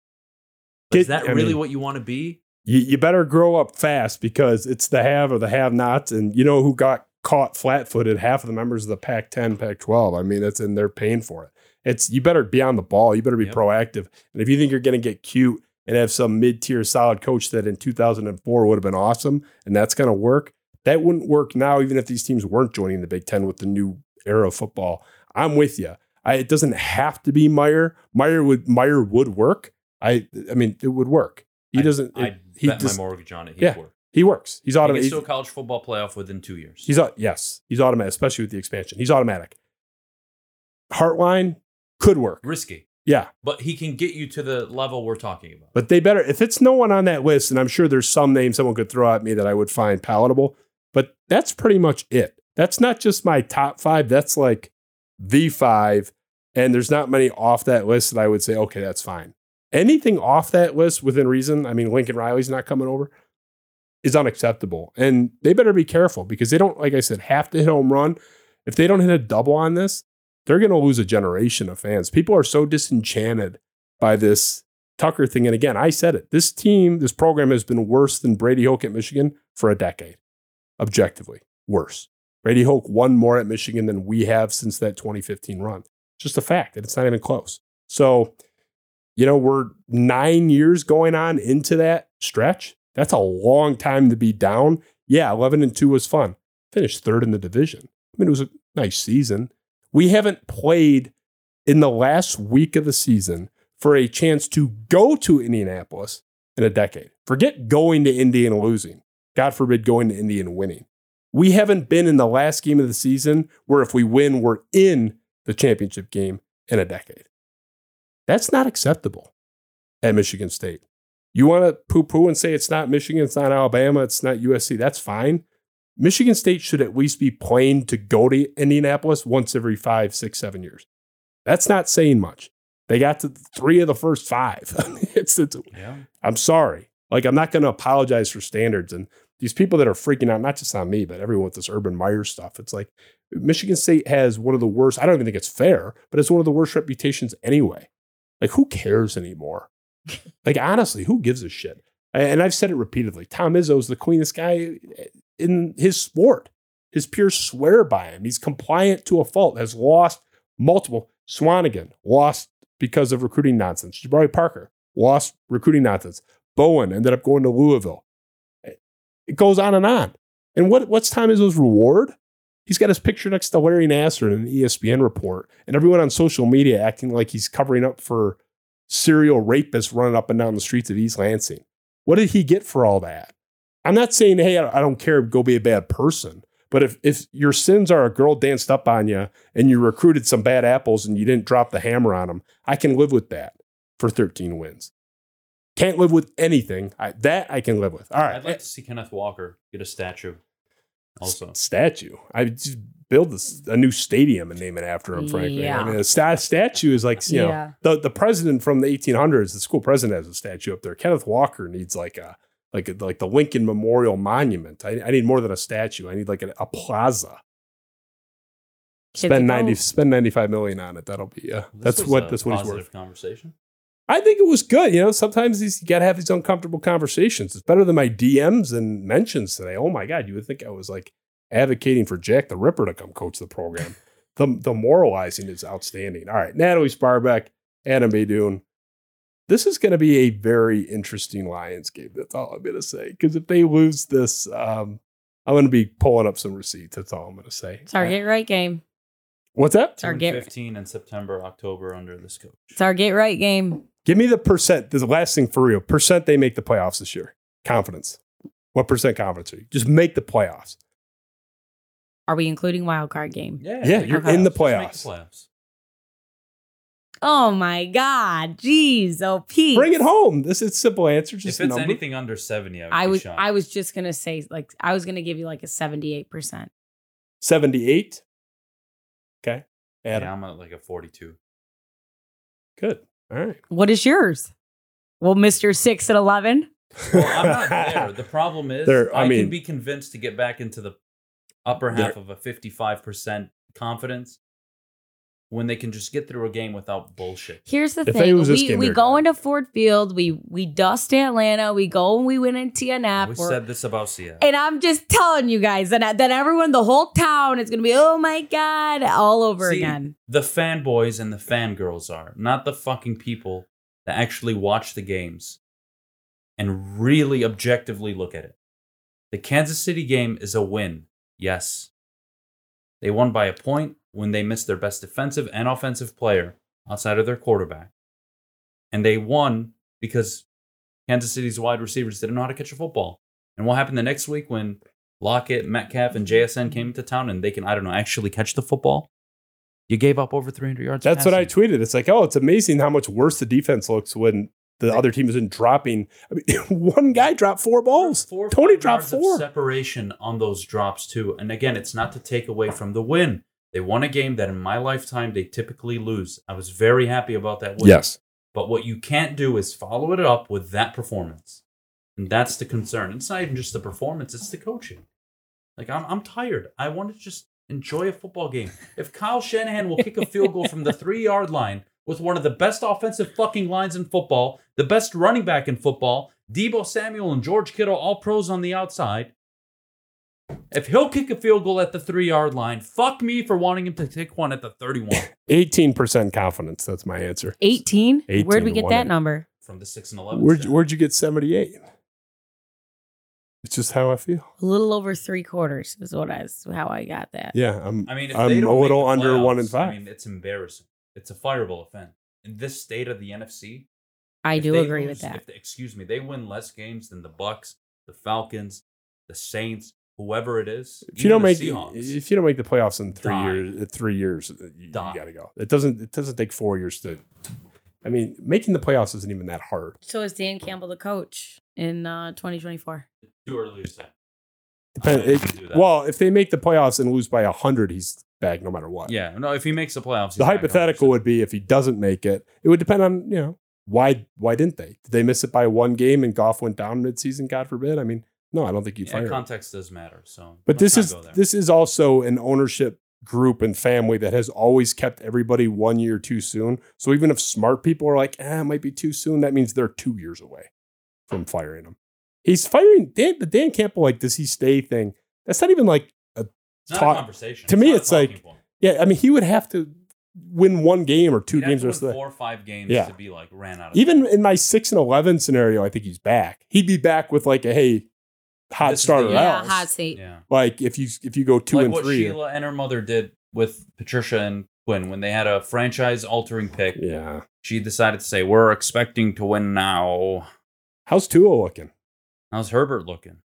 Is that really what you want to be? You better grow up fast, because it's the have or the have-nots, and you know who got caught flat-footed? Half of the members of the Pac-10, Pac-12. I mean, and they're paying for it. You better be on the ball. You better be proactive. And if you think you're going to get cute and have some mid-tier solid coach that in 2004 would have been awesome, and that's going to work, that wouldn't work now, even if these teams weren't joining the Big Ten with the new era of football. I'm with you. It doesn't have to be Meyer. Meyer would work. I mean, it would work. He bet my mortgage on it. He'd work. He works. He's automatic. He gets to a college football playoff within 2 years. He's automatic, especially with the expansion. He's automatic. Hartline could work. Risky. Yeah. But he can get you to the level we're talking about. But they better, if it's no one on that list, and I'm sure there's some name someone could throw at me that I would find palatable, but that's pretty much it. That's not just my top 5. That's like the 5. And there's not many off that list that I would say, okay, that's fine. Anything off that list within reason, I mean, Lincoln Riley's not coming over, is unacceptable. And they better be careful, because they don't, like I said, have to hit a home run. If they don't hit a double on this, they're going to lose a generation of fans. People are so disenchanted by this Tucker thing. And again, I said it. This team, this program has been worse than Brady Hoke at Michigan for a decade. Objectively, worse. Brady Hoke won more at Michigan than we have since that 2015 run. It's just a fact, that it's not even close. So, you know, we're 9 years going on into that stretch. That's a long time to be down. Yeah, 11-2 was fun. Finished third in the division. I mean, it was a nice season. We haven't played in the last week of the season for a chance to go to Indianapolis in a decade. Forget going to Indy and losing. God forbid going to Indy and winning. We haven't been in the last game of the season where if we win, we're in the championship game in a decade. That's not acceptable at Michigan State. You want to poo-poo and say it's not Michigan, it's not Alabama, it's not USC. That's fine. Michigan State should at least be playing to go to Indianapolis once every 5, 6, 7 years. That's not saying much. They got to 3 of the first 5. I'm sorry. Like, I'm not going to apologize for standards. And these people that are freaking out, not just on me, but everyone with this Urban Meyer stuff, it's like Michigan State has one of the worst, I don't even think it's fair, but it's one of the worst reputations anyway. Like, who cares anymore? Like, honestly, who gives a shit? And I've said it repeatedly. Tom Izzo's the cleanest guy in his sport. His peers swear by him. He's compliant to a fault, has lost multiple. Swanigan lost because of recruiting nonsense. Jabari Parker lost recruiting nonsense. Bowen ended up going to Louisville. It goes on. And what's Tom Izzo's reward? He's got his picture next to Larry Nassar in an ESPN report, and everyone on social media acting like he's covering up for serial rapists running up and down the streets of East Lansing. What did he get for all that? I'm not saying, hey, I don't care, go be a bad person. But if your sins are a girl danced up on you and you recruited some bad apples and you didn't drop the hammer on them, I can live with that for 13 wins. Can't live with anything. I can live with. All right. I'd like to see Kenneth Walker get a statue. Also, statue. I just build a new stadium and name it after him. Frankly, yeah. I mean, a statue is like you know the president from the 1800s. The school president has a statue up there. Kenneth Walker needs like the Lincoln Memorial Monument. I need more than a statue. I need like a plaza. Spend $95 million on it. That'll be that's what he's worth. Conversation. I think it was good. You know, sometimes you got to have these uncomfortable conversations. It's better than my DMs and mentions today. Oh, my God. You would think I was like advocating for Jack the Ripper to come coach the program. The moralizing is outstanding. All right. Natalie Sparbeck, Adham Beydoun. This is going to be a very interesting Lions game. That's all I'm going to say. Because if they lose this, I'm going to be pulling up some receipts. That's all I'm going to say. It's our get right game. What's up? It's our get 15 in September, October under this coach. It's our get right game. Give me the percent. This is the last thing for real. Percent they make the playoffs this year. Confidence. What percent confidence are you? Just make the playoffs. Are we including wild card game? Yeah, you're in the playoffs. Oh my God, jeez, oh Pete, bring it home. This is a simple answer. Just if it's anything under 70, I would be shocked. I was just gonna say, like, I was gonna give you like a 78%. 78. Okay. Adam. Yeah, I'm at like a 42. Good. All right. What is yours? Well, Mr. 6 and 11. Well, I'm not there. The problem is I can be convinced to get back into the upper half of a 55% confidence when they can just get through a game without bullshit. Here's the thing. We go into Ford Field. We dust Atlanta. We go and we win in Tianap. We said this about Seattle. And I'm just telling you guys that everyone, the whole town, is going to be, oh my God, all over again. The fanboys and the fangirls are, not the fucking people that actually watch the games and really objectively look at it. The Kansas City game is a win. Yes. They won by a point when they missed their best defensive and offensive player outside of their quarterback. And they won because Kansas City's wide receivers didn't know how to catch a football. And what happened the next week when Lockett, Metcalf, and JSN came to town and they can, I don't know, actually catch the football? You gave up over 300 yards. That's passing. What I tweeted. It's like, oh, it's amazing how much worse the defense looks when the other team isn't dropping. I mean, one guy dropped 4 balls. Tony dropped 4. Of separation on those drops, too. And again, it's not to take away from the win. They won a game that in my lifetime they typically lose. I was very happy about that win. Yes. But what you can't do is follow it up with that performance. And that's the concern. It's not even just the performance, it's the coaching. Like, I'm tired. I want to just enjoy a football game. If Kyle Shanahan will kick a field goal from the 3-yard line with one of the best offensive fucking lines in football, the best running back in football, Deebo Samuel and George Kittle, all pros on the outside. If he'll kick a field goal at the 3-yard line, fuck me for wanting him to kick one at the 31. 18% confidence. That's my answer. 18? Where'd we get that number? From the 6 and 11. Where'd you get 78? It's just how I feel. A little over 3/4 is how I got that. Yeah, I'm a little under 1 and 5. I mean, it's embarrassing. It's a fireable offense. In this state of the NFC, I do agree with that. They win less games than the Bucs, the Falcons, the Saints. Whoever it is, if you don't make the playoffs in three years, you gotta go. It doesn't take 4 years to. I mean, making the playoffs isn't even that hard. So is Dan Campbell the coach in 2024? Too early to say. Well, if they make the playoffs and lose by 100, he's back no matter what. Yeah, no. If he makes the playoffs, the hypothetical would be if he doesn't make it. It would depend on why didn't they? Did they miss it by 1 game and Goff went down midseason? God forbid. I mean. No, I don't think you fire. Context does matter. So, but this is also an ownership group and family that has always kept everybody 1 year too soon. So even if smart people are like, it might be too soon, that means they're 2 years away from firing him. He's firing the Dan Campbell like does he stay thing. That's not even like a conversation. To me, it's like point. Yeah. I mean, he would have to win 1 game or 2 games or something. 4 or 5 games to be like ran out. Even in my 6 and 11 scenario, I think he's back. He'd be back with like a hey. Hot starter out. Yeah, hot seat. Yeah. Like if you go 2 and 3. What Sheila and her mother did with Patricia and Quinn when they had a franchise altering pick. Yeah. She decided to say, we're expecting to win now. How's Tua looking? How's Herbert looking?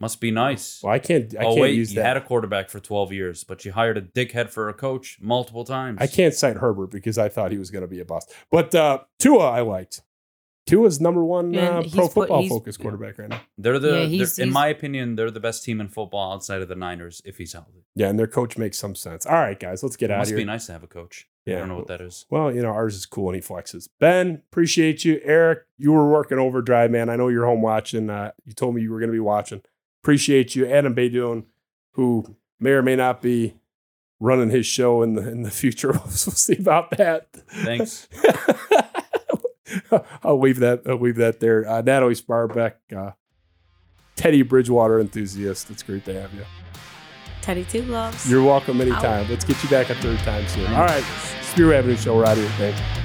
Must be nice. Well, I can't use that. You had a quarterback for 12 years, but you hired a dickhead for a coach multiple times. I can't cite Herbert because I thought he was going to be a bust. But Tua I liked. Tua's #1 pro football focused quarterback right now. In my opinion, they're the best team in football outside of the Niners if he's healthy. Yeah, and their coach makes some sense. All right, guys, let's get out of here. Must be nice to have a coach. Yeah, I don't know what that is. Well, ours is cool and he flexes. Ben, appreciate you. Eric, you were working overdrive, man. I know you're home watching. You told me you were going to be watching. Appreciate you. Adham Beydoun, who may or may not be running his show in the future. We'll see about that. Thanks. I'll leave that there. Natalie Sparbeck, Teddy Bridgewater enthusiast. It's great to have you. Teddy Two Gloves. You're welcome anytime. Let's get you back a third time soon. All right. Spear Avenue Show. We're out of here. Thanks.